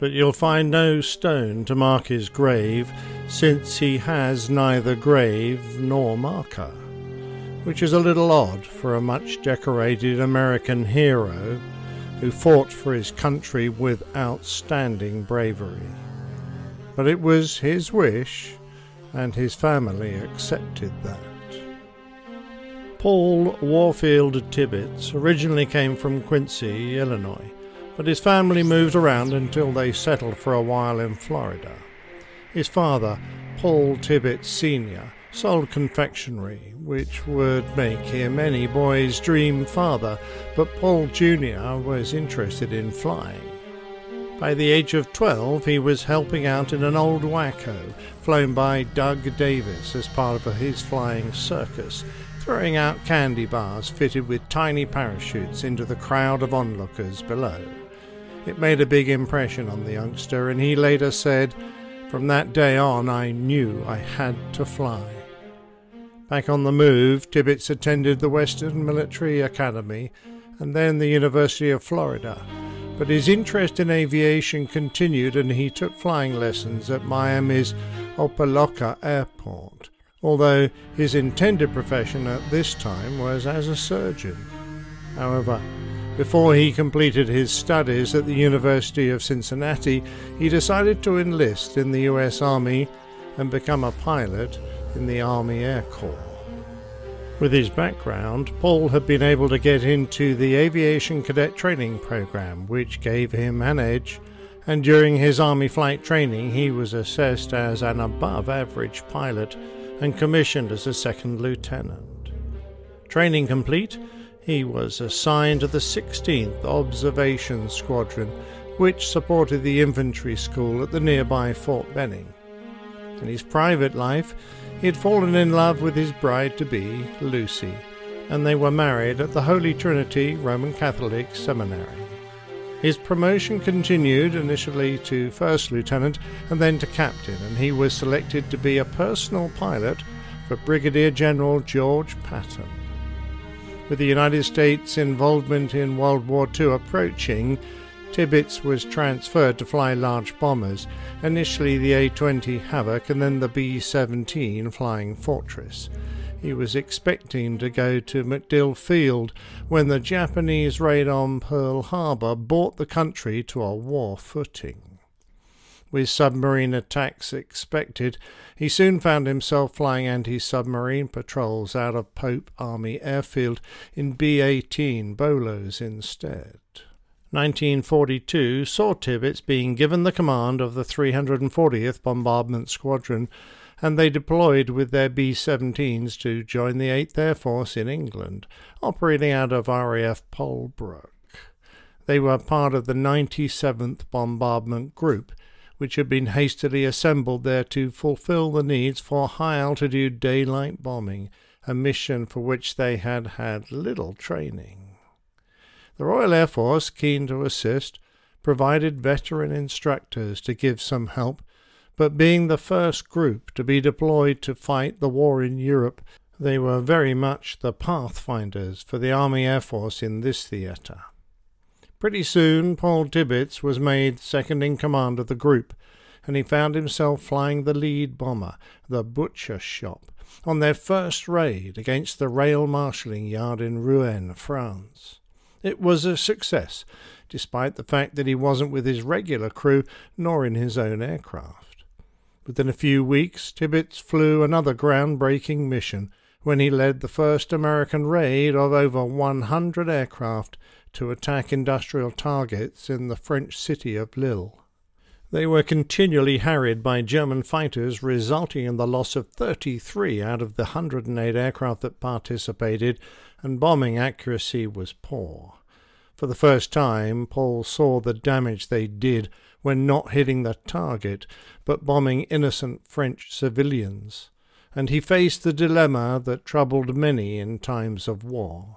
but you'll find no stone to mark his grave, since he has neither grave nor marker, which is a little odd for a much decorated American hero who fought for his country with outstanding bravery. But it was his wish, and his family accepted that. Paul Warfield Tibbets originally came from Quincy, Illinois, but his family moved around until they settled for a while in Florida. His father, Paul Tibbets Sr., sold confectionery, which would make him any boy's dream father, but Paul Jr. was interested in flying. By the age of 12, he was helping out in an old wacko, flown by Doug Davis as part of his flying circus, throwing out candy bars fitted with tiny parachutes into the crowd of onlookers below. It made a big impression on the youngster, and he later said, "From that day on, I knew I had to fly." Back on the move, Tibbets attended the Western Military Academy, and then the University of Florida. But his interest in aviation continued, and he took flying lessons at Miami's Opposing Airport, although his intended profession at this time was as a surgeon. However, before he completed his studies at the University of Cincinnati, he decided to enlist in the U.S. Army and become a pilot in the Army Air Corps. With his background, Paul had been able to get into the Aviation Cadet Training Program, which gave him an edge, and during his Army flight training he was assessed as an above-average pilot and commissioned as a second lieutenant. Training complete, he was assigned to the 16th Observation Squadron, which supported the infantry school at the nearby Fort Benning. In his private life, he had fallen in love with his bride-to-be, Lucy, and they were married at the Holy Trinity Roman Catholic Seminary. His promotion continued initially to first lieutenant and then to captain, and he was selected to be a personal pilot for Brigadier General George Patton. With the United States' involvement in World War II approaching, Tibbets was transferred to fly large bombers, initially the A-20 Havoc and then the B-17 Flying Fortress. He was expecting to go to MacDill Field when the Japanese raid on Pearl Harbor brought the country to a war footing. With submarine attacks expected, he soon found himself flying anti-submarine patrols out of Pope Army Airfield in B-18 Bolos instead. 1942 saw Tibbets being given the command of the 340th Bombardment Squadron, and they deployed with their B-17s to join the 8th Air Force in England, operating out of RAF Polebrook. They were part of the 97th Bombardment Group, which had been hastily assembled there to fulfill the needs for high-altitude daylight bombing, a mission for which they had had little training. The Royal Air Force, keen to assist, provided veteran instructors to give some help, but being the first group to be deployed to fight the war in Europe, they were very much the pathfinders for the Army Air Force in this theatre. Pretty soon Paul Tibbets was made second-in-command of the group, and he found himself flying the lead bomber, the Butcher Shop, on their first raid against the rail marshalling yard in Rouen, France. It was a success, despite the fact that he wasn't with his regular crew nor in his own aircraft. Within a few weeks, Tibbets flew another groundbreaking mission when he led the first American raid of over 100 aircraft to attack industrial targets in the French city of Lille. They were continually harried by German fighters, resulting in the loss of 33 out of the 108 aircraft that participated, and bombing accuracy was poor. For the first time, Paul saw the damage they did when not hitting the target, but bombing innocent French civilians, and he faced the dilemma that troubled many in times of war.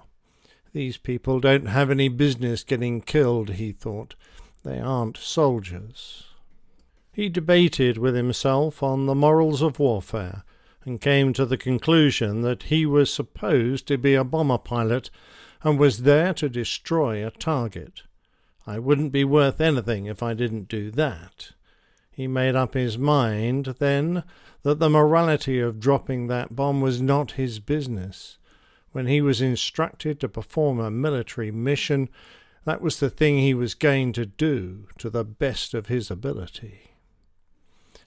These people don't have any business getting killed, he thought. They aren't soldiers. He debated with himself on the morals of warfare, and came to the conclusion that he was supposed to be a bomber pilot and was there to destroy a target. I wouldn't be worth anything if I didn't do that. He made up his mind, then, that the morality of dropping that bomb was not his business. When he was instructed to perform a military mission, that was the thing he was going to do to the best of his ability.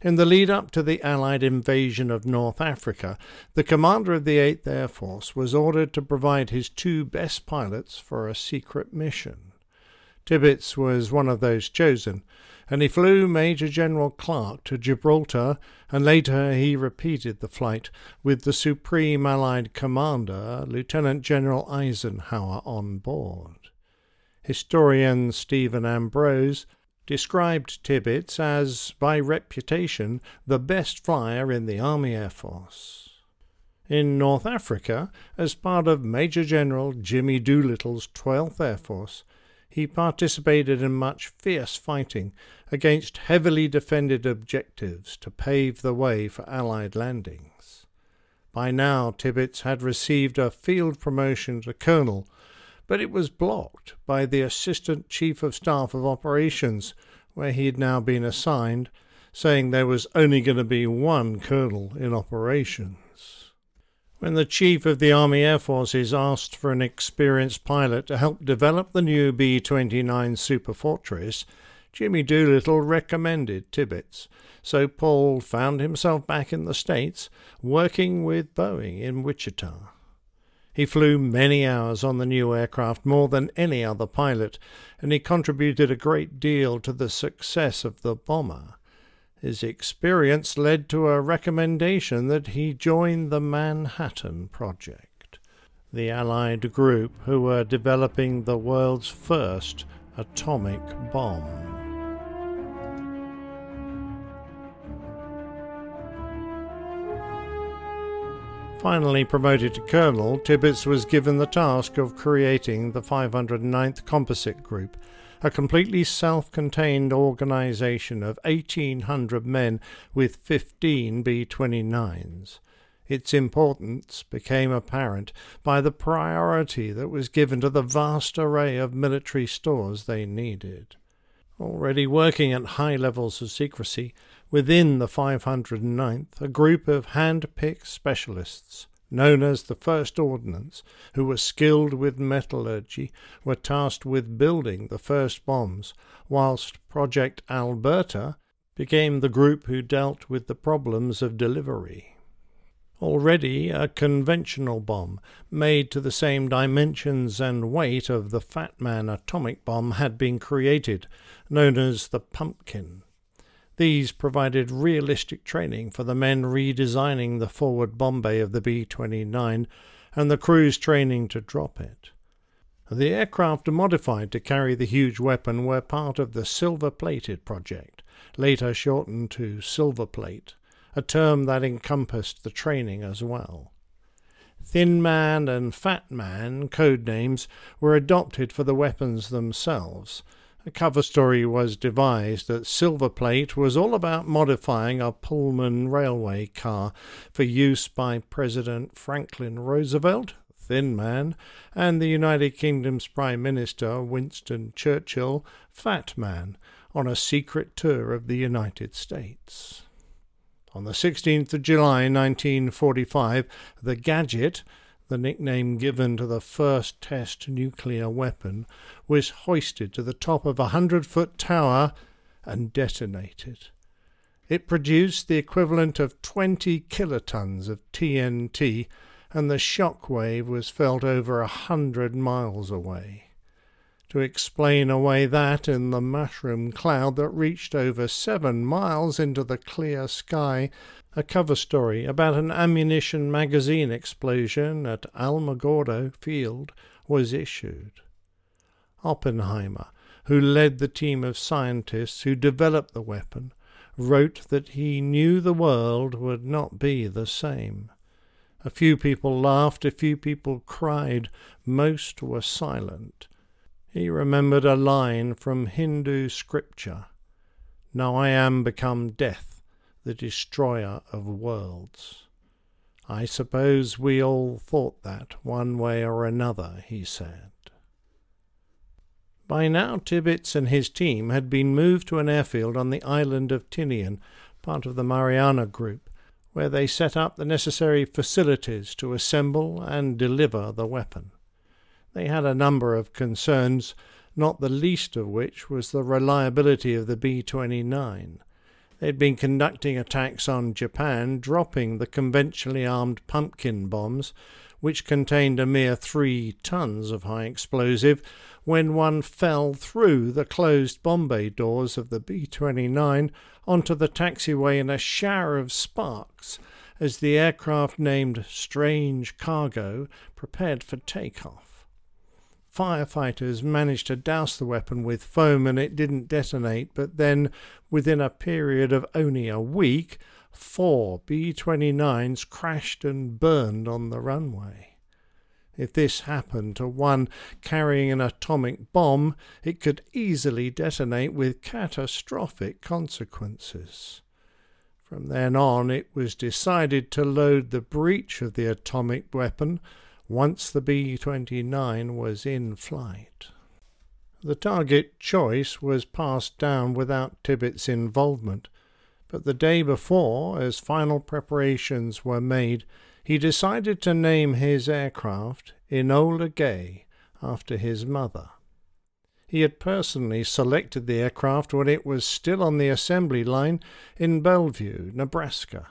In the lead-up to the Allied invasion of North Africa, the commander of the 8th Air Force was ordered to provide his two best pilots for a secret mission. Tibbets was one of those chosen, and he flew Major General Clark to Gibraltar, and later he repeated the flight with the Supreme Allied Commander, Lieutenant General Eisenhower, on board. Historian Stephen Ambrose described Tibbets as, by reputation, the best flyer in the Army Air Force. In North Africa, as part of Major General Jimmy Doolittle's 12th Air Force, he participated in much fierce fighting against heavily defended objectives to pave the way for Allied landings. By now, Tibbets had received a field promotion to colonel, but it was blocked by the Assistant Chief of Staff of Operations, where he had now been assigned, saying there was only going to be one colonel in operations. When the Chief of the Army Air Forces asked for an experienced pilot to help develop the new B-29 Super Fortress, Jimmy Doolittle recommended Tibbets, so Paul found himself back in the States, working with Boeing in Wichita. He flew many hours on the new aircraft, more than any other pilot, and he contributed a great deal to the success of the bomber. His experience led to a recommendation that he join the Manhattan Project, the Allied group who were developing the world's first atomic bomb. Finally promoted to colonel, Tibbets was given the task of creating the 509th Composite Group, a completely self-contained organisation of 1,800 men with 15 B-29s. Its importance became apparent by the priority that was given to the vast array of military stores they needed. Already working at high levels of secrecy, within the 509th, a group of hand-picked specialists, known as the First Ordnance, who were skilled with metallurgy, were tasked with building the first bombs, whilst Project Alberta became the group who dealt with the problems of delivery. Already a conventional bomb, made to the same dimensions and weight of the Fat Man atomic bomb, had been created, known as the Pumpkin. These provided realistic training for the men redesigning the forward bomb bay of the B-29 and the crew's training to drop it. The aircraft modified to carry the huge weapon were part of the Silver-Plated project, later shortened to Silver Plate, a term that encompassed the training as well. Thin Man and Fat Man, code names, were adopted for the weapons themselves. A cover story was devised that Silver Plate was all about modifying a Pullman railway car for use by President Franklin Roosevelt, Thin Man, and the United Kingdom's Prime Minister, Winston Churchill, Fat Man, on a secret tour of the United States. On the 16th of July 1945, the Gadget, the nickname given to the first test nuclear weapon, was hoisted to the top of a 100-foot tower and detonated. It produced the equivalent of 20 kilotons of TNT, and the shock wave was felt over 100 miles away. To explain away that in the mushroom cloud that reached over 7 miles into the clear sky, a cover story about an ammunition magazine explosion at Alamogordo Field was issued. Oppenheimer, who led the team of scientists who developed the weapon, wrote that he knew the world would not be the same. A few people laughed, a few people cried, most were silent. He remembered a line from Hindu scripture, "Now I am become death, the destroyer of worlds." I suppose we all thought that one way or another, he said. By now Tibbets and his team had been moved to an airfield on the island of Tinian, part of the Mariana Group, where they set up the necessary facilities to assemble and deliver the weapon. They had a number of concerns, not the least of which was the reliability of the B-29. They had been conducting attacks on Japan, dropping the conventionally armed Pumpkin bombs, which contained a mere 3 tons of high explosive, when one fell through the closed bomb bay doors of the B-29 onto the taxiway in a shower of sparks as the aircraft named Strange Cargo prepared for takeoff. Firefighters managed to douse the weapon with foam and it didn't detonate, but then, within a period of only a week, 4 B-29s crashed and burned on the runway. If this happened to one carrying an atomic bomb, it could easily detonate with catastrophic consequences. From then on, it was decided to load the breech of the atomic weapon once the B-29 was in flight. The target choice was passed down without Tibbets' involvement, but the day before, as final preparations were made, he decided to name his aircraft Enola Gay after his mother. He had personally selected the aircraft when it was still on the assembly line in Bellevue, Nebraska,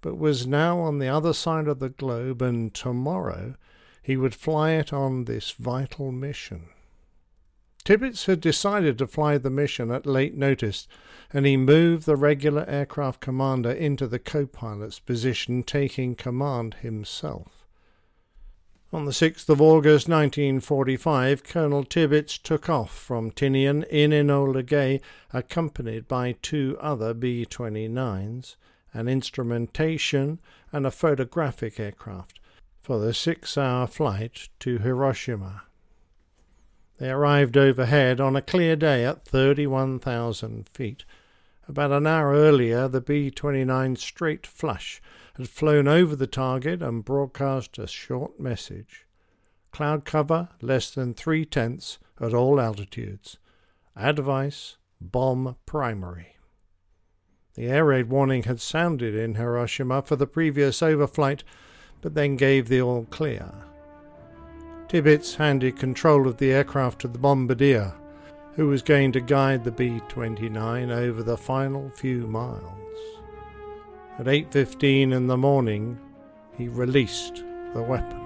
but was now on the other side of the globe, and tomorrow he would fly it on this vital mission. Tibbets had decided to fly the mission at late notice, and he moved the regular aircraft commander into the co-pilot's position, taking command himself. On the 6th of August 1945, Colonel Tibbets took off from Tinian in Enola Gay, accompanied by 2 other B-29s, an instrumentation and a photographic aircraft, for the 6-hour flight to Hiroshima. They arrived overhead on a clear day at 31,000 feet. About an hour earlier, the B-29 Straight Flush had flown over the target and broadcast a short message. Cloud cover less than 3/10 at all altitudes. Advice, bomb primary. The air raid warning had sounded in Hiroshima for the previous overflight, but then gave the all clear. Tibbets handed control of the aircraft to the bombardier, who was going to guide the B-29 over the final few miles. At 8:15 in the morning, he released the weapon.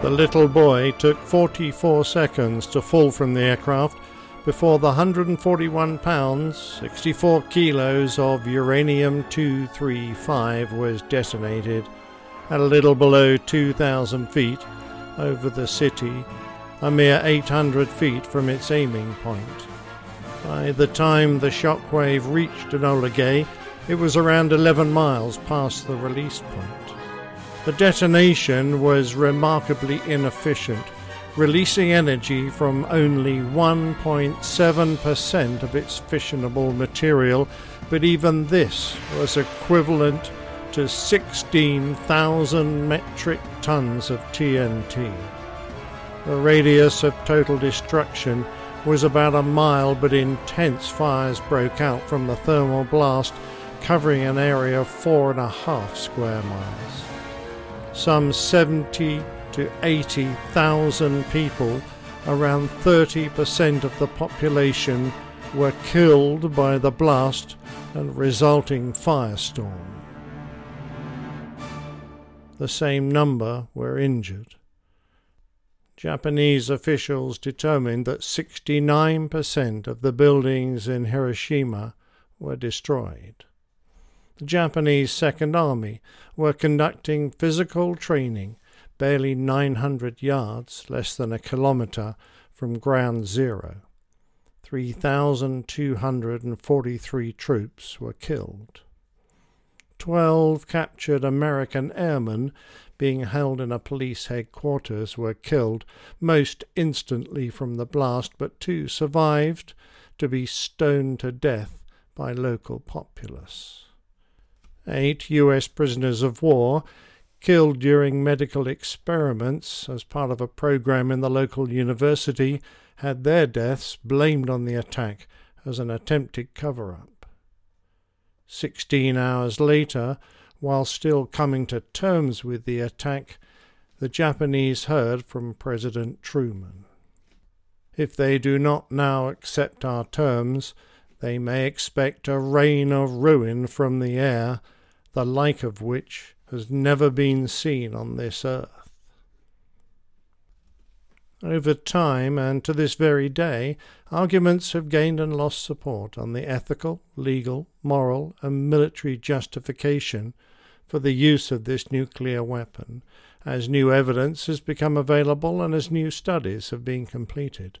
The little boy took 44 seconds to fall from the aircraft before the 141 pounds, 64 kilos of uranium-235 was detonated at a little below 2,000 feet over the city, a mere 800 feet from its aiming point. By the time the shockwave reached Enola Gay, it was around 11 miles past the release point. The detonation was remarkably inefficient, releasing energy from only 1.7% of its fissionable material, but even this was equivalent to 16,000 metric tons of TNT. The radius of total destruction was about a mile, but intense fires broke out from the thermal blast, covering an area of 4.5 square miles. Some 70,000 to 80,000 people, around 30% of the population, were killed by the blast and resulting firestorm. The same number were injured. Japanese officials determined that 69% of the buildings in Hiroshima were destroyed. The Japanese Second Army were conducting physical training barely 900 yards, less than a kilometre, from ground zero. 3,243 troops were killed. 12 captured American airmen being held in a police headquarters were killed, most instantly from the blast, but 2 survived to be stoned to death by local populace. 8 U.S. prisoners of war killed during medical experiments as part of a program in the local university, had their deaths blamed on the attack as an attempted cover-up. 16 hours later, while still coming to terms with the attack, the Japanese heard from President Truman. "If they do not now accept our terms, they may expect a rain of ruin from the air, the like of which has never been seen on this earth." Over time, and to this very day, arguments have gained and lost support on the ethical, legal, moral, and military justification for the use of this nuclear weapon, as new evidence has become available and as new studies have been completed.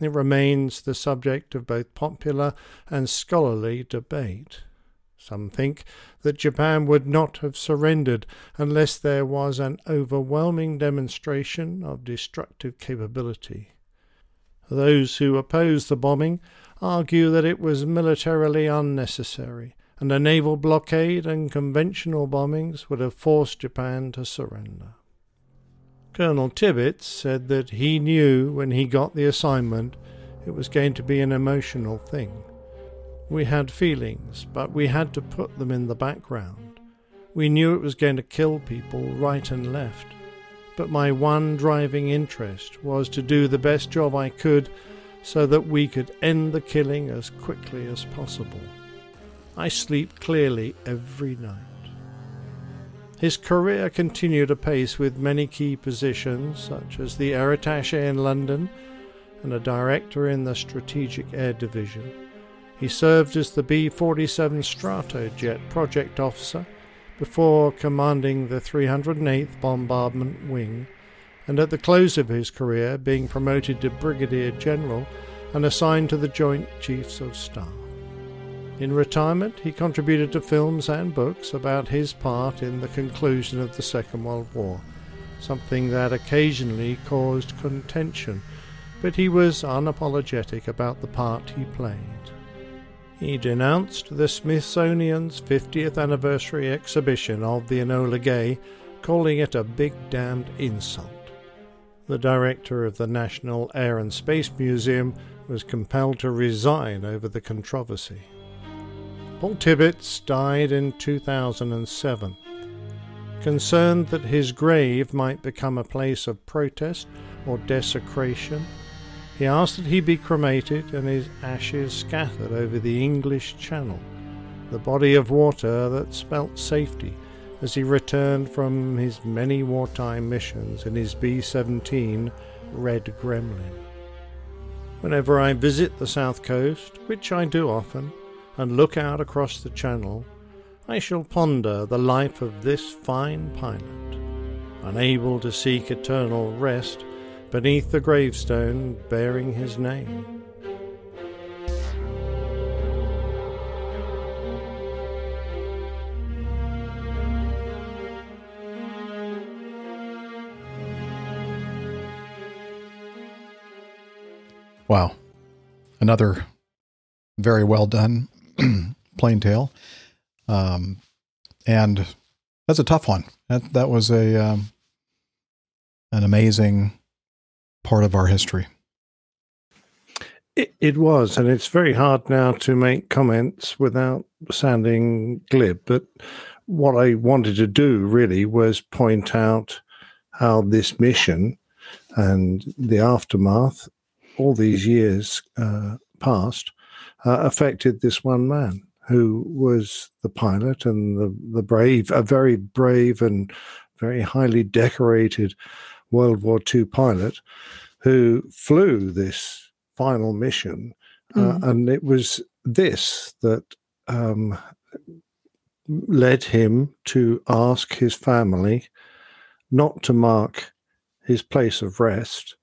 It remains the subject of both popular and scholarly debate. Some think that Japan would not have surrendered unless there was an overwhelming demonstration of destructive capability. Those who oppose the bombing argue that it was militarily unnecessary, and a naval blockade and conventional bombings would have forced Japan to surrender. Colonel Tibbets said that he knew when he got the assignment it was going to be an emotional thing. "We had feelings, but we had to put them in the background. We knew it was going to kill people right and left, but my one driving interest was to do the best job I could so that we could end the killing as quickly as possible. I sleep clearly every night." His career continued apace with many key positions, such as the air attaché in London and a director in the Strategic Air Division. He served as the B-47 Stratojet project officer before commanding the 308th Bombardment Wing, and at the close of his career being promoted to Brigadier General and assigned to the Joint Chiefs of Staff. In retirement, he contributed to films and books about his part in the conclusion of the Second World War, something that occasionally caused contention, but he was unapologetic about the part he played. He denounced the Smithsonian's 50th anniversary exhibition of the Enola Gay, calling it a big damned insult. The director of the National Air and Space Museum was compelled to resign over the controversy. Paul Tibbets died in 2007. Concerned that his grave might become a place of protest or desecration, he asked that he be cremated and his ashes scattered over the English Channel, the body of water that spelt safety, as he returned from his many wartime missions in his B-17 Red Gremlin. Whenever I visit the South Coast, which I do often, and look out across the Channel, I shall ponder the life of this fine pilot, unable to seek eternal rest beneath the gravestone bearing his name. Wow. Another very well done plain tale. And that's a tough one. That was an amazing part of our history. It was, and it's very hard now to make comments without sounding glib. But what I wanted to do really was point out how this mission and the aftermath, all these years past, affected this one man, who was the pilot and the brave, a very brave and very highly decorated World War II pilot who flew this final mission. And it was this that led him to ask his family not to mark his place of rest,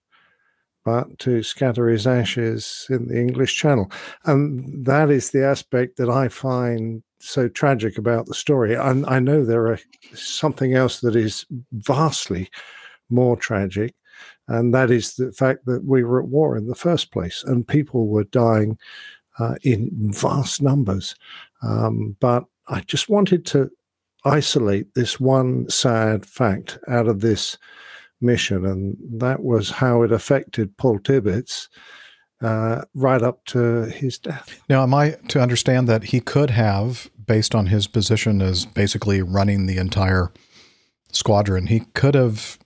but to scatter his ashes in the English Channel. And that is the aspect that I find so tragic about the story. And I know there are something else that is vastly more tragic, and that is the fact that we were at war in the first place, and people were dying in vast numbers. But I just wanted to isolate this one sad fact out of this mission, and that was how it affected Paul Tibbets right up to his death. Now, am I to understand that he could have, based on his position as basically running the entire squadron, he could have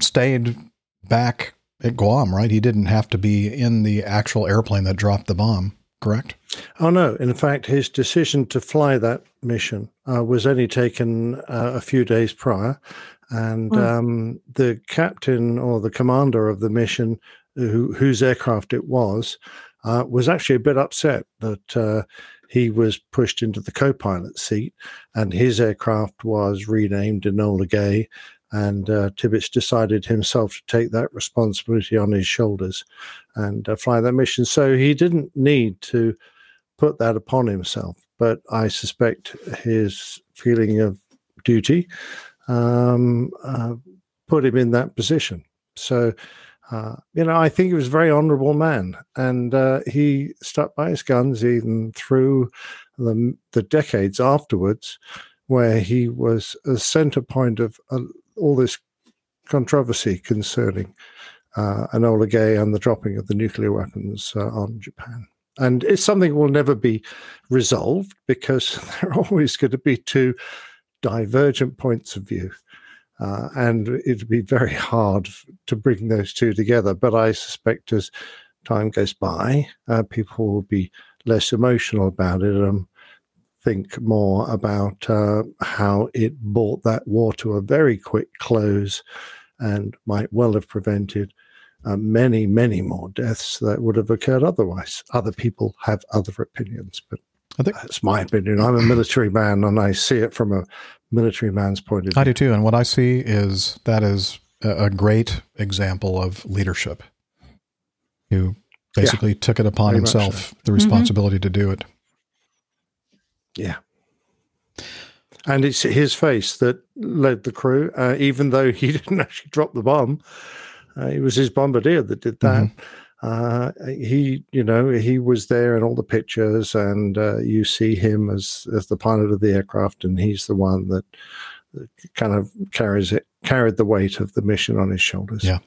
stayed back at Guam, right? He didn't have to be in the actual airplane that dropped the bomb, correct? Oh, no. In fact, his decision to fly that mission was only taken a few days prior. And the captain or the commander of the mission, whose aircraft it was actually a bit upset that he was pushed into the co-pilot seat, and his aircraft was renamed Enola Gay, and Tibbets decided himself to take that responsibility on his shoulders and fly that mission. So he didn't need to put that upon himself, but I suspect his feeling of duty put him in that position. So, I think he was a very honorable man, and he stuck by his guns even through the decades afterwards, where he was a center point of all this controversy concerning Enola Gay and the dropping of the nuclear weapons on Japan. And it's something that will never be resolved, because there are always going to be two divergent points of view, and it'd be very hard to bring those two together. But I suspect as time goes by, people will be less emotional about it and think more about how it brought that war to a very quick close and might well have prevented many, many more deaths that would have occurred otherwise. Other people have other opinions, but I think that's my opinion. I'm a military man, and I see it from a military man's point of view. I do too. And what I see is that is a great example of leadership, who basically took it upon himself, the responsibility to do it. Yeah. And it's his face that led the crew, even though he didn't actually drop the bomb. It was his bombardier that did that. Mm-hmm. He was there in all the pictures, and you see him as the pilot of the aircraft, and he's the one that kind of carried the weight of the mission on his shoulders. Yeah.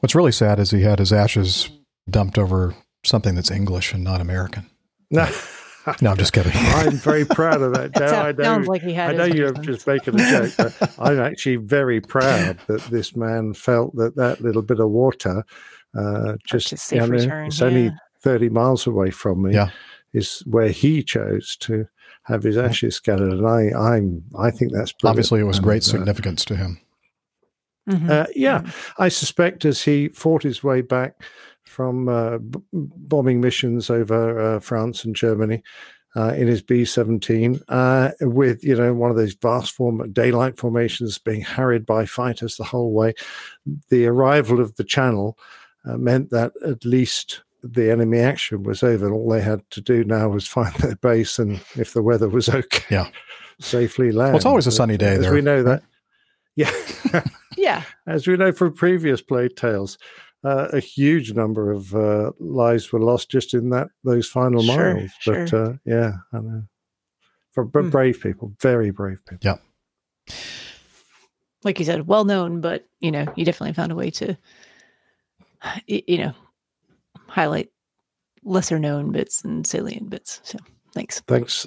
What's really sad is he had his ashes dumped over something that's English and not American. No, I'm just kidding. I'm very proud of that. I know you're just making a joke, but I'm actually very proud that this man felt that little bit of water, only 30 miles away from me, is where he chose to have his ashes scattered. And I think that's brilliant. Obviously, it was great significance to him. Mm-hmm. I suspect as he fought his way back from bombing missions over France and Germany in his B-17 with, one of those vast daylight formations being harried by fighters the whole way. The arrival of the Channel meant that at least the enemy action was over. All they had to do now was find their base and, if the weather was okay, safely land. Well, it's always a sunny day there. As we know that. Yeah. Yeah. As we know from previous Plate Tales, a huge number of lives were lost just in those final miles. Sure. But I know. But brave people, very brave people. Yeah. Like you said, well known, but you definitely found a way to, highlight lesser known bits and salient bits. So thanks.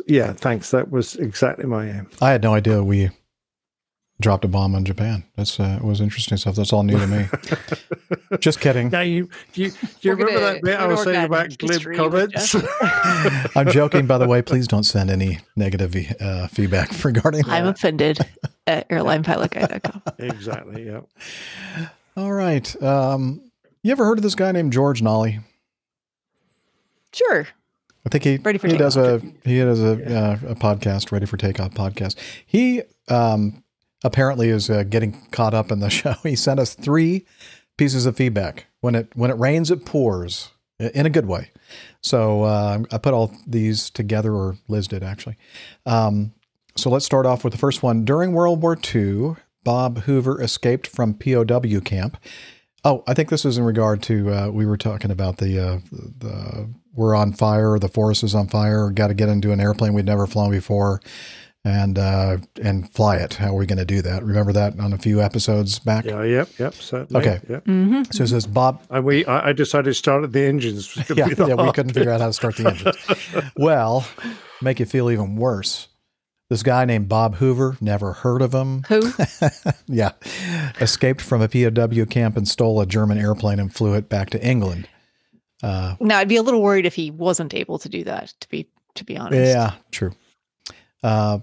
Yeah, thanks. That was exactly my aim. I had no idea we dropped a bomb on Japan. That's was interesting stuff. That's all new to me. Just kidding. Now you remember that bit I was saying about glib comments? I'm joking, by the way. Please don't send any negative feedback regarding that. I'm offended at airlinepilotguy.com. Exactly. Yeah. All right. You ever heard of this guy named George Nolly? Sure. I think he does a podcast, Ready for Takeoff podcast. He apparently is getting caught up in the show. He sent us 3 pieces of feedback. When it rains, it pours, in a good way. So I put all these together, or Liz did actually. So let's start off with the first one. During World War II, Bob Hoover escaped from POW camp. Oh, I think this is in regard to we were talking about the we're on fire, the forest is on fire, got to get into an airplane we'd never flown before. And fly it. How are we going to do that? Remember that on a few episodes back? Yeah, yep, certainly. Okay. Yep. Mm-hmm. So it says, Bob. And I decided to start the engines. We couldn't figure out how to start the engines. Well, make you feel even worse. This guy named Bob Hoover, never heard of him. Who? Yeah. Escaped from a POW camp and stole a German airplane and flew it back to England. Now, I'd be a little worried if he wasn't able to do that, to be honest. Yeah, true. Well,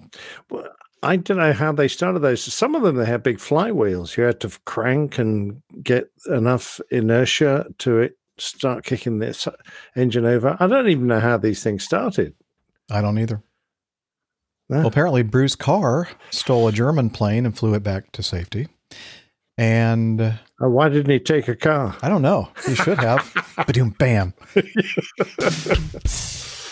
I don't know how they started those. Some of them, they had big flywheels. You had to crank and get enough inertia to it start kicking this engine over. I don't even know how these things started. I don't either. No. Well, apparently Bruce Carr stole a German plane and flew it back to safety. And why didn't he take a car? I don't know. He should have. Ba-doom, bam.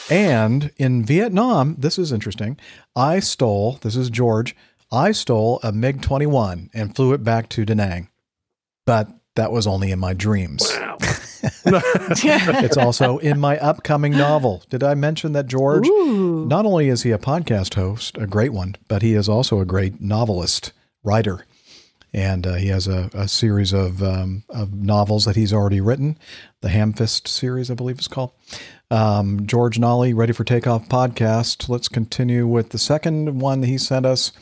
And in Vietnam, this is interesting, I stole a MiG-21 and flew it back to Da Nang. But that was only in my dreams. Wow. It's also in my upcoming novel. Did I mention that George, not only is he a podcast host, a great one, but he is also a great novelist, writer. And he has a series of novels that he's already written, the Hamfist series, I believe it's called. George Nolly, Ready for Takeoff podcast. Let's continue with the second one he sent us.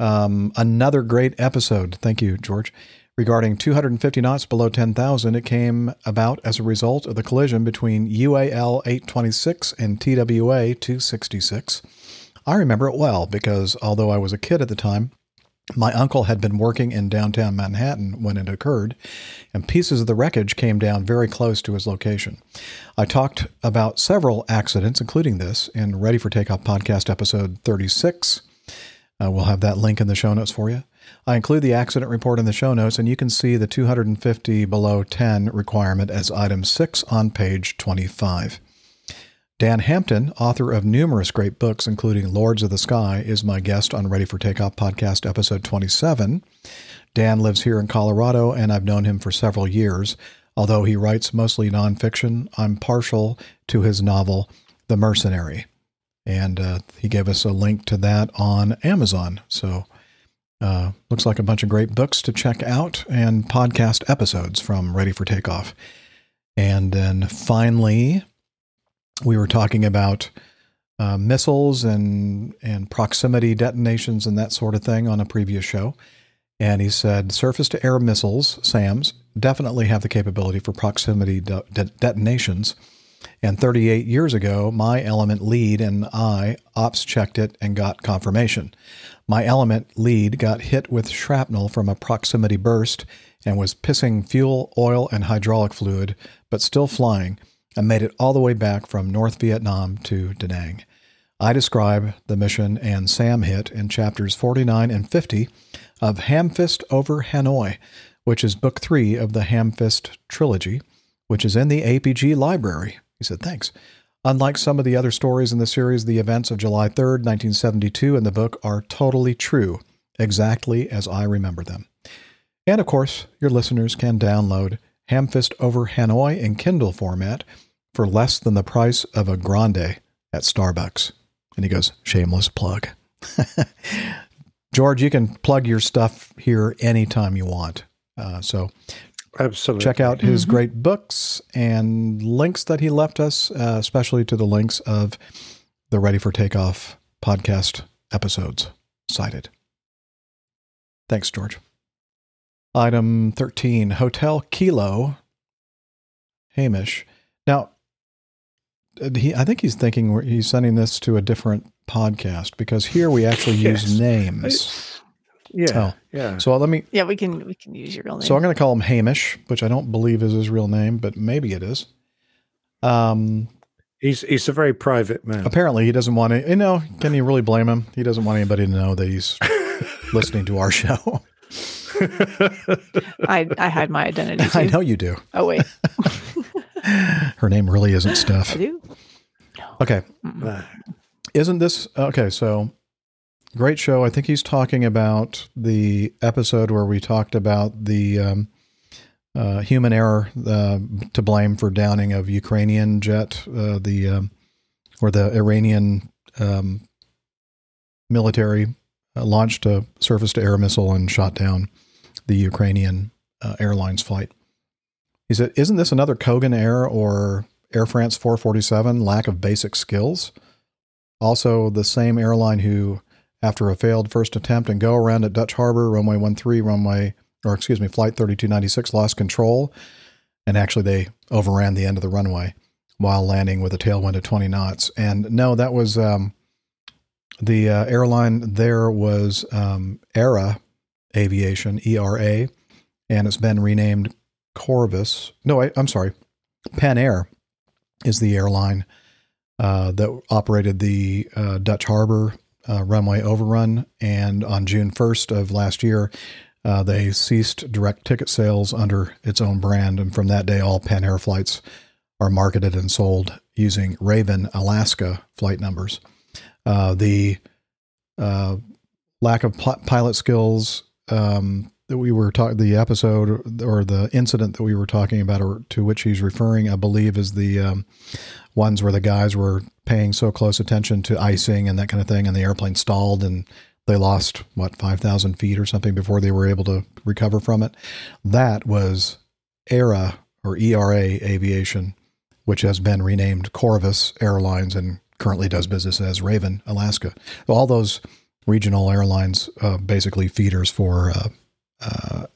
Another great episode. Thank you, George. Regarding 250 knots below 10,000, it came about as a result of the collision between UAL 826 and TWA 266. I remember it well because although I was a kid at the time, my uncle had been working in downtown Manhattan when it occurred, and pieces of the wreckage came down very close to his location. I talked about several accidents, including this, in Ready for Takeoff podcast episode 36. We'll have that link in the show notes for you. I include the accident report in the show notes, and you can see the 250 below 10 requirement as item 6 on page 25. Dan Hampton, author of numerous great books, including Lords of the Sky, is my guest on Ready for Takeoff podcast episode 27. Dan lives here in Colorado, and I've known him for several years. Although he writes mostly nonfiction, I'm partial to his novel, The Mercenary. And he gave us a link to that on Amazon. So looks like a bunch of great books to check out and podcast episodes from Ready for Takeoff. And then finally, we were talking about missiles and proximity detonations and that sort of thing on a previous show. And he said, surface-to-air missiles, SAMs, definitely have the capability for proximity detonations. And 38 years ago, my element lead and I ops checked it and got confirmation. My element lead got hit with shrapnel from a proximity burst and was pissing fuel, oil, and hydraulic fluid, but still flying, and made it all the way back from North Vietnam to Da Nang. I describe the mission and SAM hit in chapters 49 and 50 of Hamfist Over Hanoi, which is book 3 of the Hamfist trilogy, which is in the APG library. He said, thanks. Unlike some of the other stories in the series, the events of July 3rd, 1972 in the book are totally true, exactly as I remember them. And of course, your listeners can download Hamfist Over Hanoi in Kindle format for less than the price of a grande at Starbucks. And he goes, shameless plug. George, you can plug your stuff here anytime you want. So absolutely. Check out his great books and links that he left us, especially to the links of the Ready for Takeoff podcast episodes cited. Thanks, George. Item 13, Hotel Kilo, Hamish. Now, I think he's thinking he's sending this to a different podcast because here we actually use names. So let me. Yeah, we can use your real name. So I'm going to call him Hamish, which I don't believe is his real name, but maybe it is. He's a very private man. Apparently, he doesn't want to. You know, can you really blame him? He doesn't want anybody to know that he's listening to our show. I hide my identity too. I know you do. Oh wait. Her name really isn't Steph. I do. No. Okay. Mm-mm. Isn't this okay? So great show. I think he's talking about the episode where we talked about the human error to blame for downing of Ukrainian jet, or the Iranian military launched a surface-to-air missile and shot down the Ukrainian Airlines flight. He said, isn't this another Kogan Air or Air France 447 lack of basic skills? Also, the same airline who, after a failed first attempt and go around at Dutch Harbor, Flight 3296 lost control, and actually they overran the end of the runway while landing with a tailwind of 20 knots. And no, that was the airline there was ERA Aviation, ERA, and it's been renamed Corvus. No, I'm sorry. Pan Air is the airline that operated the Dutch Harbor runway overrun. And on June 1st of last year, they ceased direct ticket sales under its own brand. And from that day, all Pan Air flights are marketed and sold using Raven Alaska flight numbers. The lack of pilot skills that we were talking, the episode or the incident that we were talking about, or to which he's referring, I believe, is the ones where the guys were paying so close attention to icing and that kind of thing, and the airplane stalled and they lost 5,000 feet or something before they were able to recover from it. That was ERA or ERA Aviation, which has been renamed Corvus Airlines and currently does business as Raven Alaska. All those regional airlines, basically feeders for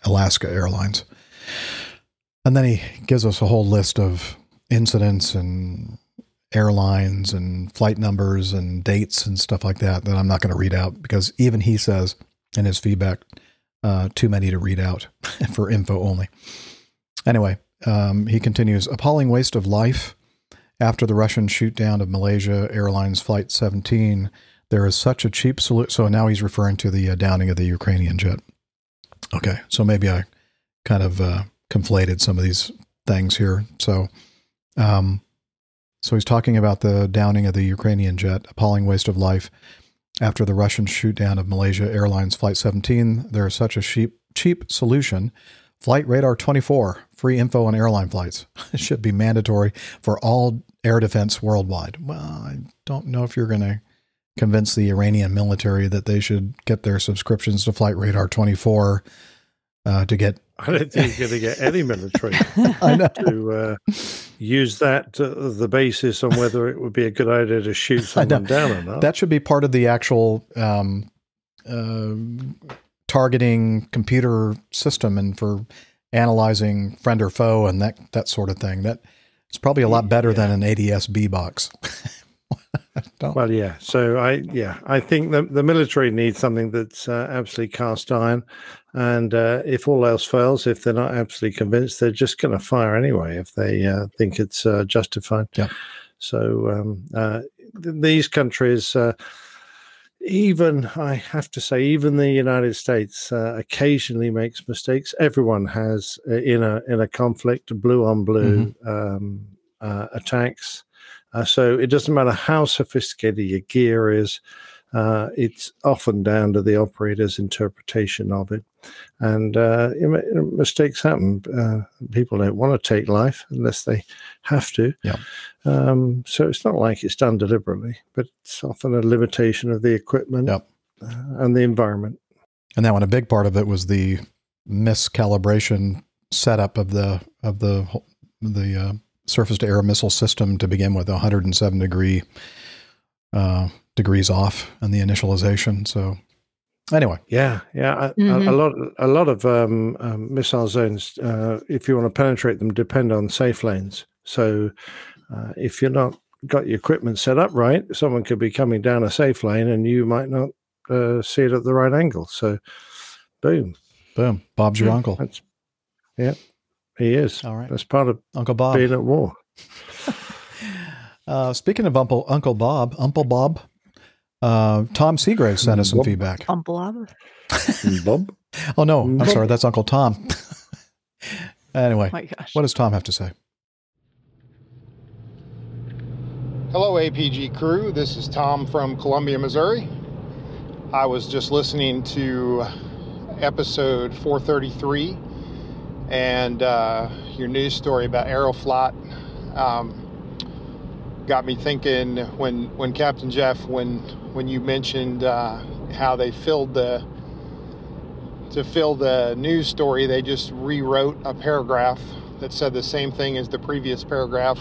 Alaska Airlines. And then he gives us a whole list of incidents and airlines and flight numbers and dates and stuff like that that I'm not going to read out because even he says in his feedback, too many to read out for info only. Anyway, he continues, appalling waste of life. After the Russian shoot-down of Malaysia Airlines Flight 17, there is such a cheap salute. So now he's referring to the downing of the Ukrainian jet. Okay, so maybe I kind of conflated some of these things here. So So he's talking about the downing of the Ukrainian jet, appalling waste of life. After the Russian shoot down of Malaysia Airlines Flight 17, there is such a cheap solution. Flight Radar 24, free info on airline flights. It should be mandatory for all air defense worldwide. Well, I don't know if you're going to convince the Iranian military that they should get their subscriptions to Flight Radar 24 to get... I don't think you're going to get any military to use that as the basis on whether it would be a good idea to shoot someone down or not. That should be part of the actual targeting computer system and for analyzing friend or foe and that sort of thing. That it's probably a lot better than an ADS-B box. Well, yeah. So I think the military needs something that's absolutely cast iron. And if all else fails, if they're not absolutely convinced, they're just going to fire anyway if they think it's justified. Yeah. So these countries, even, I have to say, even the United States occasionally makes mistakes. Everyone has in a conflict, blue on blue attacks. So it doesn't matter how sophisticated your gear is, it's often down to the operator's interpretation of it. And mistakes happen. People don't want to take life unless they have to. Yeah. So it's not like it's done deliberately, but it's often a limitation of the equipment and the environment. And that one, a big part of it was the miscalibration setup of the surface-to-air missile system to begin with, 107 degrees off in the initialization. So anyway. A lot of missile zones, if you want to penetrate them, depend on safe lanes. So if you're not got your equipment set up right, someone could be coming down a safe lane and you might not see it at the right angle. So boom. Bob's your uncle. That's, he is. All right. That's part of Uncle Bob being at war. Speaking of Uncle Bob, Tom Seagrave sent us some feedback. Uncle Bob? Oh, no. I'm sorry. That's Uncle Tom. Anyway, what does Tom have to say? Hello, APG crew. This is Tom from Columbia, Missouri. I was just listening to episode 433. And your news story about Aeroflot got me thinking when Captain Jeff, when you mentioned how they to fill the news story, they just rewrote a paragraph that said the same thing as the previous paragraph.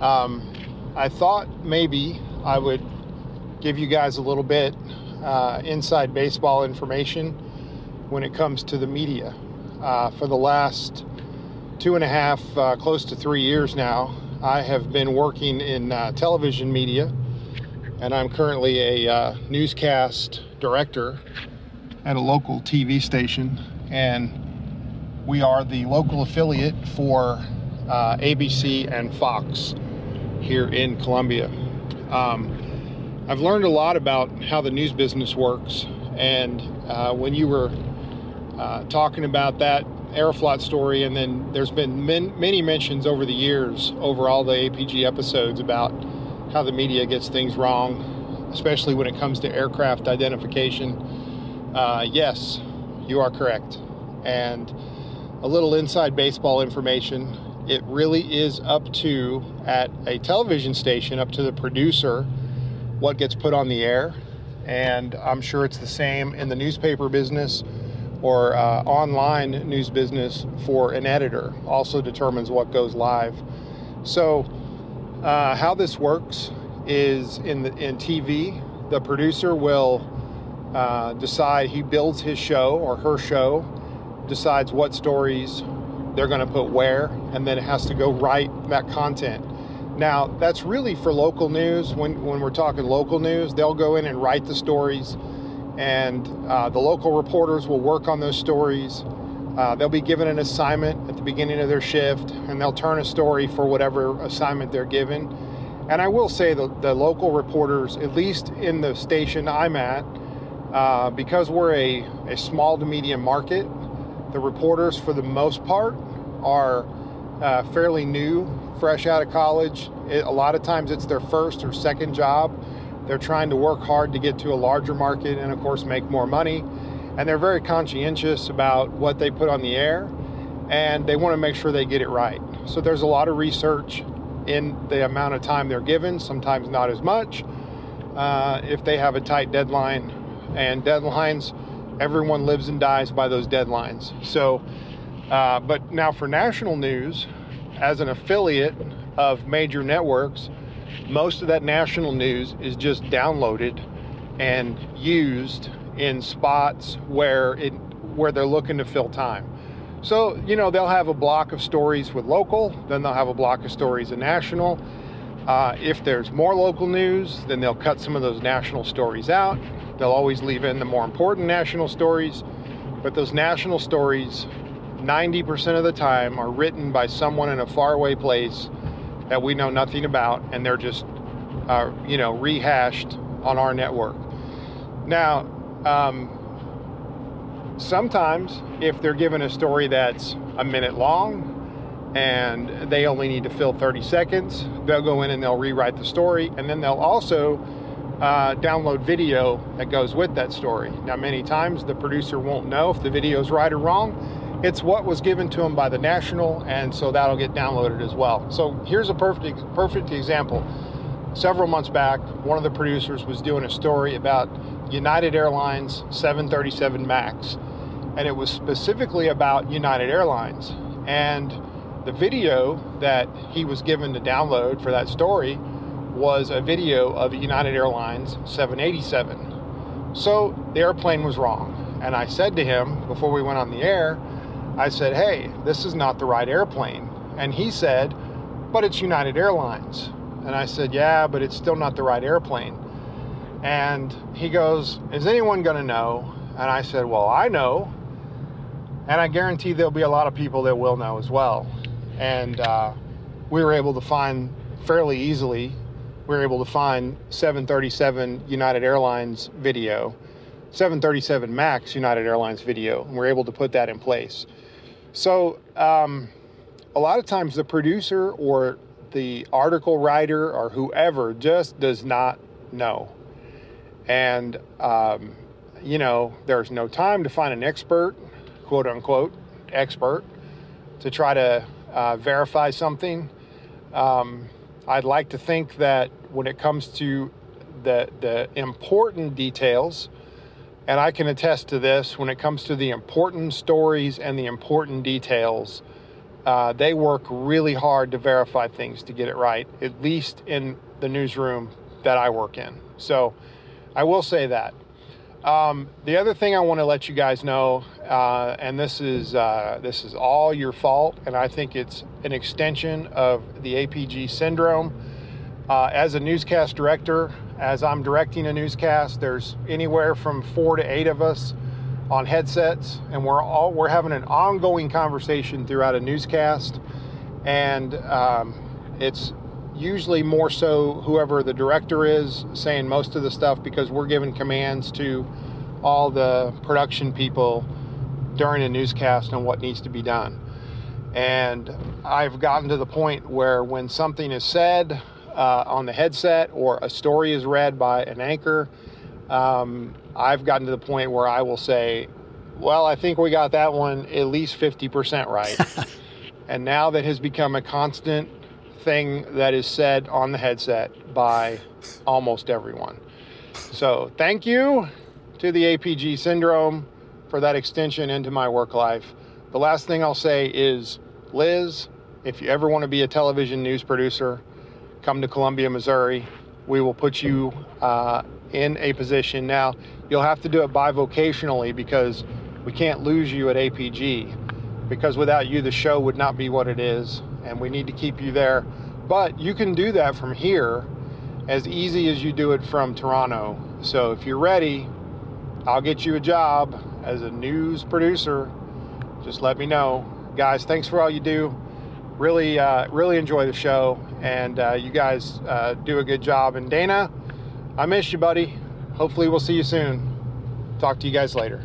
I thought maybe I would give you guys a little bit inside baseball information when it comes to the media. For the last 2.5, close to 3 years now, I have been working in television media, and I'm currently a newscast director at a local TV station, and we are the local affiliate for ABC and Fox here in Columbia. I've learned a lot about how the news business works, and when you were talking about that Aeroflot story, and then there's been many mentions over the years, over all the APG episodes, about how the media gets things wrong, especially when it comes to aircraft identification. Yes, you are correct. And a little inside baseball information, it really is up to, at a television station, up to the producer, what gets put on the air. And I'm sure it's the same in the newspaper business or online news business for an editor, also determines what goes live. So how this works is in TV, the producer will decide, he builds his show or her show, decides what stories they're gonna put where, and then it has to go write that content. Now, that's really for local news. When we're talking local news, they'll go in and write the stories, and the local reporters will work on those stories. They'll be given an assignment at the beginning of their shift, and they'll turn a story for whatever assignment they're given. And I will say the local reporters, at least in the station I'm at, because we're a small to medium market, the reporters for the most part are fairly new, fresh out of college. A lot of times it's their first or second job. They're trying to work hard to get to a larger market and, of course, make more money. And they're very conscientious about what they put on the air, and they want to make sure they get it right. So there's a lot of research in the amount of time they're given, sometimes not as much, if they have a tight deadline. And deadlines, everyone lives and dies by those deadlines. So, but now for national news, as an affiliate of major networks, most of that national news is just downloaded and used in spots where they're looking to fill time. So, you know, they'll have a block of stories with local, then they'll have a block of stories in national. If there's more local news, then they'll cut some of those national stories out. They'll always leave in the more important national stories, but those national stories, 90% of the time, are written by someone in a faraway place that we know nothing about, and they're just, rehashed on our network. Now, sometimes if they're given a story that's a minute long and they only need to fill 30 seconds, they'll go in and they'll rewrite the story, and then they'll also download video that goes with that story. Now, many times the producer won't know if the video is right or wrong. It's what was given to them by the national, and so that'll get downloaded as well. So here's a perfect example. Several months back, one of the producers was doing a story about United Airlines 737 MAX, and it was specifically about United Airlines. And the video that he was given to download for that story was a video of a United Airlines 787. So the airplane was wrong. And I said to him before we went on the air, I said, "Hey, this is not the right airplane." And he said, "But it's United Airlines." And I said, "Yeah, but it's still not the right airplane." And he goes, "Is anyone going to know?" And I said, "Well, I know. And I guarantee there'll be a lot of people that will know as well." And we were able to find fairly easily, we were able to find 737 United Airlines video, 737 MAX United Airlines video, and we were able to put that in place. So a lot of times the producer or the article writer or whoever just does not know. And, there's no time to find an expert, quote unquote, expert, to try to verify something. I'd like to think that when it comes to the important details, and I can attest to this, when it comes to the important stories and the important details, they work really hard to verify things to get it right, at least in the newsroom that I work in. So I will say that. The other thing I want to let you guys know, and this is all your fault, and I think it's an extension of the APG syndrome. As a newscast director, as I'm directing a newscast, there's anywhere from 4 to 8 of us on headsets, and we're having an ongoing conversation throughout a newscast, and it's usually more so whoever the director is saying most of the stuff, because we're giving commands to all the production people during a newscast on what needs to be done. And I've gotten to the point where when something is said on the headset or a story is read by an anchor, I've gotten to the point where I will say, "Well, I think we got that one at least 50% right." And now that has become a constant thing that is said on the headset by almost everyone. So thank you to the APG syndrome for that extension into my work life. The last thing I'll say is, Liz, if you ever want to be a television news producer, come to Columbia, Missouri. We will put you in a position. Now, you'll have to do it bivocationally, because we can't lose you at APG, because without you, the show would not be what it is, and we need to keep you there. But you can do that from here as easy as you do it from Toronto. So if you're ready, I'll get you a job as a news producer. Just let me know. Guys, thanks for all you do. Really, really enjoy the show, and you guys do a good job. And Dana, I miss you, buddy. Hopefully we'll see you soon. Talk to you guys later.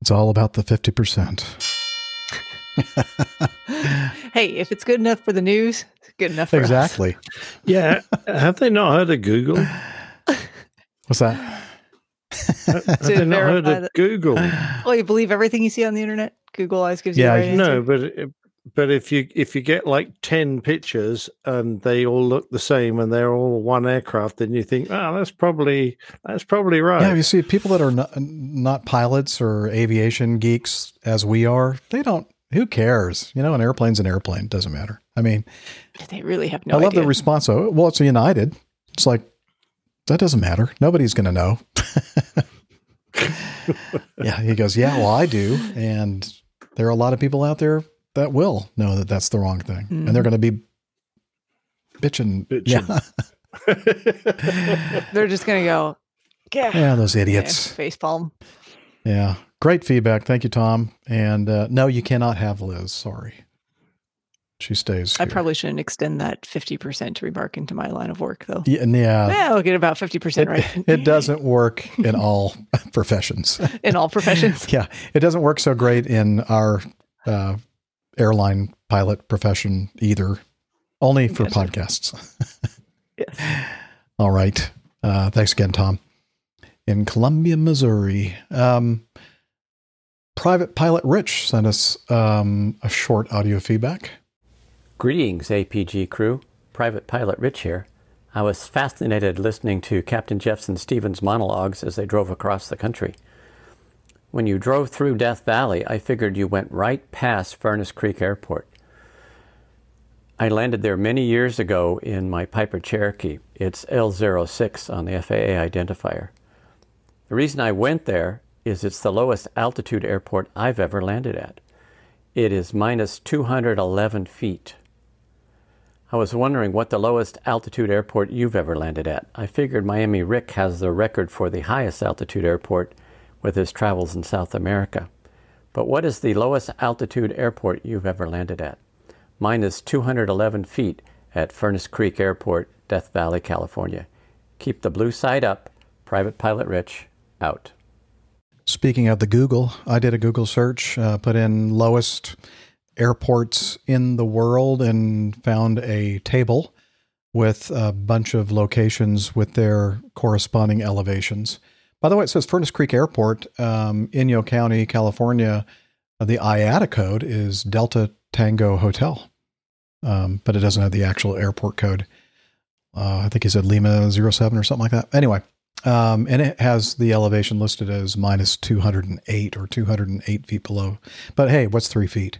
It's all about the 50%. Hey, if it's good enough for the news, it's good enough for us. Exactly. Yeah. Have they not heard of Google? What's that? Have they not heard of Google? Well, you believe everything you see on the internet? Google always gives you the right answer. But if you get like 10 pictures and they all look the same and they're all one aircraft, then you think, oh, that's probably right. Yeah, you see, people that are not pilots or aviation geeks as we are, they don't. Who cares? You know, an airplane's an airplane. It doesn't matter. I mean, they really have no idea. I love the response. Oh, well, it's a United. It's like, that doesn't matter. Nobody's going to know. Yeah, he goes, yeah, well, I do. And there are a lot of people out there that will know that that's the wrong thing. Mm. And they're going to be bitching. Yeah. They're just going to go, yeah, those idiots. Yeah, facepalm. Yeah. Great feedback. Thank you, Tom. And no, you cannot have Liz. Sorry. She stays here. I probably shouldn't extend that 50% remark into my line of work, though. Yeah. I'll get about 50% right. It doesn't work in all professions. In all professions? Yeah. It doesn't work so great in our airline pilot profession either. Only for podcasts. Yes. All right. Thanks again, Tom. In Columbia, Missouri, Private Pilot Rich sent us a short audio feedback. Greetings, APG crew. Private Pilot Rich here. I was fascinated listening to Captain Jefferson Stevens' monologues as they drove across the country. When you drove through Death Valley, I figured you went right past Furnace Creek Airport. I landed there many years ago in my Piper Cherokee. It's L06 on the FAA identifier. The reason I went there is it's the lowest altitude airport I've ever landed at. It is minus 211 feet. I was wondering what the lowest altitude airport you've ever landed at. I figured Miami Rick has the record for the highest altitude airport with his travels in South America. But what is the lowest altitude airport you've ever landed at? Minus 211 feet at Furnace Creek Airport, Death Valley, California. Keep the blue side up. Private Pilot Rich. Out. Speaking of the Google, I did a Google search, put in lowest airports in the world and found a table with a bunch of locations with their corresponding elevations. By the way, it says Furnace Creek Airport, Inyo County, California. The IATA code is Delta Tango Hotel, but it doesn't have the actual airport code. I think he said Lima 07 or something like that. Anyway. And it has the elevation listed as minus 208 or 208 feet below. But hey, what's 3 feet?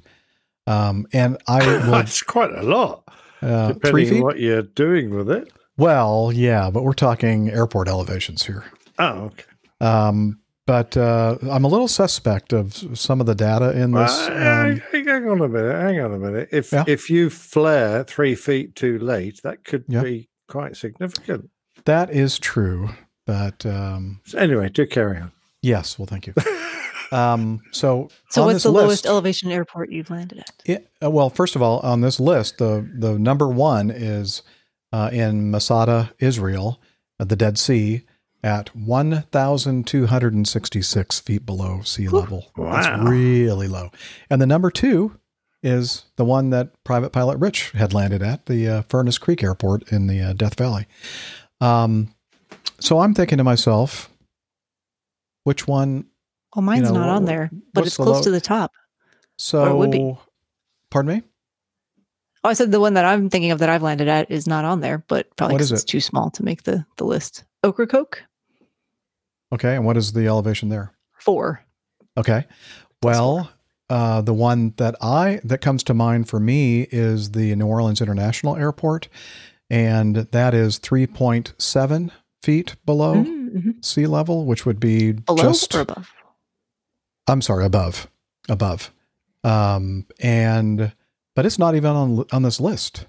And I would. It's quite a lot. Depending on what you're doing with it. Well, yeah, but we're talking airport elevations here. Oh, okay. But I'm a little suspect of some of the data in this. Hang on a minute. If you flare 3 feet too late, that could be quite significant. That is true. But anyway, do carry on. Yes. Well, thank you. So what's the lowest elevation airport you've landed at? Well, first of all, on this list, the number one is in Masada, Israel, at the Dead Sea, at 1,266 feet below sea level. Wow. That's really low. And the number two is the one that Private Pilot Rich had landed at, the Furnace Creek Airport in the Death Valley. So I'm thinking to myself, which one? Well, mine's not on there, but it's close to the top. So it would be. Pardon me? Oh, I said the one that I'm thinking of that I've landed at is not on there, but probably because it's too small to make the list. Ocracoke. Okay. And what is the elevation there? 4. Okay. Well, the one that comes to mind for me is the New Orleans International Airport. And that is 3.7 feet below sea level, which would be just above. I'm sorry, above. But it's not even on this list.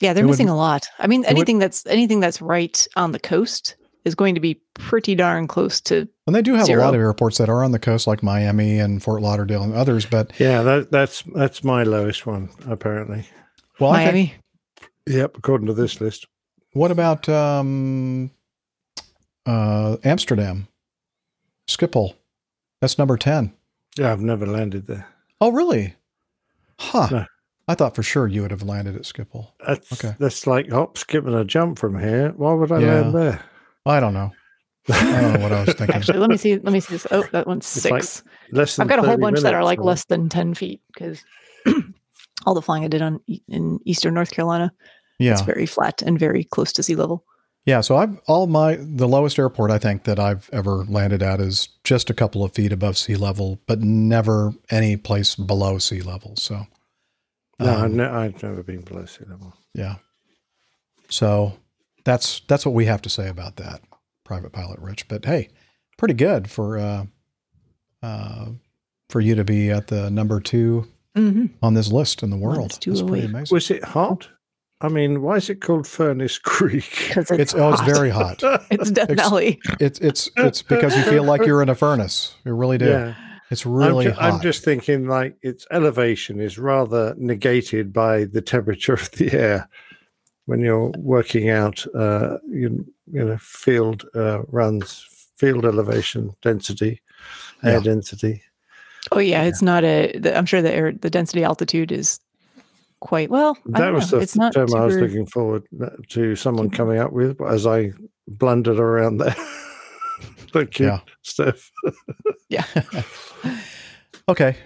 Yeah, they're missing a lot. I mean, anything that's right on the coast is going to be pretty darn close to. And they do have a lot of airports that are on the coast, like Miami and Fort Lauderdale and others. But yeah, that's my lowest one apparently. Well, Miami. Yep, according to this list. What about Amsterdam? Schiphol. That's number 10. Yeah, I've never landed there. Oh, really? Huh. No. I thought for sure you would have landed at Schiphol. That's like hop, skip, and a jump from here. Why would I land there? I don't know. I don't know what I was thinking. Actually, let me see this. Oh, that one's six. Like I've got a whole bunch that are like less than 10 feet because all the flying I did in eastern North Carolina, it's very flat and very close to sea level. Yeah, so the lowest airport I think that I've ever landed at is just a couple of feet above sea level, but never any place below sea level. So no, I've never been below sea level. Yeah, so that's what we have to say about that, Private Pilot Rich. But hey, pretty good for you to be at the number 2 on this list in the world. That's pretty amazing. Was it hot? I mean, why is it called Furnace Creek? Because it's very hot. It's Death Valley. It's because you feel like you're in a furnace. You really do. Yeah. It's really hot. I'm just thinking like its elevation is rather negated by the temperature of the air when you're working out. Field runs, field elevation, density, air density. Oh yeah, it's not I'm sure the density altitude is. Quite well. That was the term I was looking forward to someone coming up with as I blundered around there. Thank you, Steph. Yeah. Okay.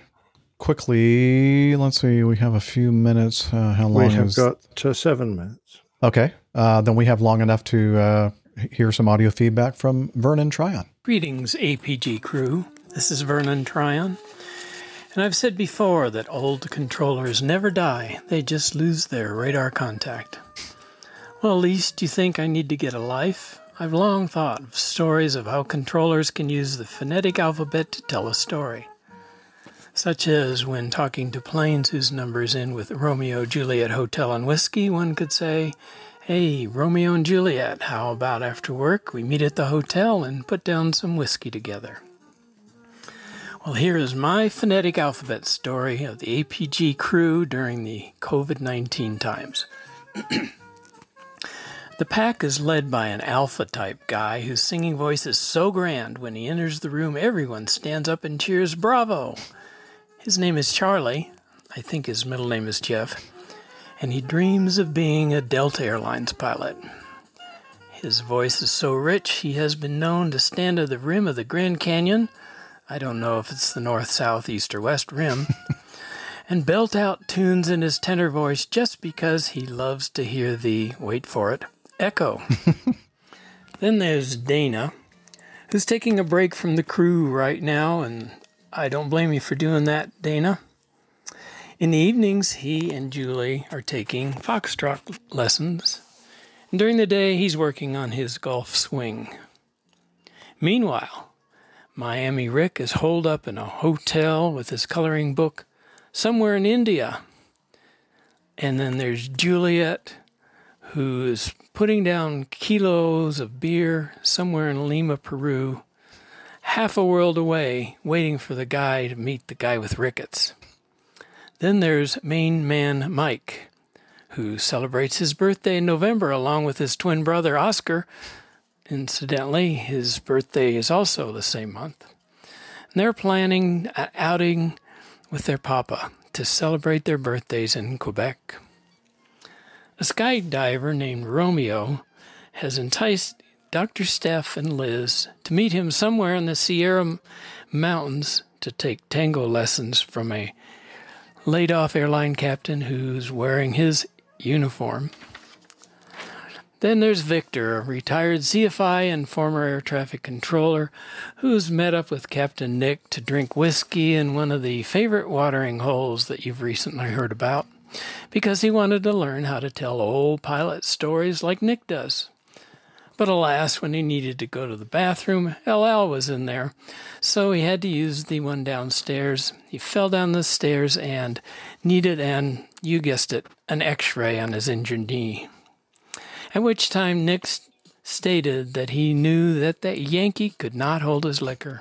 Quickly, let's see. We have a few minutes. How long is it? We have got 7 minutes. Okay. Then we have long enough to hear some audio feedback from Vernon Tryon. Greetings, APG crew. This is Vernon Tryon. And I've said before that old controllers never die, they just lose their radar contact. Well, least you think I need to get a life? I've long thought of stories of how controllers can use the phonetic alphabet to tell a story. Such as when talking to planes whose numbers end with Romeo, Juliet, Hotel, and Whiskey, one could say, "Hey, Romeo and Juliet, how about after work we meet at the hotel and put down some whiskey together?" Well, here is my phonetic alphabet story of the APG crew during the COVID-19 times. The pack is led by an alpha-type guy whose singing voice is so grand when he enters the room everyone stands up and cheers bravo. His name is Charlie. I think his middle name is Jeff. And he dreams of being a Delta Airlines pilot. His voice is so rich he has been known to stand at the rim of the Grand Canyon, I don't know if it's the north, south, east, or west rim, and belt out tunes in his tenor voice just because he loves to hear the, wait for it, echo. Then there's Dana, who's taking a break from the crew right now, and I don't blame you for doing that, Dana. In the evenings, he and Julie are taking foxtrot lessons, and during the day, he's working on his golf swing. Meanwhile, Miami Rick is holed up in a hotel with his coloring book somewhere in India. And then there's Juliet, who's putting down kilos of beer somewhere in Lima, Peru, half a world away, waiting for the guy to meet the guy with rickets. Then there's main man Mike, who celebrates his birthday in November along with his twin brother Oscar. Incidentally, his birthday is also the same month. And they're planning an outing with their papa to celebrate their birthdays in Quebec. A skydiver named Romeo has enticed Dr. Steph and Liz to meet him somewhere in the Sierra Mountains to take tango lessons from a laid-off airline captain who's wearing his uniform. Then there's Victor, a retired CFI and former air traffic controller, who's met up with Captain Nick to drink whiskey in one of the favorite watering holes that you've recently heard about, because he wanted to learn how to tell old pilot stories like Nick does. But alas, when he needed to go to the bathroom, LL was in there, so he had to use the one downstairs. He fell down the stairs and needed an, you guessed it, an X-ray on his injured knee. At which time Nick stated that he knew that the Yankee could not hold his liquor.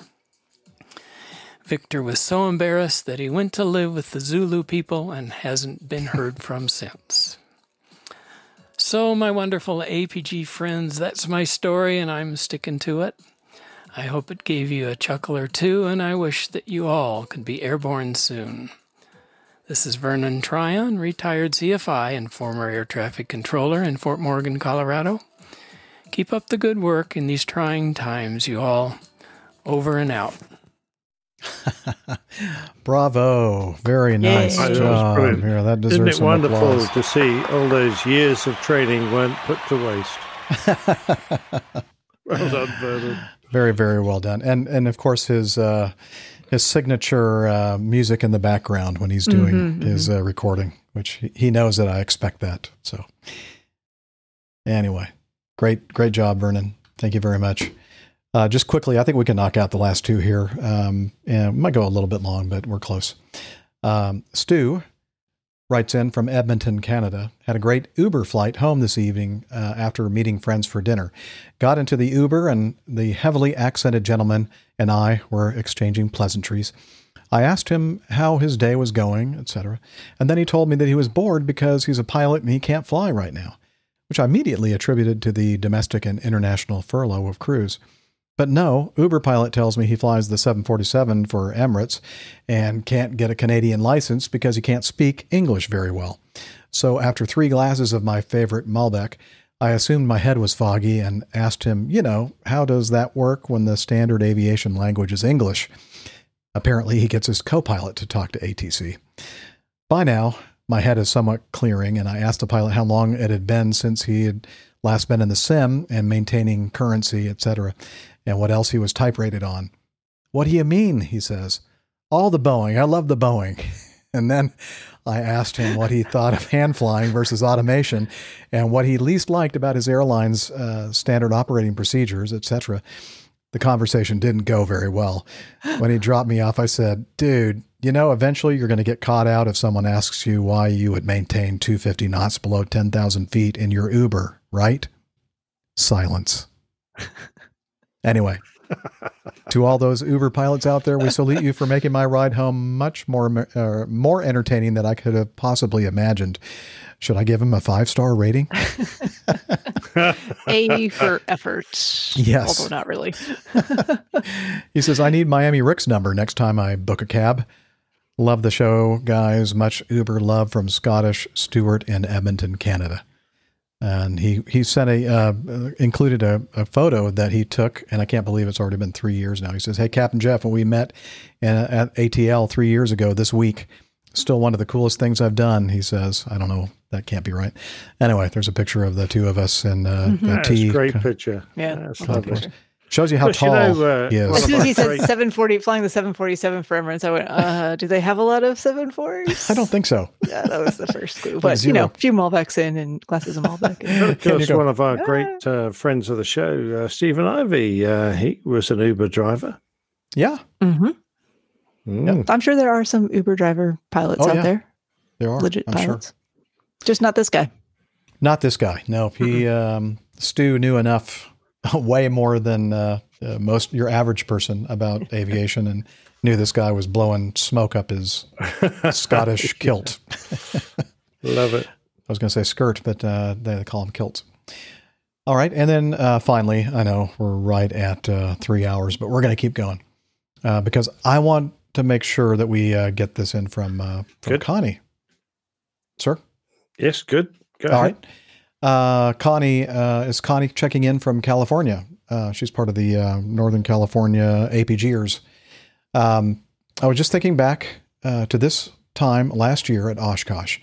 Victor was so embarrassed that he went to live with the Zulu people and hasn't been heard from since. So, my wonderful APG friends, that's my story and I'm sticking to it. I hope it gave you a chuckle or two and I wish that you all could be airborne soon. This is Vernon Tryon, retired CFI and former air traffic controller in Fort Morgan, Colorado. Keep up the good work in these trying times, you all. Over and out. Bravo. Very nice job. Here, that deserves Isn't it wonderful applause. To see all those years of training weren't put to waste? Well done, Vernon. Very, very well done. And of course, his signature music in the background when he's doing his recording, which he knows that I expect that. So anyway, great job, Vernon. Thank you very much. Just quickly, I think we can knock out the last two here. And we might go a little bit long, but we're close. Stu writes in from Edmonton, Canada. Had a great Uber flight home this evening after meeting friends for dinner. Got into the Uber, and the heavily accented gentleman and I were exchanging pleasantries. I asked him how his day was going, etc. And then he told me that he was bored because he's a pilot and he can't fly right now, which I immediately attributed to the domestic and international furlough of crews. But no, Uber pilot tells me he flies the 747 for Emirates and can't get a Canadian license because he can't speak English very well. So after three glasses of my favorite Malbec, I assumed my head was foggy and asked him, how does that work when the standard aviation language is English? Apparently he gets his co-pilot to talk to ATC. By now, my head is somewhat clearing, and I asked the pilot how long it had been since he had last been in the sim and maintaining currency, etc., and what else he was typewritten on. What do you mean? He says, all the Boeing. I love the Boeing. And then I asked him what he thought of hand flying versus automation and what he least liked about his airline's standard operating procedures, etc. The conversation didn't go very well. When he dropped me off, I said, dude, eventually you're going to get caught out if someone asks you why you would maintain 250 knots below 10,000 feet in your Uber, right? Silence. Anyway, to all those Uber pilots out there, we salute you for making my ride home much more entertaining than I could have possibly imagined. Should I give him a 5-star rating? A for effort. Yes. Although not really. He says, I need Miami Rick's number next time I book a cab. Love the show, guys. Much Uber love from Scottish Stuart in Edmonton, Canada. And he sent included a photo that he took, and I can't believe it's already been 3 years now. He says, hey, Captain Jeff, when we met at ATL 3 years ago this week, still one of the coolest things I've done, he says. I don't know. That can't be right. Anyway, there's a picture of the two of us. And that's a great picture. Yeah. That's lovely. Shows you how tall he is. As soon as he said 740, flying the 747 for Emirates, I went, do they have a lot of 740s? I don't think so. Yeah, that was the first clue. But, a few Malbecs in and glasses of Malbec. Because one of our great friends of the show, Stephen Ivey, he was an Uber driver. Yeah. Mm-hmm. Mm. Yep. I'm sure there are some Uber driver pilots out there. There are. Legit pilots. Sure. Just not this guy. Not this guy. No, he, Stu knew enough. Way more than most your average person about aviation, and knew this guy was blowing smoke up his Scottish kilt. Love it. I was going to say skirt, but they call them kilts. All right. And then finally, I know we're right at 3 hours, but we're going to keep going because I want to make sure that we get this in from Connie. Sir? Yes, good. Go ahead. All right. Connie is Connie checking in from California. She's part of the Northern California APGers. I was just thinking back to this time last year at Oshkosh.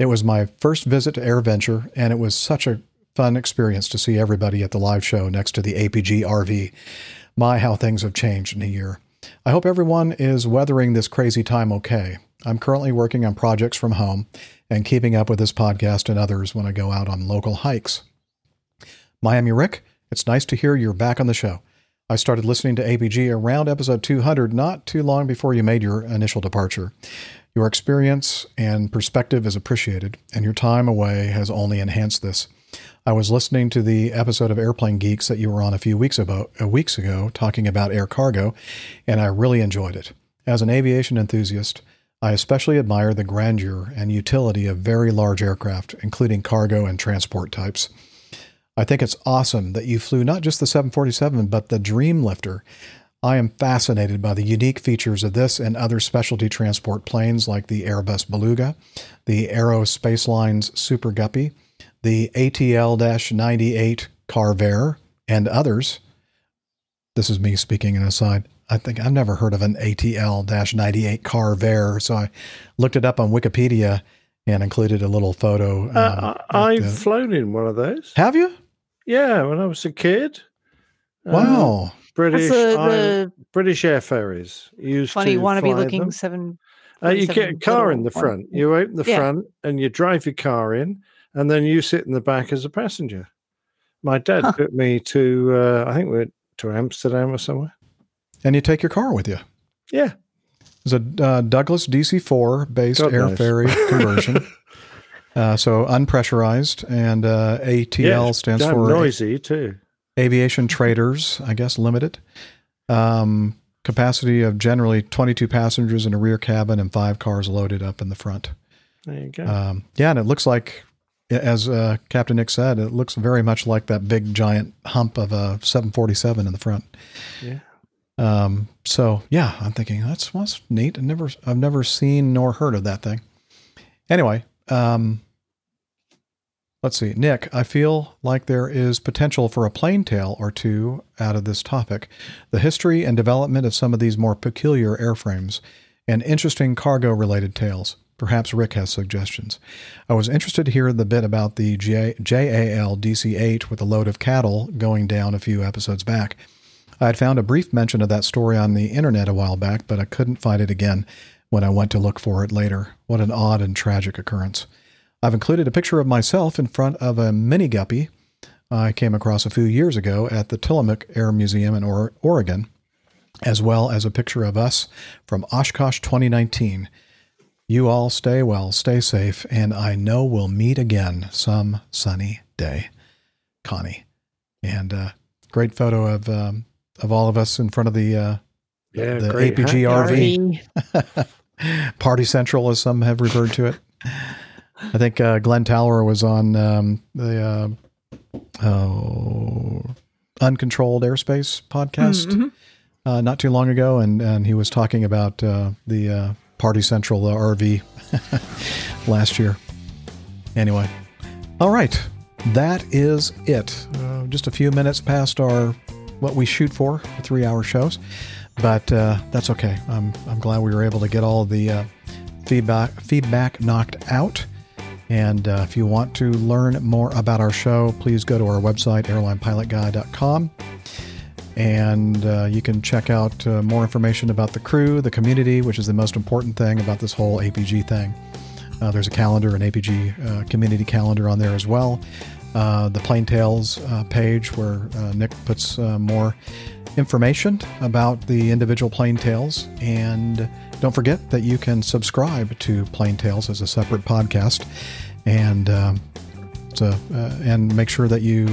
It was my first visit to AirVenture, and it was such a fun experience to see everybody at the live show next to the APG RV. My, how things have changed in a year. I hope everyone is weathering this crazy time okay. I'm currently working on projects from home and keeping up with this podcast and others when I go out on local hikes. Miami Rick, it's nice to hear you're back on the show. I started listening to APG around episode 200, not too long before you made your initial departure. Your experience and perspective is appreciated, and your time away has only enhanced this. I was listening to the episode of Airplane Geeks that you were on a few weeks ago talking about air cargo, and I really enjoyed it. As an aviation enthusiast, I especially admire the grandeur and utility of very large aircraft, including cargo and transport types. I think it's awesome that you flew not just the 747, but the Dreamlifter. I am fascinated by the unique features of this and other specialty transport planes like the Airbus Beluga, the Aero Space Line's Super Guppy, the ATL-98 Carvair, and others. This is me speaking an aside. I think I've never heard of an ATL-98 Carvair, so I looked it up on Wikipedia and included a little photo. I've flown in one of those. Have you? Yeah, when I was a kid. Wow. British Air Ferries used funny, to fly them. 7 you get a car in the front. You open the front and you drive your car in, and then you sit in the back as a passenger. My dad took me to, I think we went to Amsterdam or somewhere. And you take your car with you. Yeah. It's a Douglas DC-4 based ferry conversion. So unpressurized, and ATL stands for noisy too. Aviation Traders, I guess, Limited. Capacity of generally 22 passengers in a rear cabin and 5 cars loaded up in the front. There you go. And it looks like, as Captain Nick said, it looks very much like that big giant hump of a 747 in the front. Yeah. I'm thinking that's neat. I've never seen nor heard of that thing. Anyway, let's see. Nick, I feel like there is potential for a plain tale or two out of this topic. The history and development of some of these more peculiar airframes and interesting cargo-related tales. Perhaps Rick has suggestions. I was interested to hear the bit about the JAL DC-8 with a load of cattle going down a few episodes back. I had found a brief mention of that story on the internet a while back, but I couldn't find it again when I went to look for it later. What an odd and tragic occurrence. I've included a picture of myself in front of a mini guppy I came across a few years ago at the Tillamook Air Museum in Oregon, as well as a picture of us from Oshkosh 2019. You all stay well, stay safe, and I know we'll meet again some sunny day. Connie. And great photo of all of us in front of the APG RV. Party Central, as some have referred to it. I think Glenn Talwer was on the Uncontrolled Airspace podcast not too long ago, and he was talking about the Party Central RV last year. Anyway, all right, that is it. Just a few minutes past what we shoot for 3-hour shows, but that's okay. I'm glad we were able to get all the feedback knocked out. And if you want to learn more about our show, please go to our website, airlinepilotguy.com, and you can check out more information about the crew, the community, which is the most important thing about this whole APG thing. There's a calendar, an APG community calendar on there as well. The Plain Tales page where Nick puts more information about the individual Plain Tales. And don't forget that you can subscribe to Plain Tales as a separate podcast, and and make sure that you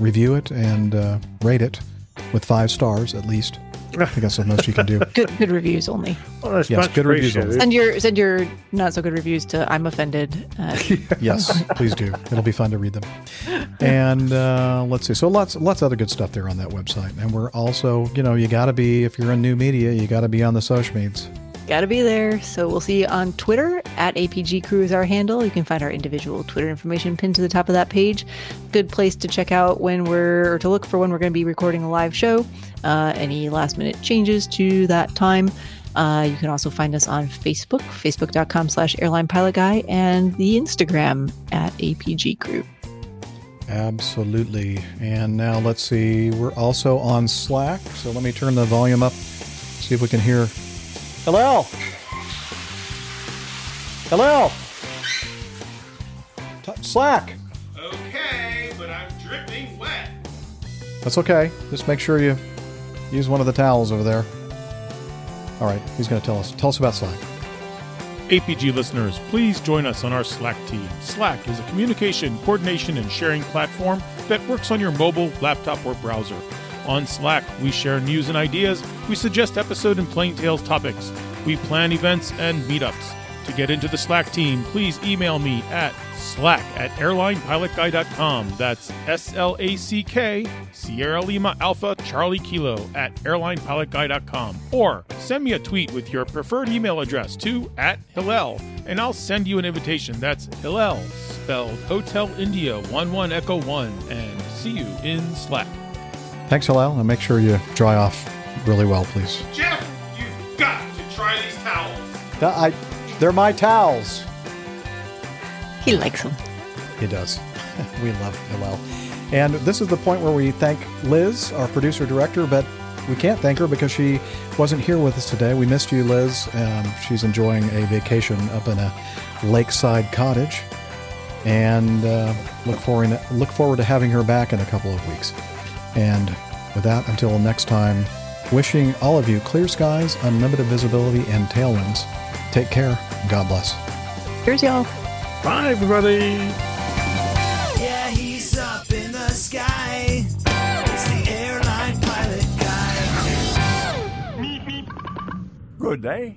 review it and rate it with 5 stars at least. I think that's the most you can do. Good reviews only. Well, that's good reviews only. Send your not so good reviews to I'm Offended. Yes, please do. It'll be fun to read them. And let's see. So lots of other good stuff there on that website. And we're also, you got to be, if you're in new media, you got to be on the social medias. Got to be there. So we'll see you on Twitter at APG Crew is our handle. You can find our individual Twitter information pinned to the top of that page. Good place to check out to look for when we're going to be recording a live show. Any last minute changes to that time. You can also find us on Facebook, facebook.com/airlinepilotguy, and the Instagram at APG Crew. Absolutely. And now let's see. We're also on Slack. So let me turn the volume up. See if we can hear. Hello? Slack. Okay, but I'm dripping wet. That's okay. Just make sure you use one of the towels over there. All right, he's going to tell us about Slack. APG listeners, please join us on our Slack team. Slack is a communication, coordination, and sharing platform that works on your mobile, laptop, or browser. On Slack, we share news and ideas, we suggest episode and Plain Tales topics, we plan events and meetups. To get into the Slack team, please email me at slack@airlinepilotguy.com. That's SLACK, Sierra Lima Alpha Charlie Kilo @airlinepilotguy.com. Or send me a tweet with your preferred email address to @Hillel, and I'll send you an invitation. That's Hillel, spelled Hotel India 11 Echo 1, and see you in Slack. Thanks, Hillel, and make sure you dry off really well, please. Jeff, you've got to try these towels. They're my towels. He likes them. He does. We love Hillel. And this is the point where we thank Liz, our producer-director, but we can't thank her because she wasn't here with us today. We missed you, Liz. She's enjoying a vacation up in a lakeside cottage, and look forward to having her back in a couple of weeks. And with that, until next time, wishing all of you clear skies, unlimited visibility, and tailwinds. Take care. God bless. Cheers, y'all. Bye, everybody. Yeah, he's up in the sky. It's the airline pilot guy. Meep, meep. Good day.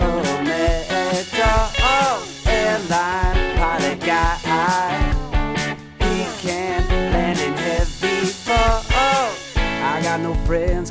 America. Oh, airline pilot guy, he can't land in heavy fog. I got no friends